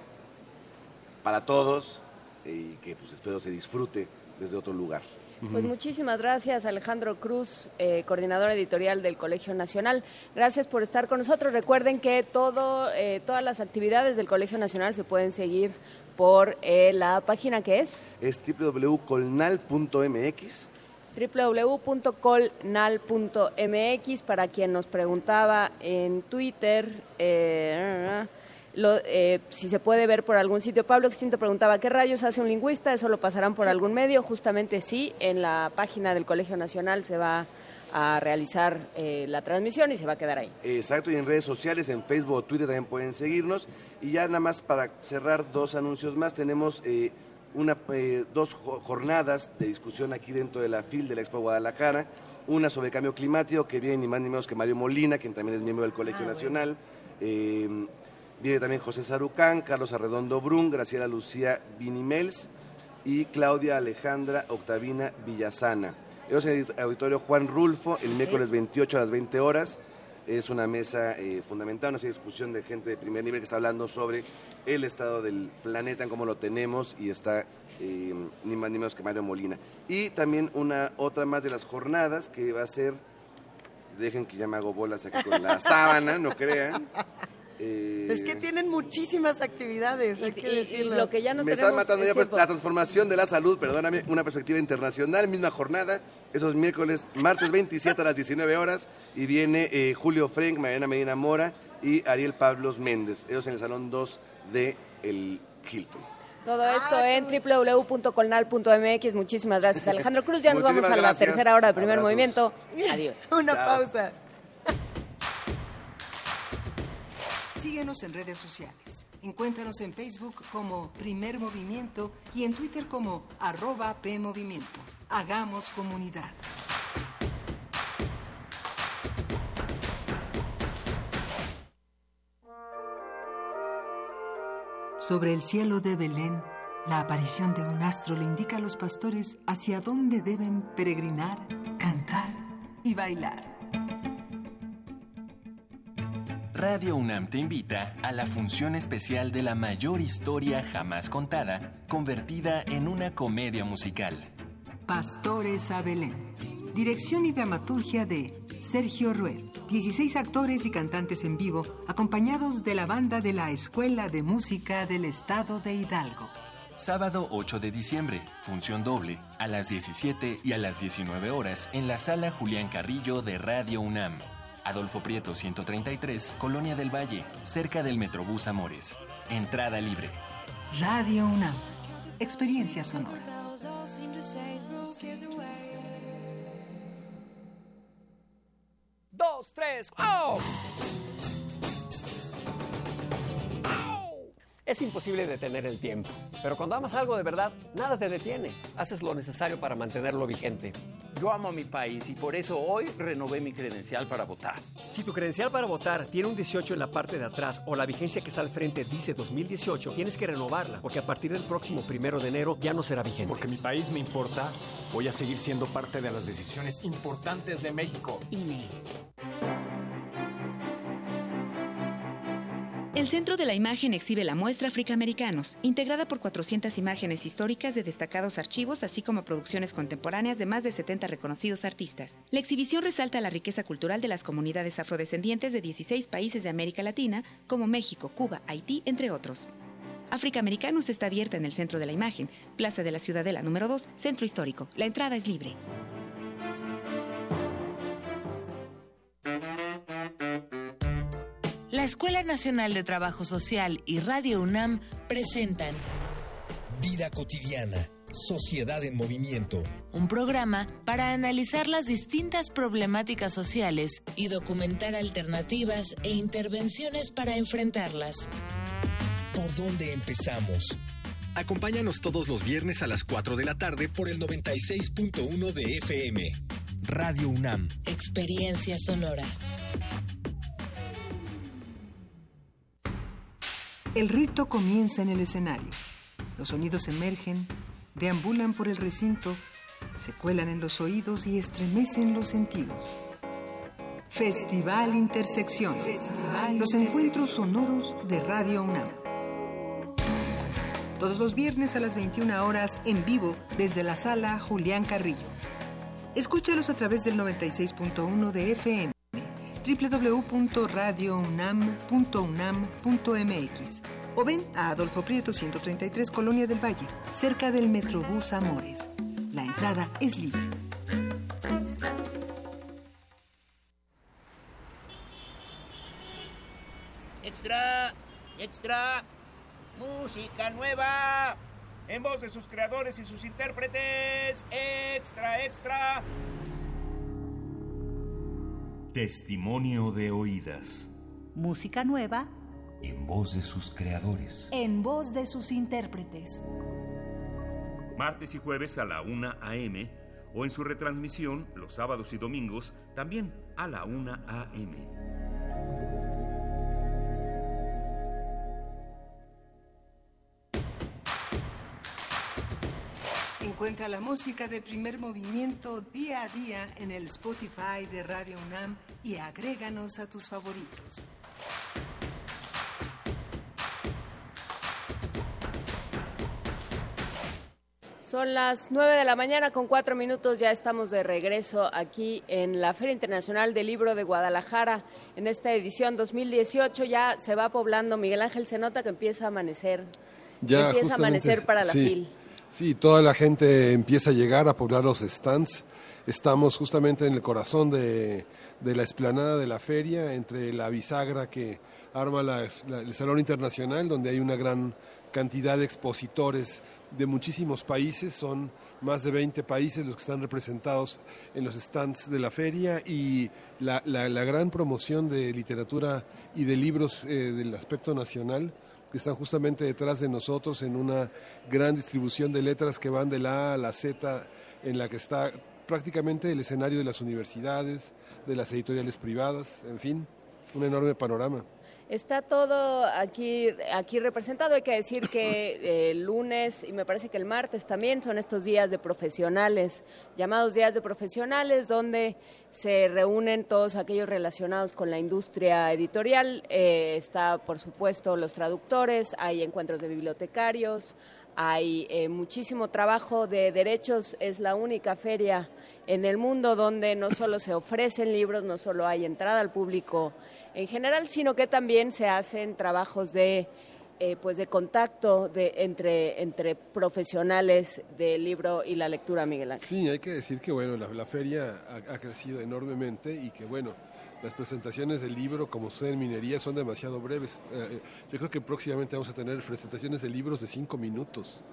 para todos eh, y que pues espero se disfrute desde otro lugar. Pues muchísimas gracias, Alejandro Cruz, eh, coordinador editorial del Colegio Nacional. Gracias por estar con nosotros. Recuerden que todo, eh, todas las actividades del Colegio Nacional se pueden seguir por eh, la página que es... Es doble u doble u doble u punto colnal punto m x. doble u doble u doble u punto colnal punto m x. Para quien nos preguntaba en Twitter... Eh, Lo, eh, si se puede ver por algún sitio. Pablo Extinto preguntaba, ¿qué rayos hace un lingüista? ¿Eso lo pasarán por sí. algún medio? Justamente sí, en la página del Colegio Nacional se va a realizar eh, la transmisión y se va a quedar ahí. Exacto, y en redes sociales, en Facebook o Twitter también pueden seguirnos. Y ya nada más para cerrar, dos anuncios más. Tenemos eh, una, eh, dos jo- jornadas de discusión aquí dentro de la F I L de la Expo Guadalajara. Una sobre cambio climático, que viene ni más ni menos que Mario Molina, quien también es miembro del Colegio ah, Nacional. Bueno. Eh, Viene también José Sarucán, Carlos Arredondo Brun, Graciela Lucía Vinimels y Claudia Alejandra Octavina Villasana. Ellos en el auditorio Juan Rulfo, el miércoles veintiocho a las veinte horas. Es una mesa eh, fundamental, una discusión de gente de primer nivel que está hablando sobre el estado del planeta, en cómo lo tenemos, y está eh, ni más ni menos que Mario Molina. Y también una otra más de las jornadas que va a ser, dejen que ya me hago bolas aquí con la sábana, no crean. Eh, es que tienen muchísimas actividades, y, hay que y, decirlo. Y lo que ya no Me están matando ya pues, la transformación de la salud, perdóname, una perspectiva internacional, misma jornada, esos miércoles, martes veintisiete a las diecinueve horas, y viene eh, Julio Frank, Mariana Medina Mora y Ariel Pablos Méndez, ellos en el Salón dos de el Hilton. Todo esto ah, en doble u doble u doble u punto colnal punto m x. Muchísimas gracias, Alejandro Cruz. Ya nos vamos a gracias. la tercera hora de Primer Abrazos. Movimiento. Adiós. Una Chao. pausa. Síguenos en redes sociales. Encuéntranos en Facebook como Primer Movimiento y en Twitter como arroba PMovimiento. Hagamos comunidad. Sobre el cielo de Belén, la aparición de un astro le indica a los pastores hacia dónde deben peregrinar, cantar y bailar. Radio UNAM te invita a la función especial de la mayor historia jamás contada, convertida en una comedia musical. Pastores a Belén. Dirección y dramaturgia de Sergio Rued. dieciséis actores y cantantes en vivo, acompañados de la banda de la Escuela de Música del Estado de Hidalgo. Sábado ocho de diciembre, función doble, a las diecisiete y a las diecinueve horas en la Sala Julián Carrillo de Radio UNAM. Adolfo Prieto ciento treinta y tres, Colonia del Valle, cerca del Metrobús Amores. Entrada libre. Radio UNAM. Experiencia sonora. Dos, tres, ¡oh! Es imposible detener el tiempo, pero cuando amas algo de verdad, nada te detiene. Haces lo necesario para mantenerlo vigente. Yo amo a mi país y por eso hoy renové mi credencial para votar. Si tu credencial para votar tiene un dieciocho en la parte de atrás o la vigencia que está al frente dice dos mil dieciocho, tienes que renovarla porque a partir del próximo primero de enero ya no será vigente. Porque mi país me importa, voy a seguir siendo parte de las decisiones importantes de México. I N E. El Centro de la Imagen exhibe la muestra Africaamericanos, integrada por cuatrocientas imágenes históricas de destacados archivos, así como producciones contemporáneas de más de setenta reconocidos artistas. La exhibición resalta la riqueza cultural de las comunidades afrodescendientes de dieciséis países de América Latina, como México, Cuba, Haití, entre otros. Africaamericanos está abierta en el Centro de la Imagen, Plaza de la Ciudadela número dos, Centro Histórico. La entrada es libre. La Escuela Nacional de Trabajo Social y Radio UNAM presentan Vida Cotidiana, Sociedad en Movimiento. Un programa para analizar las distintas problemáticas sociales y documentar alternativas e intervenciones para enfrentarlas. ¿Por dónde empezamos? Acompáñanos todos los viernes a las cuatro de la tarde por el noventa y seis punto uno de F M. Radio UNAM. Experiencia sonora. El rito comienza en el escenario. Los sonidos emergen, deambulan por el recinto, se cuelan en los oídos y estremecen los sentidos. Festival Intersección. Festival los Intersección. Encuentros sonoros de Radio UNAM. Todos los viernes a las veintiuna horas en vivo desde la Sala Julián Carrillo. Escúchalos a través del noventa y seis punto uno de F M. doble u doble u doble u punto radio unam punto unam punto m x o ven a Adolfo Prieto ciento treinta y tres, Colonia del Valle, cerca del Metrobús Amores. La entrada es libre. Extra, extra, música nueva, en voz de sus creadores y sus intérpretes. Extra, extra. Testimonio de oídas. Música nueva. En voz de sus creadores. En voz de sus intérpretes. Martes y jueves a la una a m o en su retransmisión los sábados y domingos también a la una a m. Encuentra la música de Primer Movimiento día a día en el Spotify de Radio UNAM y agréganos a tus favoritos. Son las nueve de la mañana con cuatro minutos, ya estamos de regreso aquí en la Feria Internacional del Libro de Guadalajara. En esta edición dos mil dieciocho ya se va poblando, Miguel Ángel, se nota que empieza a amanecer, ya empieza a amanecer para la sí. fil. Sí, toda la gente empieza a llegar a poblar los stands. Estamos justamente en el corazón de, de la explanada de la feria, entre la bisagra que arma la, la, el Salón Internacional, donde hay una gran cantidad de expositores de muchísimos países. Son más de veinte países los que están representados en los stands de la feria, y la, la, la gran promoción de literatura y de libros eh, del aspecto nacional que están justamente detrás de nosotros en una gran distribución de letras que van de la A a la Z, en la que está prácticamente el escenario de las universidades, de las editoriales privadas, en fin, un enorme panorama. Está todo aquí, aquí representado. Hay que decir que el lunes y me parece que el martes también son estos días de profesionales, llamados días de profesionales, donde se reúnen todos aquellos relacionados con la industria editorial. Eh, está, por supuesto, los traductores, hay encuentros de bibliotecarios, hay eh, muchísimo trabajo de derechos. Es la única feria en el mundo donde no solo se ofrecen libros, no solo hay entrada al público en general, sino que también se hacen trabajos de, eh, pues de contacto de, entre, entre profesionales del libro y la lectura, Miguel Ángel. Sí, hay que decir que bueno, la, la feria ha, ha crecido enormemente y que bueno, las presentaciones del libro, como sucede en minería, son demasiado breves. Eh, yo creo que próximamente vamos a tener presentaciones de libros de cinco minutos,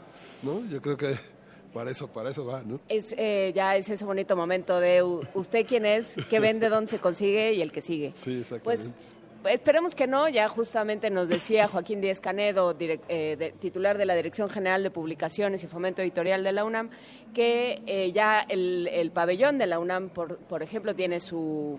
¿no? Yo creo que para eso, para eso va, ¿no? Es, eh, ya es ese bonito momento de usted quién es, qué vende, dónde se consigue y el que sigue. Sí, exactamente. Pues esperemos que no, ya justamente nos decía Joaquín Díez-Canedo, direct, eh, de, titular de la Dirección General de Publicaciones y Fomento Editorial de la UNAM, que eh, ya el, el pabellón de la UNAM, por, por ejemplo, tiene su...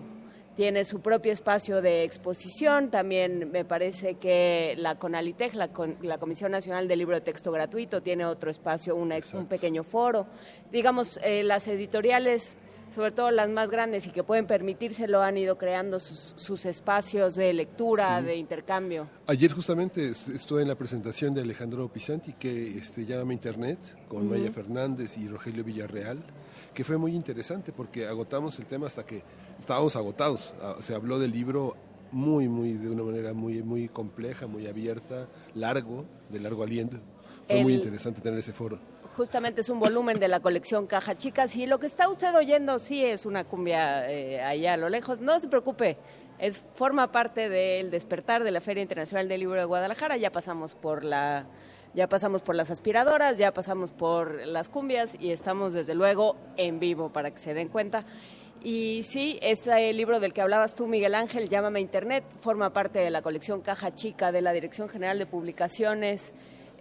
Tiene su propio espacio de exposición. También me parece que la CONALITEG, la, Con, la Comisión Nacional del Libro de Texto Gratuito, tiene otro espacio, una, un pequeño foro. Digamos, eh, las editoriales, sobre todo las más grandes y que pueden permitírselo, han ido creando sus, sus espacios de lectura, sí, de intercambio. Ayer justamente estuve en la presentación de Alejandro Pisanti, que este, llama Internet, con uh-huh. Maya Fernández y Rogelio Villarreal, que fue muy interesante porque agotamos el tema hasta que estábamos agotados. Se habló del libro muy, muy, de una manera muy, muy compleja, muy abierta, largo, de largo aliento. Fue el, muy interesante tener ese foro. Justamente es un volumen de la colección Caja Chica. Si lo que está usted oyendo sí es una cumbia eh, allá a lo lejos, no se preocupe. Es, forma parte del despertar de la Feria Internacional del Libro de Guadalajara. Ya pasamos por la... Ya pasamos por las aspiradoras, ya pasamos por las cumbias y estamos desde luego en vivo para que se den cuenta. Y sí, este libro del que hablabas tú, Miguel Ángel, Llámame Internet, forma parte de la colección Caja Chica de la Dirección General de Publicaciones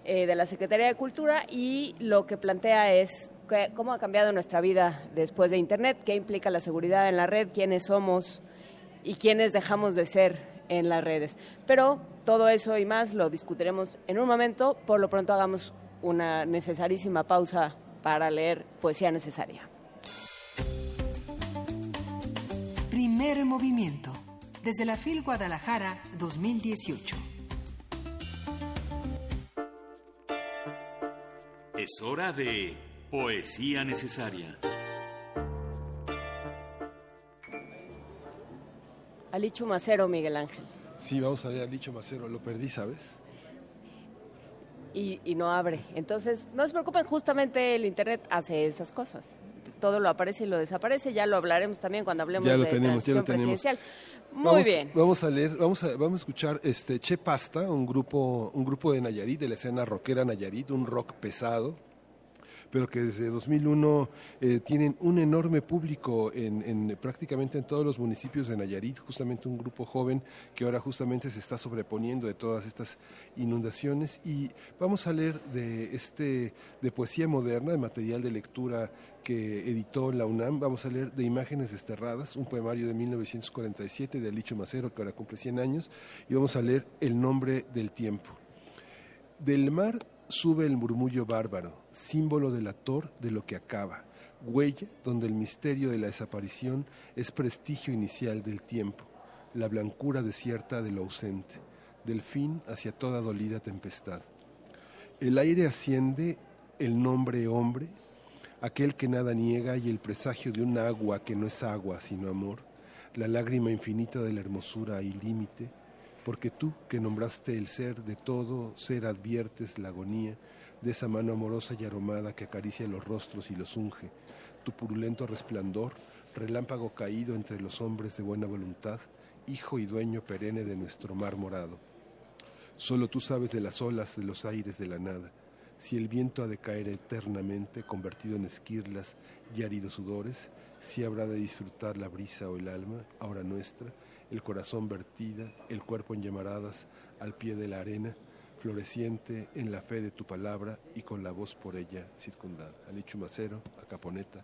eh, de la Secretaría de Cultura, y lo que plantea es que, cómo ha cambiado nuestra vida después de Internet, qué implica la seguridad en la red, quiénes somos y quiénes dejamos de ser en las redes. Pero todo eso y más lo discutiremos en un momento. Por lo pronto hagamos una necesarísima pausa para leer poesía necesaria. Primer movimiento. Desde la FIL Guadalajara dos mil dieciocho. Es hora de poesía necesaria. Alicho Macero, Miguel Ángel. Sí, vamos a leer a Alicho Macero, lo perdí, ¿sabes? Y, y no abre. Entonces, no se preocupen, justamente el Internet hace esas cosas. Todo lo aparece y lo desaparece, ya lo hablaremos también cuando hablemos ya lo de tenemos, transición ya lo tenemos. presidencial. Muy vamos, bien. Vamos a leer, vamos a, vamos a escuchar este Che Pasta, un grupo, un grupo de Nayarit, de la escena rockera Nayarit, un rock pesado, pero que desde dos mil uno eh, tienen un enorme público en, en prácticamente en todos los municipios de Nayarit, justamente un grupo joven que ahora justamente se está sobreponiendo de todas estas inundaciones. Y vamos a leer de este de poesía moderna, de material de lectura que editó la UNAM. Vamos a leer de Imágenes Desterradas, un poemario de mil novecientos cuarenta y siete de Alicho Macero, que ahora cumple cien años, y vamos a leer El nombre del tiempo. Del mar sube el murmullo bárbaro, símbolo delator de lo que acaba, huella donde el misterio de la desaparición es prestigio inicial del tiempo, la blancura desierta de lo ausente, del fin hacia toda dolida tempestad. El aire asciende el nombre hombre, aquel que nada niega y el presagio de un agua que no es agua sino amor, la lágrima infinita de la hermosura y límite, porque tú, que nombraste el ser de todo ser, adviertes la agonía de esa mano amorosa y aromada que acaricia los rostros y los unge. Tu purulento resplandor, relámpago caído entre los hombres de buena voluntad, hijo y dueño perenne de nuestro mar morado. Solo tú sabes de las olas, de los aires, de la nada. Si el viento ha de caer eternamente, convertido en esquirlas y áridos sudores, si habrá de disfrutar la brisa o el alma, ahora nuestra, el corazón vertida, el cuerpo en llamaradas al pie de la arena, floreciente en la fe de tu palabra y con la voz por ella circundada. Alichu Macero, Acaponeta.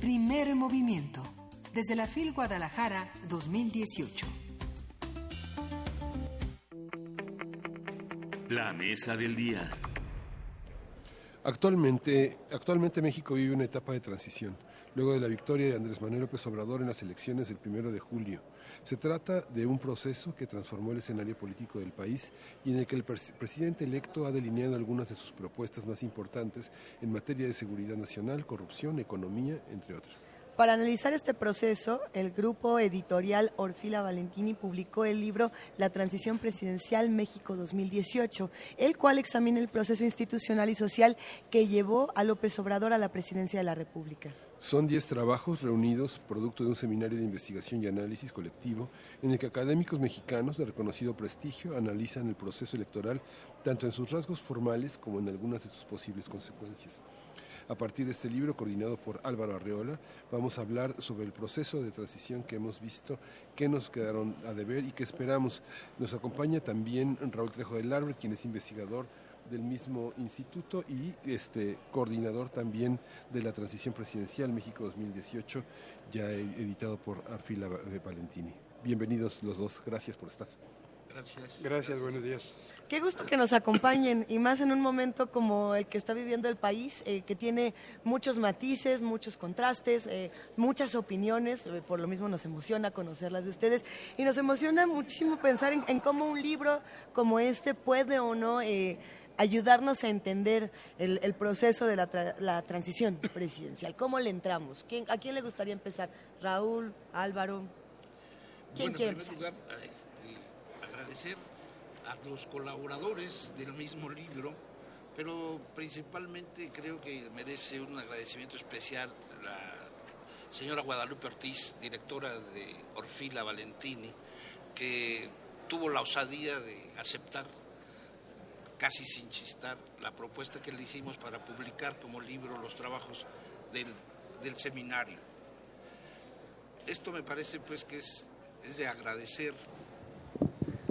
Primer Movimiento. Desde la FIL Guadalajara dos mil dieciocho. La mesa del día. Actualmente, actualmente México vive una etapa de transición, luego de la victoria de Andrés Manuel López Obrador en las elecciones del primero de julio. Se trata de un proceso que transformó el escenario político del país y en el que el pres- presidente electo ha delineado algunas de sus propuestas más importantes en materia de seguridad nacional, corrupción, economía, entre otras. Para analizar este proceso, el grupo editorial Orfila Valentini publicó el libro La Transición Presidencial México dos mil dieciocho, el cual examina el proceso institucional y social que llevó a López Obrador a la presidencia de la República. Son diez trabajos reunidos, producto de un seminario de investigación y análisis colectivo, en el que académicos mexicanos de reconocido prestigio analizan el proceso electoral, tanto en sus rasgos formales como en algunas de sus posibles consecuencias. A partir de este libro, coordinado por Álvaro Arreola, vamos a hablar sobre el proceso de transición que hemos visto, qué nos quedaron a deber y qué esperamos. Nos acompaña también Raúl Trejo Delarbre, quien es investigador del mismo instituto y este coordinador también de la Transición Presidencial México dos mil dieciocho, ya editado por Orfila Valentini. Bienvenidos los dos, gracias por estar. Gracias. Gracias, buenos días. Qué gusto que nos acompañen, y más en un momento como el que está viviendo el país, eh, que tiene muchos matices, muchos contrastes, eh, muchas opiniones, eh, por lo mismo nos emociona conocerlas de ustedes, y nos emociona muchísimo pensar en, en cómo un libro como este puede o no eh, ayudarnos a entender el, el proceso de la, tra- la transición presidencial, cómo le entramos. ¿Quién, ¿A quién le gustaría empezar? Raúl, Álvaro, ¿quién bueno, quiere empezar? Lugar, este... agradecer a los colaboradores del mismo libro, pero principalmente creo que merece un agradecimiento especial la señora Guadalupe Ortiz, directora de Orfila Valentini, que tuvo la osadía de aceptar casi sin chistar, la propuesta que le hicimos para publicar como libro los trabajos del, del seminario. Esto me parece pues que es, es de agradecer.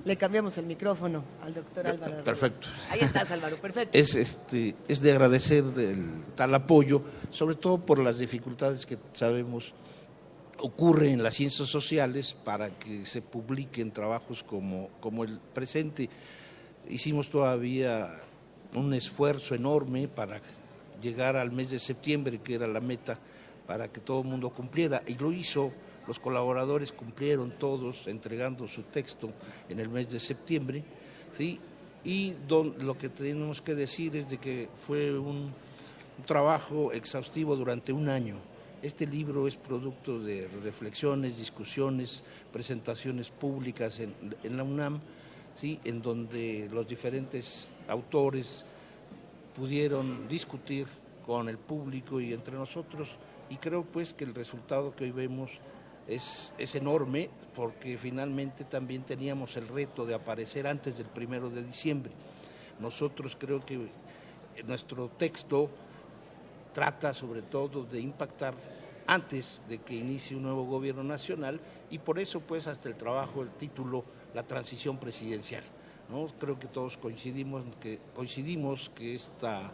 Le cambiamos el micrófono al doctor Álvaro. Perfecto. Ahí estás, Álvaro, perfecto. Es, este, es de agradecer el, tal apoyo, sobre todo por las dificultades que sabemos ocurren en las ciencias sociales para que se publiquen trabajos como, como el presente. Hicimos todavía un esfuerzo enorme para llegar al mes de septiembre, que era la meta, para que todo el mundo cumpliera, y lo hizo. Los colaboradores cumplieron todos entregando su texto en el mes de septiembre, ¿sí? Y don, lo que tenemos que decir es de que fue un, un trabajo exhaustivo durante un año. Este libro es producto de reflexiones, discusiones, presentaciones públicas en, en la UNAM, ¿sí? En donde los diferentes autores pudieron discutir con el público y entre nosotros, y creo pues que el resultado que hoy vemos Es, es enorme, porque finalmente también teníamos el reto de aparecer antes del primero de diciembre. Nosotros creo que nuestro texto trata sobre todo de impactar antes de que inicie un nuevo gobierno nacional, y por eso pues hasta el trabajo, el título, la transición presidencial, ¿no? Creo que todos coincidimos que, coincidimos que esta...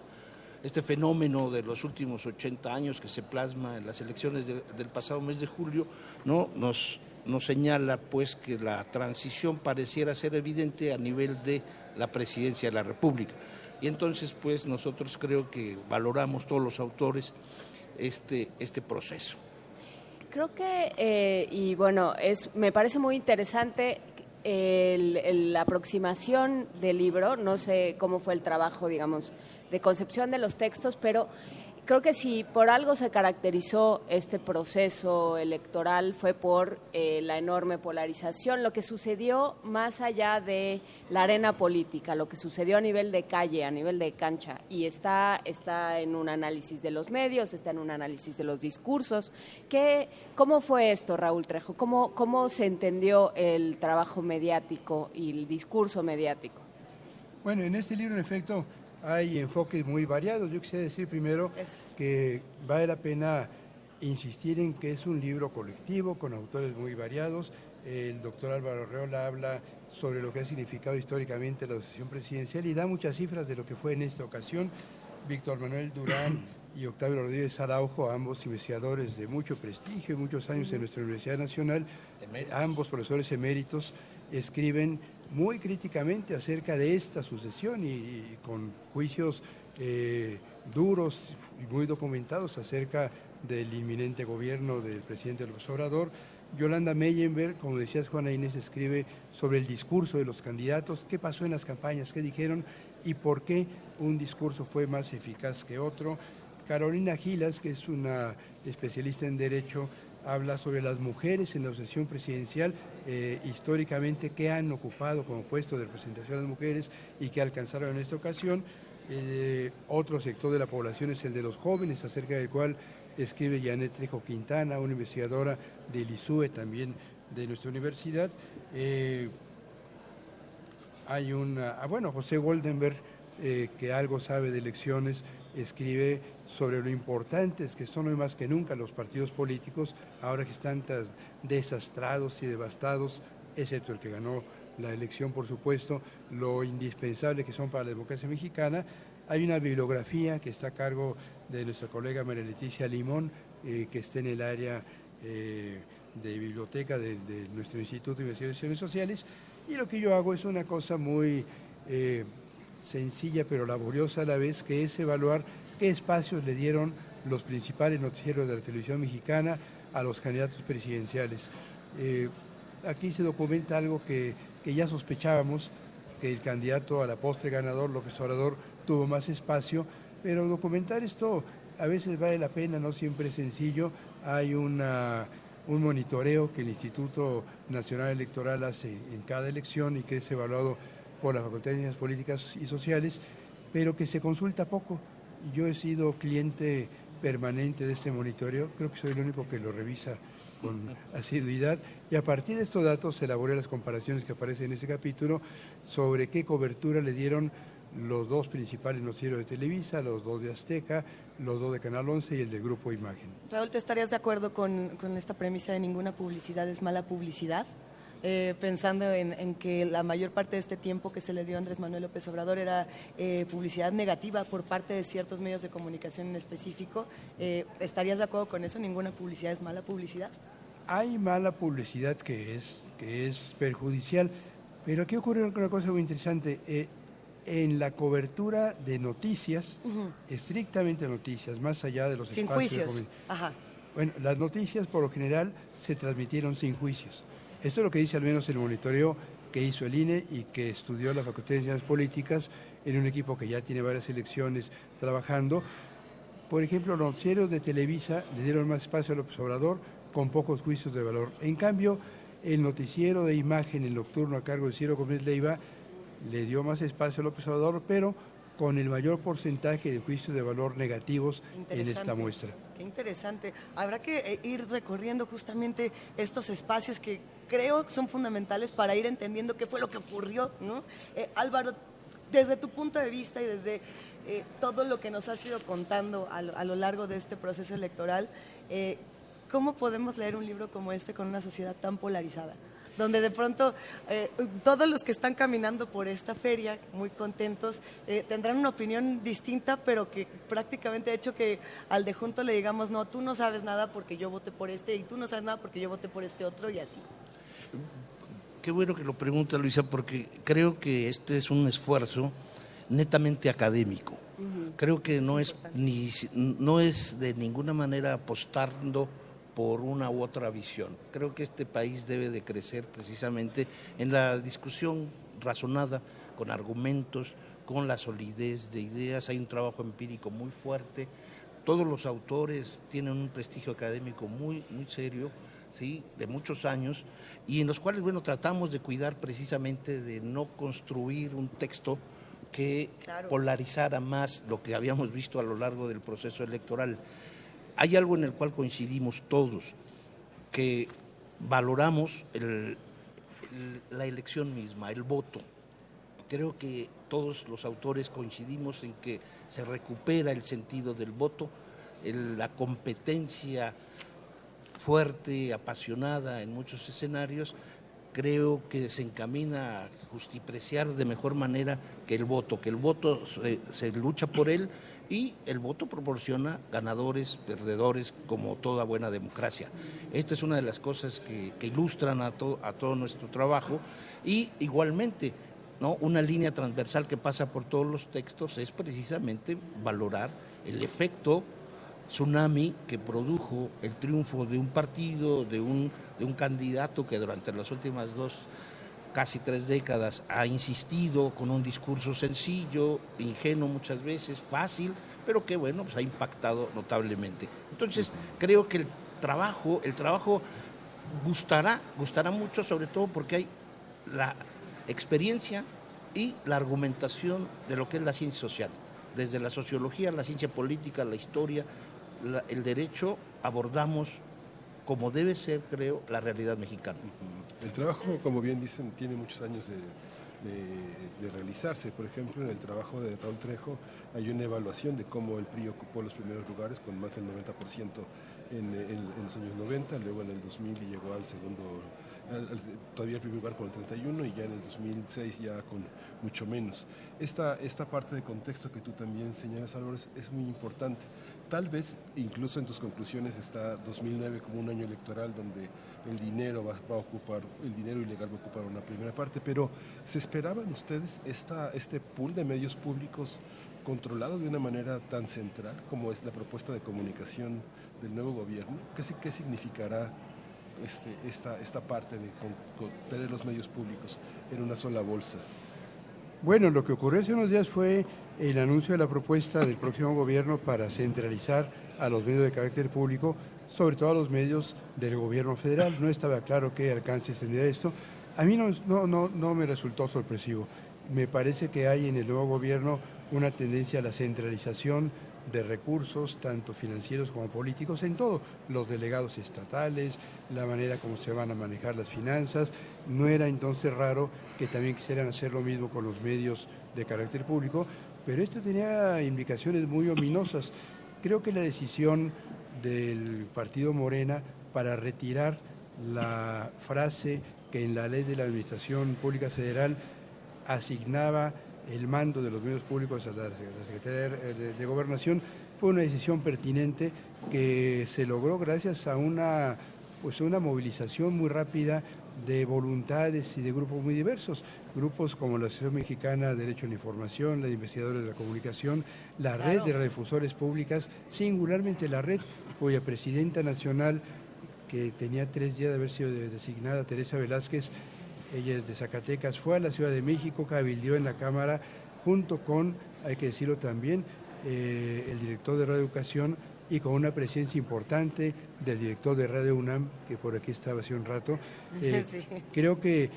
Este fenómeno de los últimos ochenta años que se plasma en las elecciones de, del pasado mes de julio, ¿no? nos, nos señala pues que la transición pareciera ser evidente a nivel de la presidencia de la República. Y entonces pues nosotros creo que valoramos todos los autores este, este proceso. Creo que, eh, y bueno, es, me parece muy interesante el, el, la aproximación del libro, no sé cómo fue el trabajo, digamos, de concepción de los textos, pero creo que si por algo se caracterizó este proceso electoral fue por eh, la enorme polarización, lo que sucedió más allá de la arena política, lo que sucedió a nivel de calle, a nivel de cancha, y está, está en un análisis de los medios, está en un análisis de los discursos. ¿Qué, ¿Cómo fue esto, Raúl Trejo? ¿Cómo, ¿Cómo se entendió el trabajo mediático y el discurso mediático? Bueno, en este libro, en efecto, hay enfoques muy variados. Yo quisiera decir primero que vale la pena insistir en que es un libro colectivo con autores muy variados. El doctor Álvaro Arreola habla sobre lo que ha significado históricamente la sucesión presidencial y da muchas cifras de lo que fue en esta ocasión. Víctor Manuel Durán y Octavio Rodríguez Araujo, ambos investigadores de mucho prestigio y muchos años en nuestra Universidad Nacional, ambos profesores eméritos, escriben muy críticamente acerca de esta sucesión y, y con juicios eh, duros y muy documentados acerca del inminente gobierno del presidente López Obrador. Yolanda Meyenberg, como decías, Juana Inés, escribe sobre el discurso de los candidatos, qué pasó en las campañas, qué dijeron y por qué un discurso fue más eficaz que otro. Carolina Gilas, que es una especialista en Derecho, habla sobre las mujeres en la sucesión presidencial, eh, históricamente qué han ocupado como puesto de representación a las mujeres y qué alcanzaron en esta ocasión. Eh, otro sector de la población es el de los jóvenes, acerca del cual escribe Janet Trejo Quintana, una investigadora del I S U E también de nuestra universidad. Eh, hay una, ah, bueno, José Goldenberg, eh, que algo sabe de elecciones, escribe sobre lo importantes que son hoy más que nunca los partidos políticos, ahora que están tan desastrados y devastados, excepto el que ganó la elección, por supuesto, lo indispensable que son para la democracia mexicana. Hay una bibliografía que está a cargo de nuestra colega María Leticia Limón, eh, que está en el área eh, de biblioteca de, de nuestro Instituto de Investigaciones Sociales, y lo que yo hago es una cosa muy eh, sencilla pero laboriosa a la vez, que es evaluar qué espacios le dieron los principales noticieros de la televisión mexicana a los candidatos presidenciales. Eh, aquí se documenta algo que, que ya sospechábamos, que el candidato a la postre ganador, López Obrador, tuvo más espacio, pero documentar esto a veces vale la pena, no siempre es sencillo. Hay una, un monitoreo que el Instituto Nacional Electoral hace en cada elección y que es evaluado por la Facultad de Ciencias Políticas y Sociales, pero que se consulta poco. Yo he sido cliente permanente de este monitoreo, creo que soy el único que lo revisa con asiduidad, y a partir de estos datos elaboré las comparaciones que aparecen en ese capítulo sobre qué cobertura le dieron los dos principales noticieros de Televisa, los dos de Azteca, los dos de Canal once y el del Grupo Imagen. Raúl, ¿te estarías de acuerdo con, con esta premisa de ninguna publicidad es mala publicidad? Eh, pensando en, en que la mayor parte de este tiempo que se le dio a Andrés Manuel López Obrador era eh, publicidad negativa por parte de ciertos medios de comunicación en específico, eh, ¿estarías de acuerdo con eso? ¿Ninguna publicidad es mala publicidad? Hay mala publicidad que es, que es perjudicial, pero aquí ocurre una cosa muy interesante. Eh, en la cobertura de noticias, uh-huh. estrictamente noticias, más allá de los sin espacios... Sin juicios, ajá. Bueno, las noticias por lo general se transmitieron sin juicios. Esto es lo que dice al menos el monitoreo que hizo el I N E y que estudió la Facultad de Ciencias Políticas en un equipo que ya tiene varias elecciones trabajando. Por ejemplo, los noticieros de Televisa le dieron más espacio a López Obrador con pocos juicios de valor. En cambio, el noticiero de Imagen, el nocturno a cargo de Ciro Gómez Leiva, le dio más espacio a López Obrador, pero con el mayor porcentaje de juicios de valor negativos en esta muestra. Qué interesante. Habrá que ir recorriendo justamente estos espacios que creo que son fundamentales para ir entendiendo qué fue lo que ocurrió, ¿no? Eh, Álvaro, desde tu punto de vista y desde eh, todo lo que nos has ido contando a lo, a lo largo de este proceso electoral, eh, ¿cómo podemos leer un libro como este con una sociedad tan polarizada? Donde de pronto eh, todos los que están caminando por esta feria, muy contentos, eh, tendrán una opinión distinta, pero que prácticamente ha hecho que al de junto le digamos, no, tú no sabes nada porque yo voté por este, y tú no sabes nada porque yo voté por este otro, y así. Qué bueno que lo pregunta, Luisa, porque creo que este es un esfuerzo netamente académico. Uh-huh. Creo que no es, es ni, no es de ninguna manera apostando por una u otra visión. Creo que este país debe de crecer precisamente en la discusión razonada, con argumentos, con la solidez de ideas. Hay un trabajo empírico muy fuerte. Todos los autores tienen un prestigio académico muy, muy serio, ¿sí?, de muchos años, y en los cuales, bueno, tratamos de cuidar precisamente de no construir un texto que claro. polarizara más lo que habíamos visto a lo largo del proceso electoral. Hay algo en el cual coincidimos todos, que valoramos el, el, la elección misma, el voto. Creo que todos los autores coincidimos en que se recupera el sentido del voto, el, la competencia fuerte, apasionada en muchos escenarios. Creo que se encamina a justipreciar de mejor manera que el voto, que el voto se, se lucha por él, y el voto proporciona ganadores, perdedores, como toda buena democracia. Esta es una de las cosas que, que ilustran a, to, a todo nuestro trabajo, y igualmente, ¿no?, una línea transversal que pasa por todos los textos es precisamente valorar el efecto tsunami que produjo el triunfo de un partido, de un, de un candidato que durante las últimas dos, casi tres décadas ha insistido con un discurso sencillo, ingenuo muchas veces, fácil, pero que bueno, pues ha impactado notablemente. Entonces, creo que el trabajo, el trabajo gustará, gustará mucho, sobre todo porque hay la experiencia y la argumentación de lo que es la ciencia social, desde la sociología, la ciencia política, la historia, La, el derecho, abordamos como debe ser, creo, la realidad mexicana. El trabajo, como bien dicen, tiene muchos años de, de, de realizarse. Por ejemplo, en el trabajo de Raúl Trejo hay una evaluación de cómo el P R I ocupó los primeros lugares con más del noventa por ciento en, en, en los años noventa, luego en el dos mil y llegó al segundo, al, al, todavía el primer lugar con el treinta y uno, y ya en el dos mil seis ya con mucho menos. Esta, esta parte de contexto que tú también señalas, Álvaro, es muy importante. Tal vez, incluso en tus conclusiones está dos mil nueve como un año electoral donde el dinero va, va a ocupar, el dinero ilegal va a ocupar una primera parte, pero ¿se esperaban ustedes esta, este pool de medios públicos controlado de una manera tan central como es la propuesta de comunicación del nuevo gobierno? ¿Qué, qué significará este, esta, esta parte de con, con tener los medios públicos en una sola bolsa? Bueno, lo que ocurrió hace unos días fue el anuncio de la propuesta del próximo gobierno para centralizar a los medios de carácter público, sobre todo a los medios del gobierno federal. No estaba claro qué alcances tendría esto. A mí no, no, no, no me resultó sorpresivo. Me parece que hay en el nuevo gobierno una tendencia a la centralización de recursos, tanto financieros como políticos, en todo, los delegados estatales, la manera como se van a manejar las finanzas. No era entonces raro que también quisieran hacer lo mismo con los medios de carácter público, pero esto tenía implicaciones muy ominosas. Creo que la decisión del partido Morena para retirar la frase que en la ley de la Administración Pública Federal asignaba el mando de los medios públicos a la Secretaría de Gobernación fue una decisión pertinente que se logró gracias a una, pues una movilización muy rápida de voluntades y de grupos muy diversos, grupos como la Asociación Mexicana de Derecho a la Información, la de Investigadores de la Comunicación, la Red claro. de Radiodifusoras Públicas, singularmente la Red, cuya presidenta nacional, que tenía tres días de haber sido designada, Teresa Velázquez, ella es de Zacatecas, fue a la Ciudad de México, cabildió en la Cámara, junto con, hay que decirlo también, eh, el director de Radio Educación, y con una presencia importante del director de Radio UNAM, que por aquí estaba hace un rato. Eh, sí. creo, que,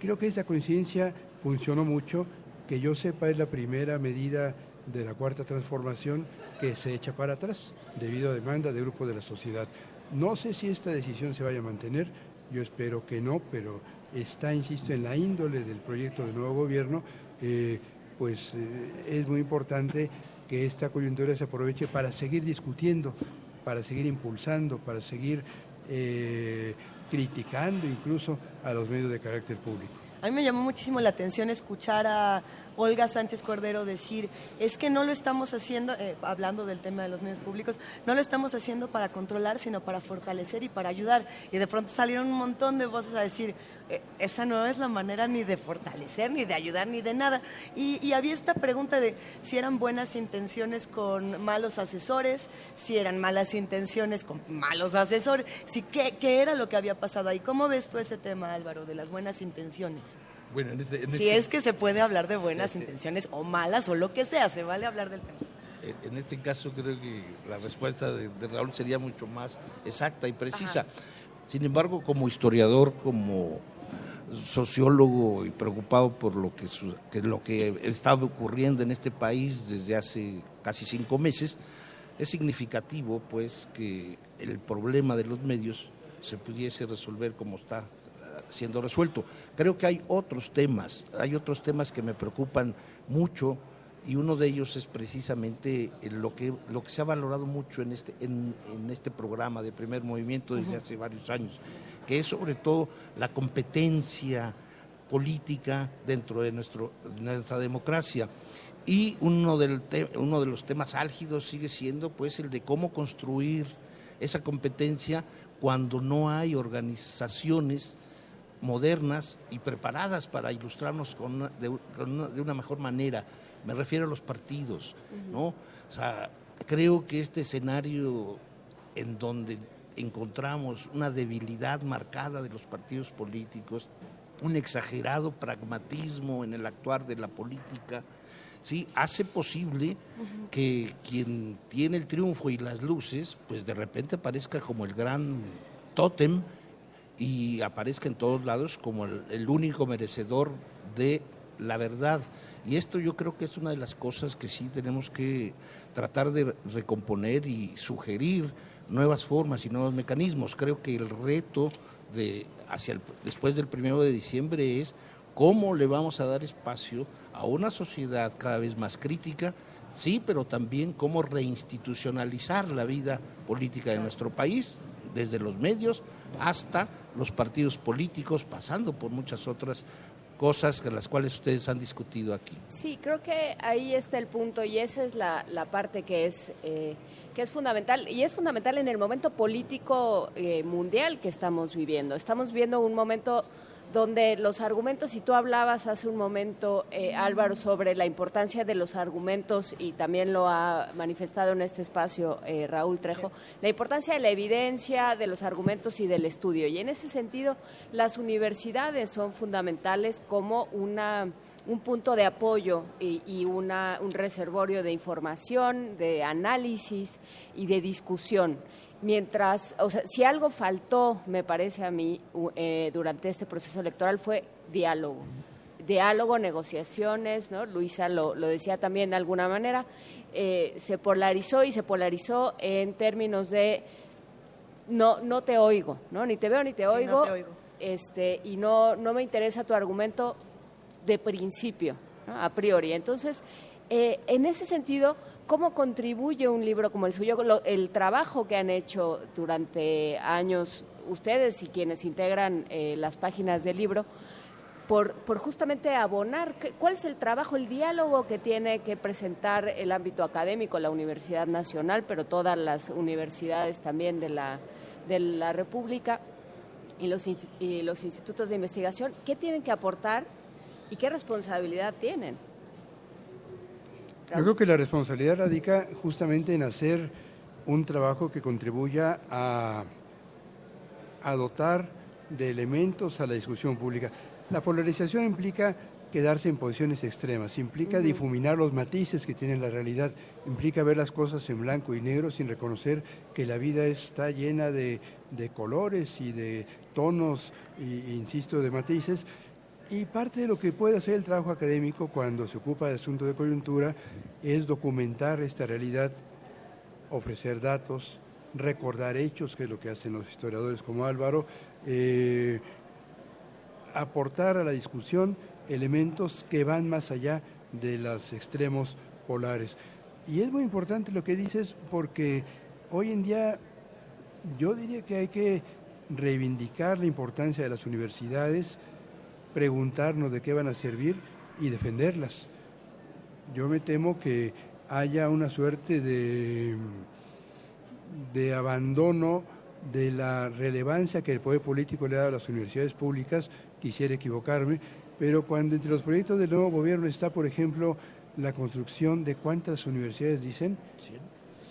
creo que esa coincidencia funcionó mucho. Que yo sepa, es la primera medida de la Cuarta Transformación que se echa para atrás, debido a demanda de grupos de la sociedad. No sé si esta decisión se vaya a mantener, yo espero que no, pero está, insisto, en la índole del proyecto de nuevo gobierno, eh, pues eh, es muy importante que esta coyuntura se aproveche para seguir discutiendo, para seguir impulsando, para seguir eh, criticando incluso a los medios de carácter público. A mí me llamó muchísimo la atención escuchar a Olga Sánchez Cordero decir, es que no lo estamos haciendo, eh, hablando del tema de los medios públicos, no lo estamos haciendo para controlar, sino para fortalecer y para ayudar. Y de pronto salieron un montón de voces a decir, eh, esa no es la manera ni de fortalecer, ni de ayudar, ni de nada. Y, y había esta pregunta de si eran buenas intenciones con malos asesores, si eran malas intenciones con malos asesores, si qué, qué era lo que había pasado ahí. ¿Cómo ves tú ese tema, Álvaro, de las buenas intenciones? Bueno, en este, en este, si es que se puede hablar de buenas este, intenciones o malas o lo que sea, se vale hablar del tema. En este caso creo que la respuesta de, de Raúl sería mucho más exacta y precisa. Ajá. Sin embargo, como historiador, como sociólogo y preocupado por lo que, su, que lo que estaba ocurriendo en este país desde hace casi cinco meses, es significativo pues que el problema de los medios se pudiese resolver como está siendo resuelto. Creo que hay otros temas, hay otros temas que me preocupan mucho, y uno de ellos es precisamente lo que lo que se ha valorado mucho en este en, en este programa de Primer Movimiento desde hace varios años, que es sobre todo la competencia política dentro de nuestro de nuestra democracia. Y uno del te, uno de los temas álgidos sigue siendo pues el de cómo construir esa competencia cuando no hay organizaciones modernas y preparadas para ilustrarnos con una, de, con una, de una mejor manera. Me refiero a los partidos, ¿no? O sea, creo que este escenario en donde encontramos una debilidad marcada de los partidos políticos, un exagerado pragmatismo en el actuar de la política, sí, hace posible que quien tiene el triunfo y las luces, pues de repente aparezca como el gran tótem y aparezca en todos lados como el, el único merecedor de la verdad. Y esto yo creo que es una de las cosas que sí tenemos que tratar de recomponer y sugerir nuevas formas y nuevos mecanismos. Creo que el reto de hacia el, después del primero de diciembre es cómo le vamos a dar espacio a una sociedad cada vez más crítica, sí, pero también cómo reinstitucionalizar la vida política de nuestro país, desde los medios hasta los partidos políticos, pasando por muchas otras cosas que las cuales ustedes han discutido aquí. Sí, creo que ahí está el punto, y esa es la, la parte que es eh, que es fundamental, y es fundamental en el momento político eh, mundial que estamos viviendo. Estamos viviendo un momento donde los argumentos, y tú hablabas hace un momento, eh, Álvaro, sobre la importancia de los argumentos, y también lo ha manifestado en este espacio eh, Raúl Trejo, sí. La importancia de la evidencia, de los argumentos y del estudio. Y en ese sentido, las universidades son fundamentales como una... un punto de apoyo y, y una, un reservorio de información, de análisis y de discusión. Mientras, o sea, si algo faltó, me parece a mí, eh, durante este proceso electoral fue diálogo. diálogo, negociaciones, ¿no? Luisa lo, lo decía también de alguna manera, eh, se polarizó y se polarizó en términos de no no te oigo, ¿no? Ni te veo ni te oigo, sí, no te oigo. Este, y no, no me interesa tu argumento de principio, ¿no? A priori. Entonces, eh, en ese sentido, ¿cómo contribuye un libro como el suyo, lo, el trabajo que han hecho durante años ustedes y quienes integran eh, las páginas del libro, por, por justamente abonar, cuál es el trabajo, el diálogo que tiene que presentar el ámbito académico, la Universidad Nacional, pero todas las universidades también de la, de la República y los, y los institutos de investigación? ¿Qué tienen que aportar y qué responsabilidad tienen? Yo creo que la responsabilidad radica justamente en hacer un trabajo que contribuya a, a dotar de elementos a la discusión pública. La polarización implica quedarse en posiciones extremas, implica uh-huh. difuminar los matices que tiene la realidad, implica ver las cosas en blanco y negro sin reconocer que la vida está llena de, de colores y de tonos, e, insisto, de matices. Y parte de lo que puede hacer el trabajo académico cuando se ocupa de asuntos de coyuntura es documentar esta realidad, ofrecer datos, recordar hechos, que es lo que hacen los historiadores como Álvaro, eh, aportar a la discusión elementos que van más allá de los extremos polares. Y es muy importante lo que dices, porque hoy en día yo diría que hay que reivindicar la importancia de las universidades, preguntarnos de qué van a servir y defenderlas. Yo me temo que haya una suerte de, de abandono de la relevancia que el poder político le ha dado a las universidades públicas. Quisiera equivocarme, pero cuando entre los proyectos del nuevo gobierno está, por ejemplo, la construcción de ¿cuántas universidades dicen?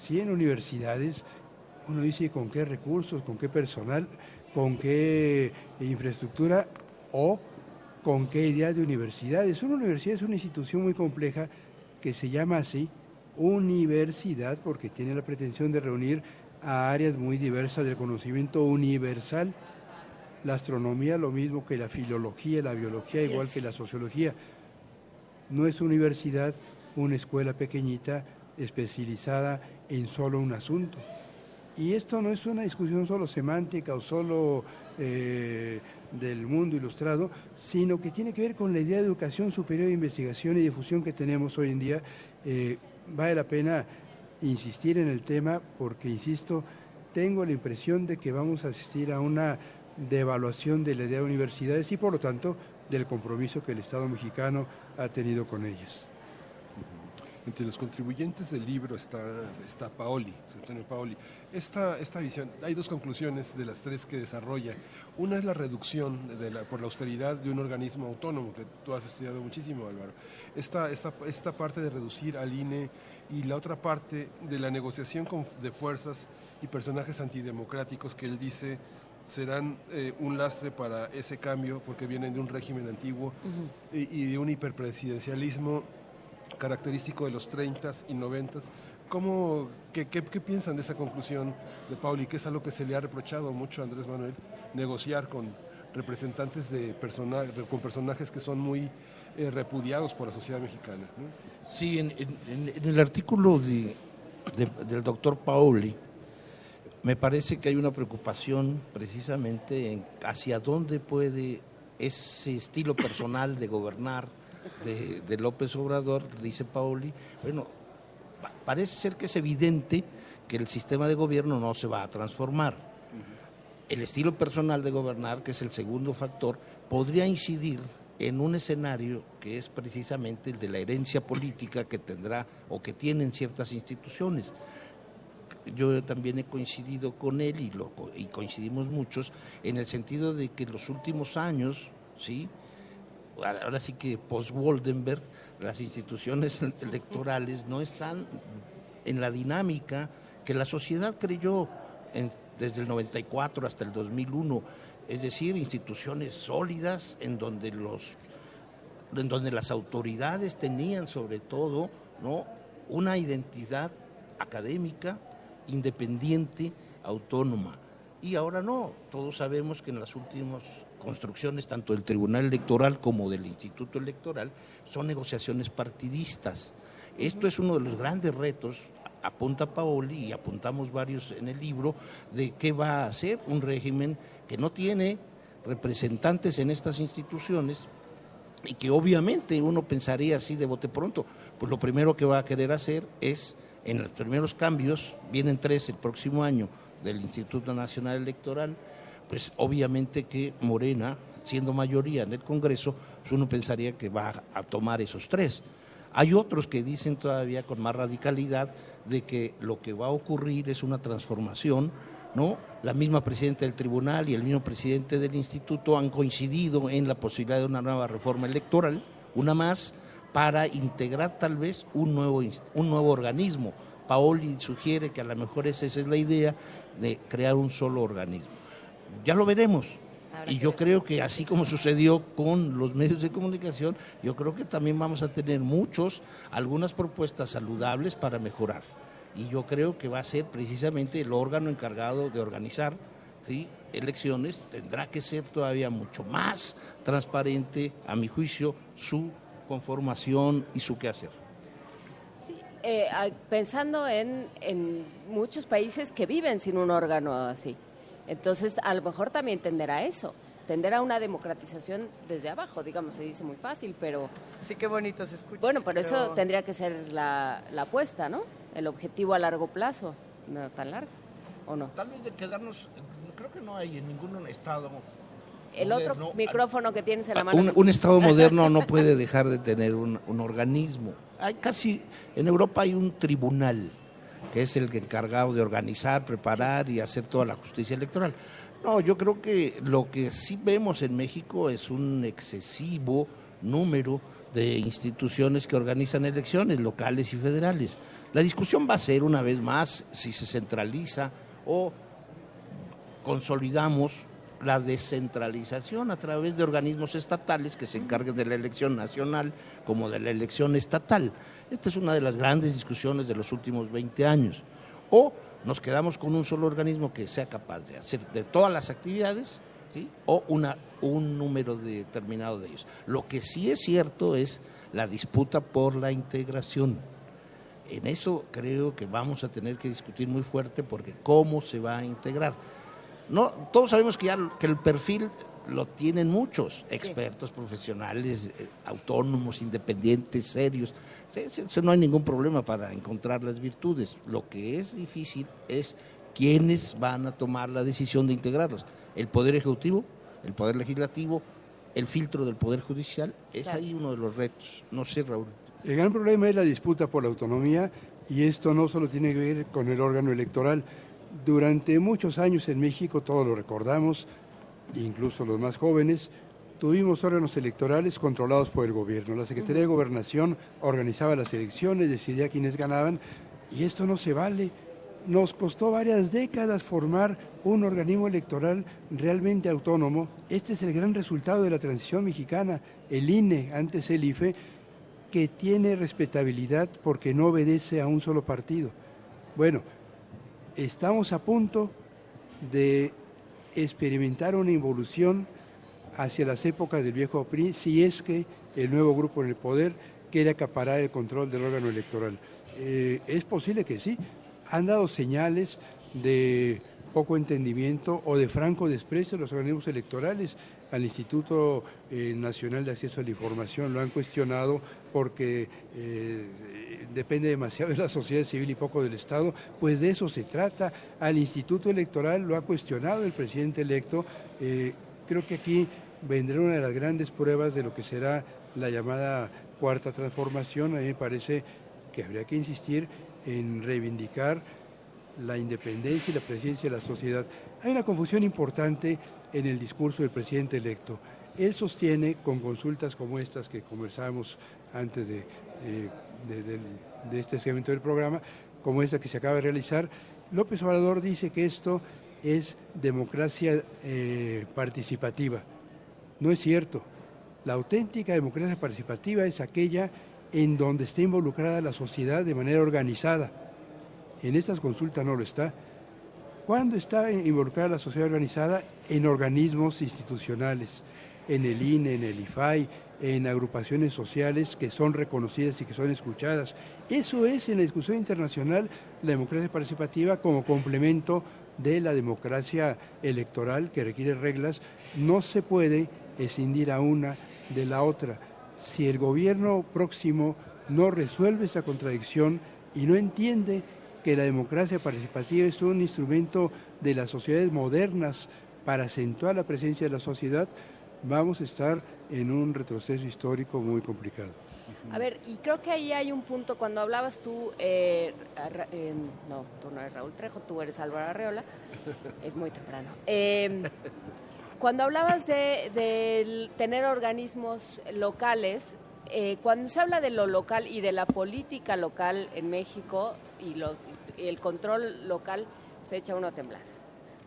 cien universidades. Uno dice, ¿con qué recursos, con qué personal, con qué infraestructura o con qué idea de universidades? Una universidad es una institución muy compleja que se llama así, universidad, porque tiene la pretensión de reunir a áreas muy diversas del conocimiento universal. La astronomía, lo mismo que la filología, la biología, igual que la sociología. No es universidad una escuela pequeñita especializada en solo un asunto. Y esto no es una discusión solo semántica o solo eh, del mundo ilustrado, sino que tiene que ver con la idea de educación superior de investigación y difusión que tenemos hoy en día. Eh, vale la pena insistir en el tema porque, insisto, tengo la impresión de que vamos a asistir a una devaluación de la idea de universidades y, por lo tanto, del compromiso que el Estado mexicano ha tenido con ellas. Entre los contribuyentes del libro está, está Paoli, Antonio Paoli. Esta, esta visión, hay dos conclusiones de las tres que desarrolla. Una es la reducción de la, por la austeridad de un organismo autónomo, que tú has estudiado muchísimo, Álvaro. Esta, esta, esta parte de reducir al I N E y la otra parte de la negociación con, de fuerzas y personajes antidemocráticos que él dice serán eh, un lastre para ese cambio porque vienen de un régimen antiguo uh-huh. y, y de un hiperpresidencialismo característico de los treintas y noventas. ¿Cómo, qué, qué, qué piensan de esa conclusión de Pauli, que es algo que se le ha reprochado mucho a Andrés Manuel, negociar con representantes de persona, con personajes que son muy eh, repudiados por la sociedad mexicana, ¿no? Sí, en, en, en el artículo de, de, del doctor Pauli me parece que hay una preocupación precisamente en hacia dónde puede ese estilo personal de gobernar De, de López Obrador, dice Paoli. Bueno, pa- parece ser que es evidente que el sistema de gobierno no se va a transformar. El estilo personal de gobernar, que es el segundo factor, podría incidir en un escenario que es precisamente el de la herencia política que tendrá o que tienen ciertas instituciones. Yo también he coincidido con él y, lo, y coincidimos muchos en el sentido de que en los últimos años, ¿sí?, ahora sí que post-Woldenberg, las instituciones electorales no están en la dinámica que la sociedad creyó en, desde el noventa y cuatro hasta el dos mil uno, es decir, instituciones sólidas en donde los en donde las autoridades tenían sobre todo, ¿no?, una identidad académica independiente, autónoma. Y ahora no, todos sabemos que en los últimos construcciones tanto del Tribunal Electoral como del Instituto Electoral son negociaciones partidistas. Esto es uno de los grandes retos, apunta Paoli y apuntamos varios en el libro, de qué va a hacer un régimen que no tiene representantes en estas instituciones y que obviamente uno pensaría así de bote pronto, pues lo primero que va a querer hacer es, en los primeros cambios, vienen tres el próximo año del Instituto Nacional Electoral, pues obviamente que Morena, siendo mayoría en el Congreso, pues uno pensaría que va a tomar esos tres. Hay otros que dicen todavía con más radicalidad de que lo que va a ocurrir es una transformación, ¿no? La misma presidenta del tribunal y el mismo presidente del instituto han coincidido en la posibilidad de una nueva reforma electoral, una más, para integrar tal vez un nuevo, un nuevo organismo. Paoli sugiere que a lo mejor esa, esa es la idea de crear un solo organismo. Ya lo veremos. Y yo creo que así como sucedió con los medios de comunicación, yo creo que también vamos a tener muchos, algunas propuestas saludables para mejorar. Y yo creo que va a ser precisamente el órgano encargado de organizar, ¿sí?, elecciones, tendrá que ser todavía mucho más transparente, a mi juicio, su conformación y su quehacer. Sí, eh, pensando en, en muchos países que viven sin un órgano así. Entonces, a lo mejor también tenderá eso, tenderá una democratización desde abajo, digamos, se dice muy fácil, pero... Sí, qué bonito se escucha. Bueno, por pero... eso tendría que ser la, la apuesta, ¿no? El objetivo a largo plazo, no tan largo, ¿o no? Tal vez de quedarnos, creo que no hay en ningún estado... El moderno, otro micrófono que tienes en la mano... Un, un estado moderno no puede dejar de tener un, un organismo. Hay casi, en Europa hay un tribunal... que es el encargado de organizar, preparar y hacer toda la justicia electoral. No, yo creo que lo que sí vemos en México es un excesivo número de instituciones que organizan elecciones locales y federales. La discusión va a ser, una vez más, si se centraliza o consolidamos la descentralización a través de organismos estatales que se encarguen de la elección nacional como de la elección estatal. Esta es una de las grandes discusiones de los últimos veinte años. O nos quedamos con un solo organismo que sea capaz de hacer de todas las actividades, ¿sí?, o una, un número determinado de ellos. Lo que sí es cierto es la disputa por la integración. En eso creo que vamos a tener que discutir muy fuerte porque cómo se va a integrar. No, todos sabemos que ya que el perfil lo tienen muchos expertos, sí, profesionales, eh, autónomos, independientes, serios. Se, se, se, no hay ningún problema para encontrar las virtudes. Lo que es difícil es quiénes van a tomar la decisión de integrarlos. El Poder Ejecutivo, el Poder Legislativo, el filtro del Poder Judicial, es claro. Ahí uno de los retos. No sé, Raúl. El gran problema es la disputa por la autonomía y esto no solo tiene que ver con el órgano electoral. Durante muchos años en México, todos lo recordamos, incluso los más jóvenes, tuvimos órganos electorales controlados por el gobierno. La Secretaría de Gobernación organizaba las elecciones, decidía quiénes ganaban, y esto no se vale. Nos costó varias décadas formar un organismo electoral realmente autónomo. Este es el gran resultado de la transición mexicana, el I N E, antes el I F E, que tiene respetabilidad porque no obedece a un solo partido. Bueno, estamos a punto de experimentar una involución hacia las épocas del viejo P R I, si es que el nuevo grupo en el poder quiere acaparar el control del órgano electoral. Eh, es posible que sí. Han dado señales de poco entendimiento o de franco desprecio de los organismos electorales. Al Instituto eh, Nacional de Acceso a la Información lo han cuestionado porque eh, depende demasiado de la sociedad civil y poco del Estado, pues de eso se trata. Al Instituto Electoral lo ha cuestionado el presidente electo. Eh, creo que aquí vendrá una de las grandes pruebas de lo que será la llamada Cuarta Transformación. A mí me parece que habría que insistir en reivindicar la independencia y la presencia de la sociedad. Hay una confusión importante en el discurso del presidente electo. Él sostiene, con consultas como estas que conversamos antes de, eh, de, de, de este segmento del programa, como esta que se acaba de realizar, López Obrador dice que esto es democracia eh, participativa. No es cierto. La auténtica democracia participativa es aquella en donde está involucrada la sociedad de manera organizada. En estas consultas no lo está. Cuando está involucrada la sociedad organizada, en organismos institucionales, en el I N E, en el I F A I, en agrupaciones sociales que son reconocidas y que son escuchadas. Eso es, en la discusión internacional, la democracia participativa como complemento de la democracia electoral, que requiere reglas. No se puede escindir a una de la otra. Si el gobierno próximo no resuelve esa contradicción y no entiende que la democracia participativa es un instrumento de las sociedades modernas para acentuar la presencia de la sociedad, vamos a estar en un retroceso histórico muy complicado. A ver, y creo que ahí hay un punto, cuando hablabas tú, eh, eh, no, tú no eres Raúl Trejo, tú eres Álvaro Arreola, es muy temprano. Eh, cuando hablabas de, de tener organismos locales, eh, cuando se habla de lo local y de la política local en México y, lo, y el control local, se echa uno a temblar.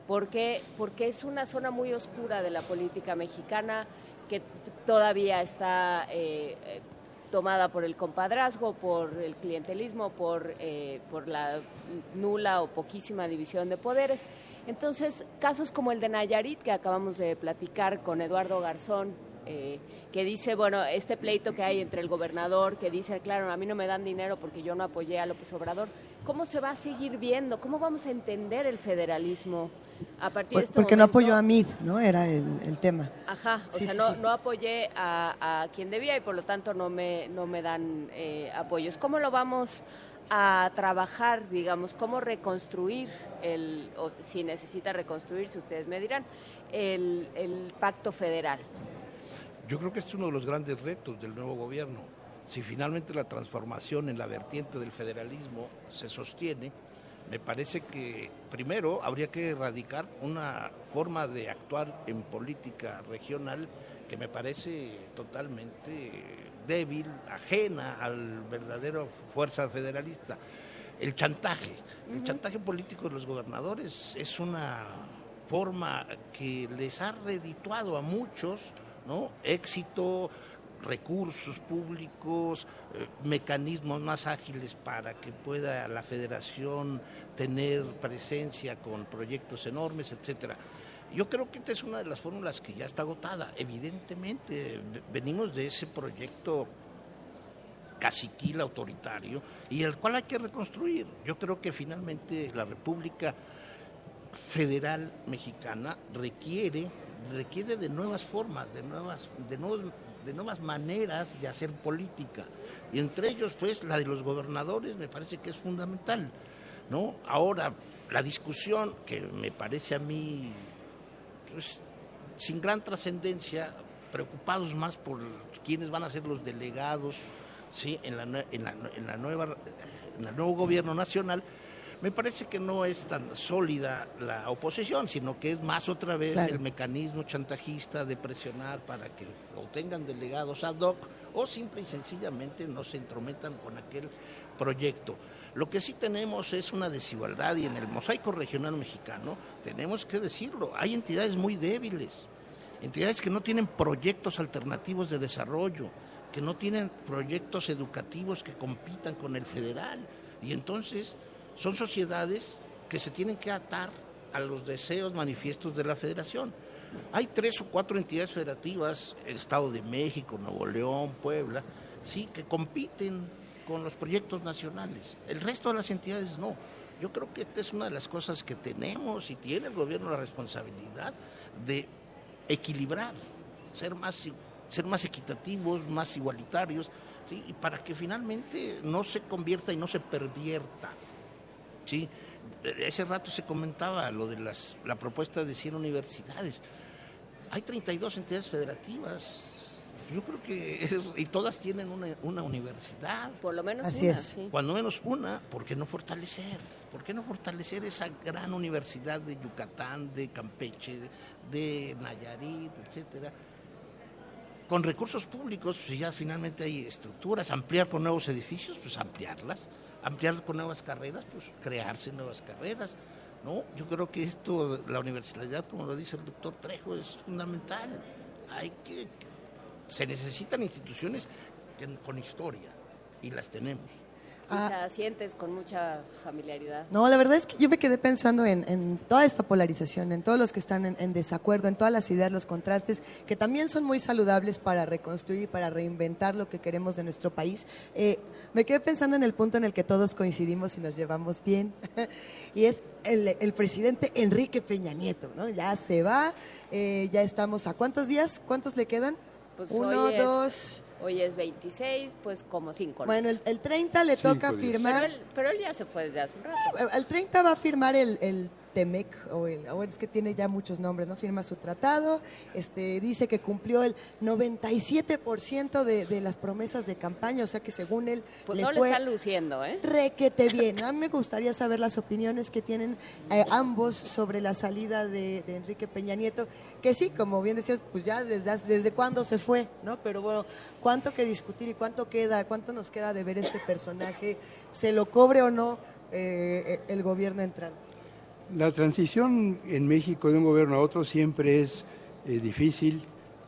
¿Por qué? Porque es una zona muy oscura de la política mexicana que t- todavía está... Eh, eh, tomada por el compadrazgo, por el clientelismo, por, eh, por la nula o poquísima división de poderes. Entonces, casos como el de Nayarit, que acabamos de platicar con Eduardo Garzón, eh, que dice, bueno, este pleito que hay entre el gobernador, que dice, claro, a mí no me dan dinero porque yo no apoyé a López Obrador. ¿Cómo se va a seguir viendo? ¿Cómo vamos a entender el federalismo a partir por, de este porque momento? Porque no apoyó a Mid, ¿no? Era el, el tema. Ajá, o sí, sea, sí, no, sí. no apoyé a, a quien debía y por lo tanto no me, no me dan eh, apoyos. ¿Cómo lo vamos a trabajar, digamos? ¿Cómo reconstruir, el, o si necesita reconstruirse, ustedes me dirán, el, el pacto federal? Yo creo que este es uno de los grandes retos del nuevo gobierno. Si finalmente la transformación en la vertiente del federalismo se sostiene, me parece que primero habría que erradicar una forma de actuar en política regional que me parece totalmente débil, ajena a la verdadera fuerza federalista. El chantaje, uh-huh. el chantaje político de los gobernadores es una forma que les ha redituado a muchos, ¿no? Éxito, recursos públicos, eh, mecanismos más ágiles para que pueda la federación tener presencia con proyectos enormes, etcétera. Yo creo que esta es una de las fórmulas que ya está agotada. Evidentemente, venimos de ese proyecto caciquil autoritario y el cual hay que reconstruir. Yo creo que finalmente la República Federal Mexicana requiere, requiere de nuevas formas, de nuevas, de nuevos de nuevas maneras de hacer política, y entre ellos pues la de los gobernadores me parece que es fundamental, ¿no? Ahora, la discusión que me parece a mí pues, sin gran trascendencia, preocupados más por quiénes van a ser los delegados, ¿sí? en la en la, en la nueva en el nuevo gobierno nacional. Me parece que no es tan sólida la oposición, sino que es más otra vez claro. el mecanismo chantajista de presionar para que obtengan delegados ad hoc o simple y sencillamente no se entrometan con aquel proyecto. Lo que sí tenemos es una desigualdad y en el mosaico regional mexicano tenemos que decirlo, hay entidades muy débiles, entidades que no tienen proyectos alternativos de desarrollo, que no tienen proyectos educativos que compitan con el federal y entonces... Son sociedades que se tienen que atar a los deseos manifiestos de la federación. Hay tres o cuatro entidades federativas, el Estado de México, Nuevo León, Puebla, sí, que compiten con los proyectos nacionales. El resto de las entidades no. Yo creo que esta es una de las cosas que tenemos y tiene el gobierno la responsabilidad de equilibrar, ser más, ser más equitativos, más igualitarios, ¿sí? Y para que finalmente no se convierta y no se pervierta. Sí, ese rato se comentaba lo de las, la propuesta de cien universidades. Hay treinta y dos entidades federativas, yo creo que es, y todas tienen una, una universidad. Por lo menos Así una, es. Sí. Cuando menos una, ¿por qué no fortalecer? ¿Por qué no fortalecer esa gran universidad de Yucatán, de Campeche, de, de Nayarit, etcétera? Con recursos públicos, si ya finalmente hay estructuras, ampliar con nuevos edificios, pues ampliarlas. Ampliar con nuevas carreras, pues crearse nuevas carreras, ¿no? Yo creo que esto, la universalidad, como lo dice el doctor Trejo, es fundamental. Hay que, se necesitan instituciones con historia y las tenemos. quizá ah. sientes con mucha familiaridad. No, la verdad es que yo me quedé pensando en, en toda esta polarización, en todos los que están en, en desacuerdo, en todas las ideas, los contrastes, que también son muy saludables para reconstruir y para reinventar lo que queremos de nuestro país. Eh, me quedé pensando en el punto en el que todos coincidimos y nos llevamos bien, y es el, el presidente Enrique Peña Nieto, ¿no? Ya se va, eh, ya estamos a ¿cuántos días? ¿Cuántos le quedan? Pues Uno, hoy dos... Es, hoy es veintiséis, pues como cinco. Bueno, el, el treinta le cinco toca días. firmar... Pero él, pero él ya se fue desde hace un rato. El treinta va a firmar el... el Temec, o el, o es que tiene ya muchos nombres, ¿no? Firma su tratado, este, dice que cumplió el noventa y siete por ciento de, de las promesas de campaña, o sea que según él... Pues le no fue le está luciendo, ¿eh? Requete bien. A mí me gustaría saber las opiniones que tienen eh, ambos sobre la salida de, de Enrique Peña Nieto, que sí, como bien decías, pues ya desde, desde cuándo se fue, ¿no? Pero bueno, cuánto que discutir y cuánto queda, cuánto nos queda de ver este personaje, se lo cobre o no eh, el gobierno entrante. La transición en México de un gobierno a otro siempre es eh, difícil.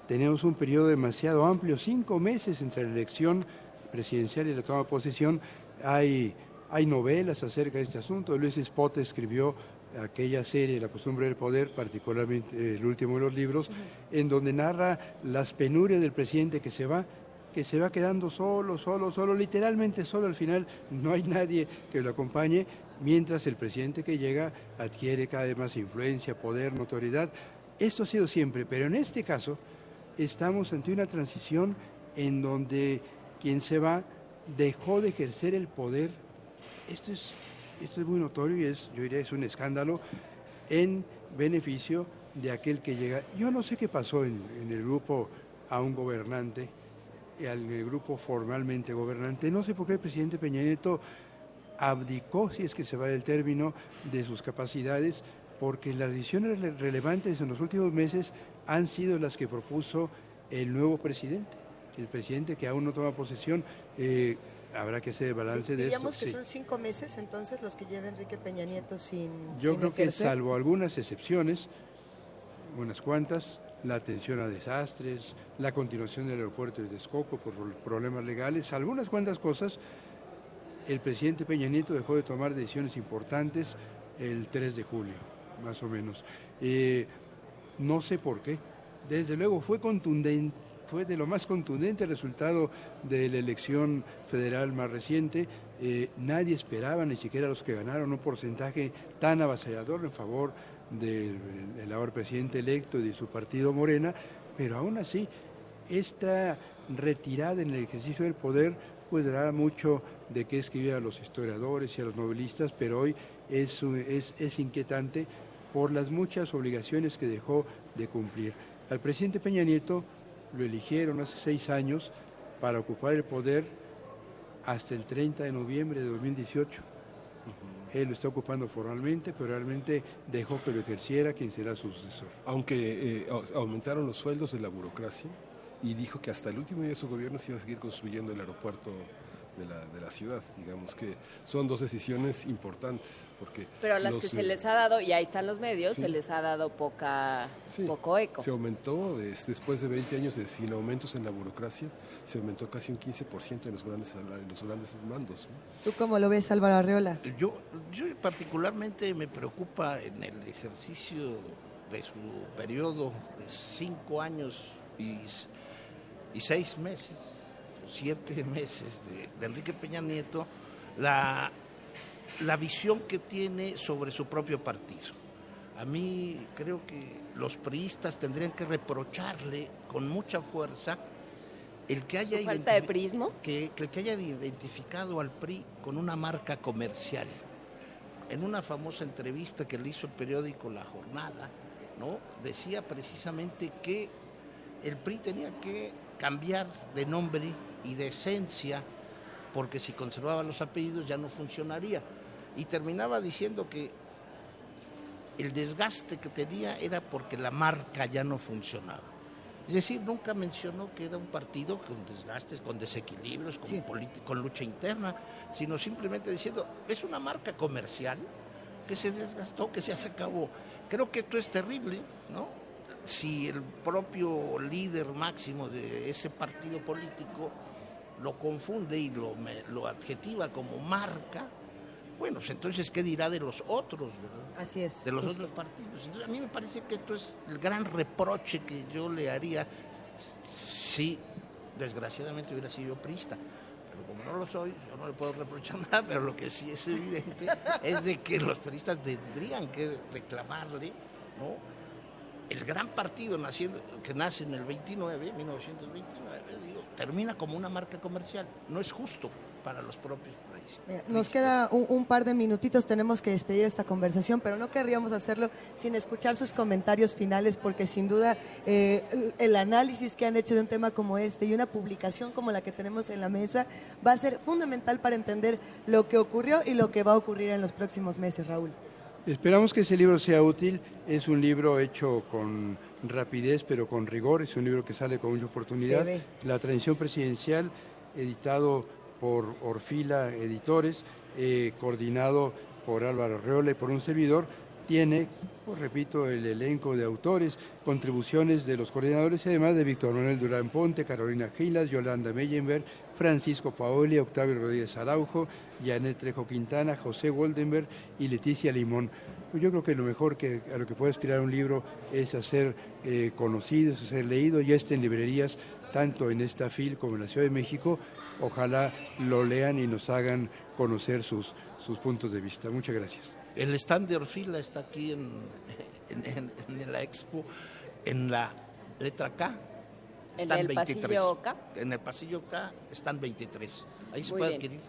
Tenemos un periodo demasiado amplio, cinco meses entre la elección presidencial y la toma de posesión. Hay, hay novelas acerca de este asunto. Luis Spot escribió aquella serie, La costumbre del poder, particularmente eh, el último de los libros, uh-huh. en donde narra las penurias del presidente que se va, que se va quedando solo, solo, solo, literalmente solo. Al final no hay nadie que lo acompañe, mientras el presidente que llega adquiere cada vez más influencia, poder, notoriedad. Esto ha sido siempre, pero en este caso estamos ante una transición en donde quien se va dejó de ejercer el poder. Esto es, esto es muy notorio y es, yo diría, es un escándalo en beneficio de aquel que llega. Yo no sé qué pasó en, en el grupo a un gobernante, en el grupo formalmente gobernante. No sé por qué el presidente Peña Nieto abdicó, si es que se va el término, de sus capacidades, porque las decisiones relevantes en los últimos meses han sido las que propuso el nuevo presidente, el presidente que aún no toma posesión. Eh, habrá que hacer el balance de esto. Digamos que sí. Son cinco meses entonces los que lleva Enrique Peña Nieto sin Yo sin creo ejercer. Que salvo algunas excepciones, unas cuantas, la atención a desastres, la continuación del aeropuerto de Texcoco por problemas legales, algunas cuantas cosas, el presidente Peña Nieto dejó de tomar decisiones importantes el tres de julio, más o menos. Eh, no sé por qué. Desde luego fue contundente, fue de lo más contundente el resultado de la elección federal más reciente. Eh, nadie esperaba, ni siquiera los que ganaron, un porcentaje tan avasallador en favor del, del ahora presidente electo y de su partido Morena, pero aún así, esta retirada en el ejercicio del poder pues dará mucho de qué escribir a los historiadores y a los novelistas, pero hoy es, es, es inquietante por las muchas obligaciones que dejó de cumplir. Al presidente Peña Nieto lo eligieron hace seis años para ocupar el poder hasta el treinta de noviembre de dos mil dieciocho. Uh-huh. Él lo está ocupando formalmente, pero realmente dejó que lo ejerciera quien será su sucesor. Aunque eh, aumentaron los sueldos de la burocracia, y dijo que hasta el último día de su gobierno se iba a seguir construyendo el aeropuerto de la, de la ciudad. Digamos que son dos decisiones importantes. Porque Pero las los, que se les ha dado, y ahí están los medios, sí. se les ha dado poca sí. poco eco. Se aumentó, es, después de veinte años de sin aumentos en la burocracia, se aumentó casi un quince por ciento en los grandes, en los grandes mandos, ¿no? ¿Tú cómo lo ves, Álvaro Arreola? Yo, yo particularmente me preocupa en el ejercicio de su periodo de cinco años y... y seis meses, siete meses de, de Enrique Peña Nieto, la, la visión que tiene sobre su propio partido. A mí creo que los priistas tendrían que reprocharle con mucha fuerza el que haya, falta identifi- de que, que, que haya identificado al P R I con una marca comercial. En una famosa entrevista que le hizo el periódico La Jornada, ¿no? decía precisamente que el P R I tenía que cambiar de nombre y de esencia, porque si conservaba los apellidos ya no funcionaría. Y terminaba diciendo que el desgaste que tenía era porque la marca ya no funcionaba. Es decir, nunca mencionó que era un partido con desgastes, con desequilibrios, con, sí. politi- con lucha interna, sino simplemente diciendo, es una marca comercial que se desgastó, que ya se acabó. Creo que esto es terrible, ¿no? Si el propio líder máximo de ese partido político lo confunde y lo, me, lo adjetiva como marca, bueno, pues entonces, ¿qué dirá de los otros, verdad? Así es. De los justo. Otros partidos. Entonces, a mí me parece que esto es el gran reproche que yo le haría si, desgraciadamente, hubiera sido yo priista. Pero como no lo soy, yo no le puedo reprochar nada, pero lo que sí es evidente es de que los priistas tendrían que reclamarle, ¿no?, el gran partido naciendo, que nace en el veintinueve, mil novecientos veintinueve, digo, termina como una marca comercial. No es justo para los propios países. Mira, nos queda un, un par de minutitos, tenemos que despedir esta conversación, pero no querríamos hacerlo sin escuchar sus comentarios finales, porque sin duda eh, el, el análisis que han hecho de un tema como este y una publicación como la que tenemos en la mesa va a ser fundamental para entender lo que ocurrió y lo que va a ocurrir en los próximos meses, Raúl. Esperamos que ese libro sea útil. Es un libro hecho con rapidez, pero con rigor. Es un libro que sale con mucha oportunidad. La Transición Presidencial, editado por Orfila Editores, eh, coordinado por Álvaro Arreola y por un servidor, tiene, pues, repito, el elenco de autores, contribuciones de los coordinadores y además de Víctor Manuel Durán Ponte, Carolina Gilas, Yolanda Meyenberg, Francisco Paoli, Octavio Rodríguez Araujo, Janet Trejo Quintana, José Goldenberg y Leticia Limón. Yo creo que lo mejor que a lo que puede aspirar un libro es hacer eh, conocido, es hacer leído, ya está en librerías, tanto en esta FIL como en la Ciudad de México. Ojalá lo lean y nos hagan conocer sus, sus puntos de vista. Muchas gracias. El stand de Orfila está aquí en, en, en, en la expo, en la letra K, stand en el veintitrés. Pasillo K. En el pasillo K, stand veintitrés. Ahí muy se puede bien. Adquirir.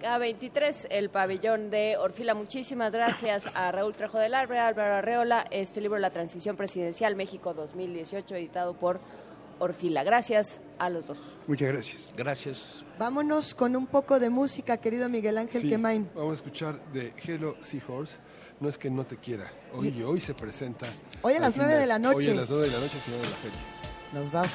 K veintitrés, el pabellón de Orfila. Muchísimas gracias a Raúl Trejo Delarbre, Álvaro Arreola. Este libro, La Transición Presidencial México dos mil dieciocho, editado por Orfila. Gracias a los dos. Muchas gracias. Gracias. Vámonos con un poco de música, querido Miguel Ángel sí, Quemain. Vamos a escuchar de Hello Seahorse, No es que no te quiera. Hoy y... hoy se presenta. Hoy a las nueve de la noche. Hoy a las nueve de la noche, al final de la feria. Nos vamos.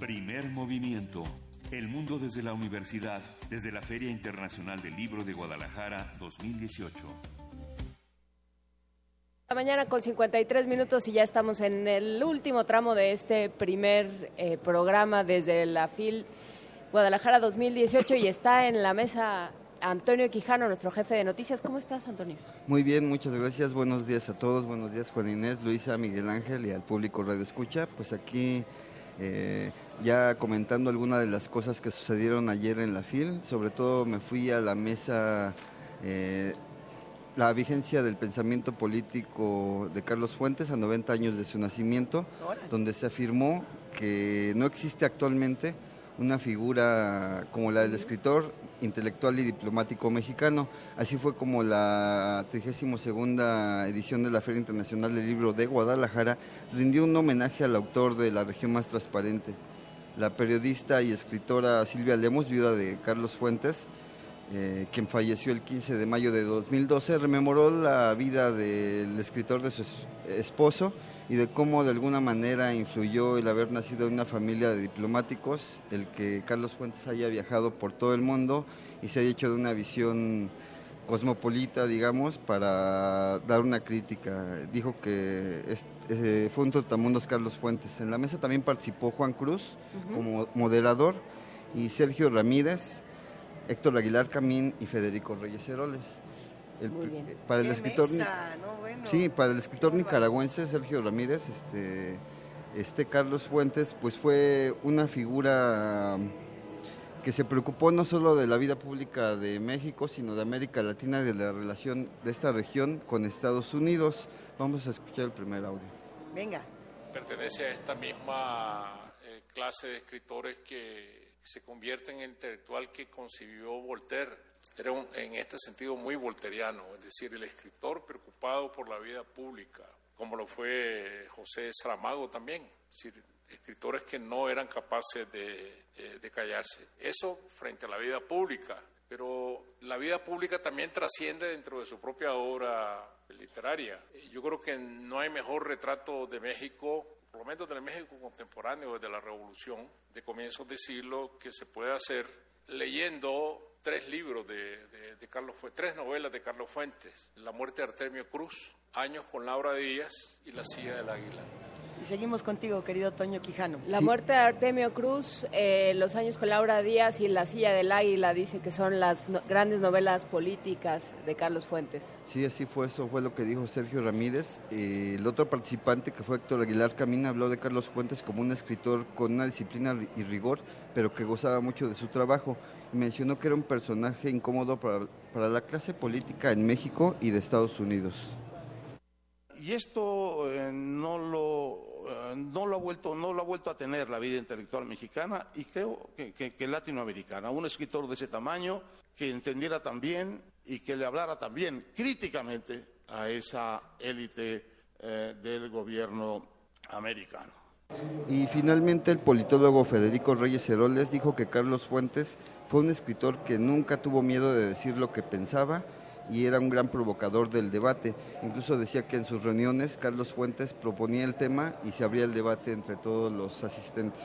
Primer Movimiento. El mundo desde la universidad, desde la Feria Internacional del Libro de Guadalajara dos mil dieciocho. La mañana con cincuenta y tres minutos y ya estamos en el último tramo de este primer eh, programa desde la FIL Guadalajara dos mil dieciocho y está en la mesa Antonio Quijano, nuestro jefe de noticias. ¿Cómo estás, Antonio? Muy bien, muchas gracias. Buenos días a todos. Buenos días, Juan Inés, Luisa, Miguel Ángel y al público Radio Escucha. Pues aquí... Eh, ya comentando algunas de las cosas que sucedieron ayer en la FIL, sobre todo me fui a la mesa eh, la vigencia del pensamiento político de Carlos Fuentes a noventa años de su nacimiento, donde se afirmó que no existe actualmente una figura como la del escritor, intelectual y diplomático mexicano. Así fue como la trigésima segunda edición de la Feria Internacional del Libro de Guadalajara rindió un homenaje al autor de La Región Más Transparente. La periodista y escritora Silvia Lemos, viuda de Carlos Fuentes, eh, quien falleció el quince de mayo de dos mil doce, rememoró la vida del escritor, de su esposo, y de cómo de alguna manera influyó el haber nacido en una familia de diplomáticos, el que Carlos Fuentes haya viajado por todo el mundo y se haya hecho de una visión cosmopolita, digamos, para dar una crítica. Dijo que es, eh, fue un trotamundos Carlos Fuentes. En la mesa también participó Juan Cruz, uh-huh, como moderador, y Sergio Ramírez, Héctor Aguilar Camín y Federico Reyes Heroles. El, para el escritor, mesa, ¿no? Bueno, sí, para el escritor nicaragüense Sergio Ramírez, este, este Carlos Fuentes, pues fue una figura que se preocupó no solo de la vida pública de México, sino de América Latina y de la relación de esta región con Estados Unidos. Vamos a escuchar el primer audio. Venga. Pertenece a esta misma eh, clase de escritores que se convierten en el intelectual que concibió Voltaire. Era un, en este sentido muy volteriano, es decir, el escritor preocupado por la vida pública, como lo fue José Saramago también, es decir, escritores que no eran capaces de, de callarse. Eso frente a la vida pública, pero la vida pública también trasciende dentro de su propia obra literaria. Yo creo que no hay mejor retrato de México, por lo menos del México contemporáneo, desde la Revolución, de comienzos de siglo, que se puede hacer leyendo tres libros de, de, de Carlos Fuentes, tres novelas de Carlos Fuentes: La muerte de Artemio Cruz, Años con Laura Díaz y La silla del águila. Y seguimos contigo, querido Toño Quijano. La sí. muerte de Artemio Cruz, eh, Los años con Laura Díaz y La silla del águila, dice que son las no, grandes novelas políticas de Carlos Fuentes. Sí, así fue, eso fue lo que dijo Sergio Ramírez. Eh, el otro participante, que fue Héctor Aguilar Camín, habló de Carlos Fuentes como un escritor con una disciplina y rigor, pero que gozaba mucho de su trabajo. Mencionó que era un personaje incómodo para, para la clase política en México y de Estados Unidos. Y esto eh, no lo eh, no lo ha vuelto no lo ha vuelto a tener la vida intelectual mexicana, y creo que, que, que latinoamericana. Un escritor de ese tamaño que entendiera también y que le hablara también críticamente a esa élite eh, del gobierno americano. Y finalmente el politólogo Federico Reyes Heroles dijo que Carlos Fuentes fue un escritor que nunca tuvo miedo de decir lo que pensaba y era un gran provocador del debate. Incluso decía que en sus reuniones Carlos Fuentes proponía el tema y se abría el debate entre todos los asistentes.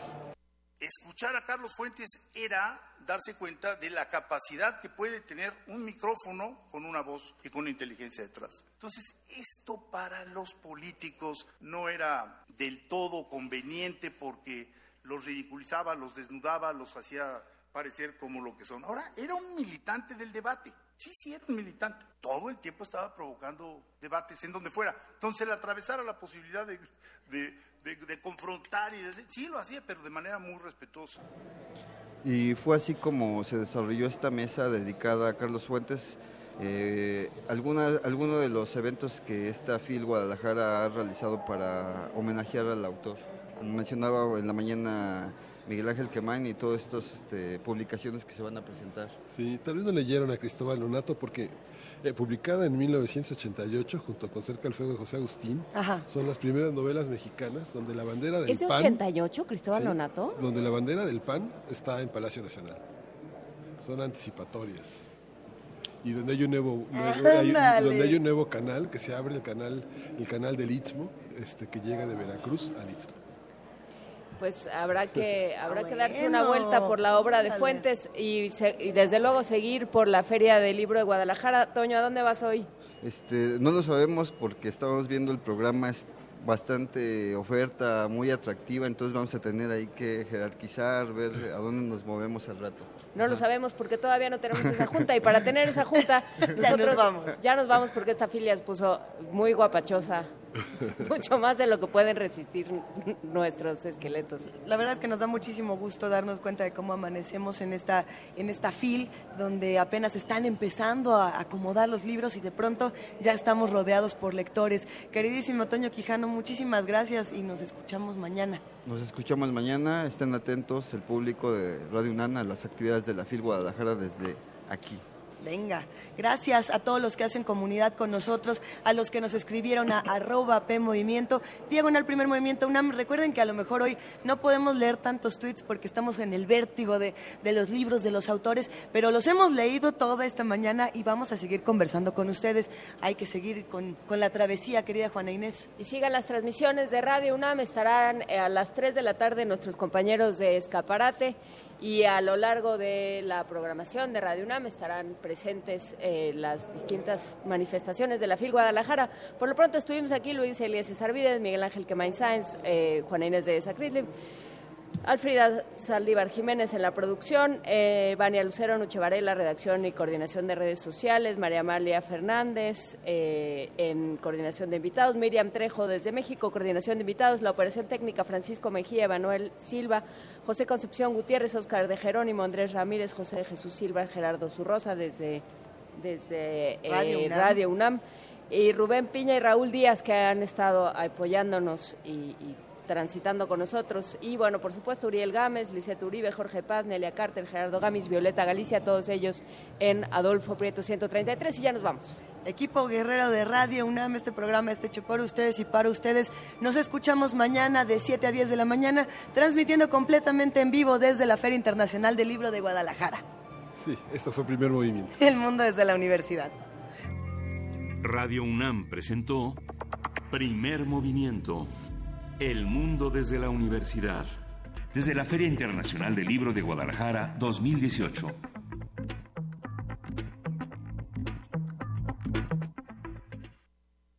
Escuchar a Carlos Fuentes era darse cuenta de la capacidad que puede tener un micrófono con una voz y con inteligencia detrás. Entonces, esto para los políticos no era del todo conveniente, porque los ridiculizaba, los desnudaba, los hacía parecer como lo que son. Ahora, era un militante del debate. Sí, sí, era un militante. Todo el tiempo estaba provocando debates en donde fuera. Entonces, el atravesar a la posibilidad de, de, de, de confrontar, y de, sí lo hacía, pero de manera muy respetuosa. Y fue así como se desarrolló esta mesa dedicada a Carlos Fuentes. Eh, alguna, alguno de los eventos que esta FIL Guadalajara ha realizado para homenajear al autor. Como mencionaba en la mañana Miguel Ángel Quemain, y todas estas este, publicaciones que se van a presentar. Sí, tal vez no leyeron a Cristóbal Lonato, porque eh, publicada en mil novecientos ochenta y ocho junto con Cerca al Fuego de José Agustín. Ajá. Son las primeras novelas mexicanas donde la bandera del ¿Es de pan... ¿Es ochenta y ocho Cristóbal sí, Lonato? Donde la bandera del PAN está en Palacio Nacional. Son anticipatorias. Y donde hay un nuevo, nuevo hay, donde hay un nuevo canal, que se abre el canal, el canal del Istmo, este, que llega de Veracruz al Istmo. Pues habrá que habrá bueno, que darse una vuelta por la obra de dale. Fuentes y, se, y desde luego seguir por la Feria del Libro de Guadalajara. Toño, ¿a dónde vas hoy? Este, no lo sabemos, porque estábamos viendo el programa, es bastante oferta, muy atractiva, entonces vamos a tener ahí que jerarquizar, ver a dónde nos movemos al rato. No Ajá. lo sabemos, porque todavía no tenemos esa junta, y para tener esa junta nosotros ya nos vamos, ya nos vamos porque esta filia se puso muy guapachosa. mucho más de lo que pueden resistir nuestros esqueletos. La verdad es que nos da muchísimo gusto darnos cuenta de cómo amanecemos en esta en esta fil, donde apenas están empezando a acomodar los libros y de pronto ya estamos rodeados por lectores. Queridísimo Antonio Quijano, muchísimas gracias y nos escuchamos mañana. Nos escuchamos mañana, estén atentos el público de Radio UNAM a las actividades de la Fil Guadalajara desde aquí. Venga, gracias a todos los que hacen comunidad con nosotros, a los que nos escribieron a arroba PMovimiento, diagonal Primer Movimiento UNAM. Recuerden que a lo mejor hoy no podemos leer tantos tweets porque estamos en el vértigo de, de los libros, de los autores, pero los hemos leído toda esta mañana y vamos a seguir conversando con ustedes. Hay que seguir con, con la travesía, querida Juana Inés. Y sigan las transmisiones de Radio UNAM, estarán a las tres de la tarde nuestros compañeros de Escaparate. Y a lo largo de la programación de Radio UNAM estarán presentes eh, las distintas manifestaciones de la Fil Guadalajara. Por lo pronto estuvimos aquí Luisa Iglesias Arvides, Miguel Ángel Quemain Sáenz, eh, Juana Inés de Esa Crislip, Alfrida Saldívar Jiménez en la producción, eh, Vania Lucero Nuchevarela, redacción y coordinación de redes sociales, María Amalia Fernández eh, en coordinación de invitados, Miriam Trejo desde México, coordinación de invitados, la operación técnica Francisco Mejía, Manuel Silva, José Concepción Gutiérrez, Óscar de Jerónimo, Andrés Ramírez, José Jesús Silva, Gerardo Zurrosa desde, desde eh, Radio UNAM. Radio UNAM y Rubén Piña y Raúl Díaz que han estado apoyándonos y, y transitando con nosotros, y bueno, por supuesto, Uriel Gámez, Lisette Uribe, Jorge Paz, Nelia Carter, Gerardo Gámez, Violeta Galicia, todos ellos en Adolfo Prieto ciento treinta y tres, y ya nos vamos. Equipo guerrero de Radio UNAM, este programa está hecho por ustedes y para ustedes. Nos escuchamos mañana de siete a diez de la mañana, transmitiendo completamente en vivo desde la Feria Internacional del Libro de Guadalajara. Sí, esto fue Primer Movimiento. El mundo desde la universidad. Radio UNAM presentó Primer Movimiento. El mundo desde la universidad. Desde la Feria Internacional del Libro de Guadalajara dos mil dieciocho.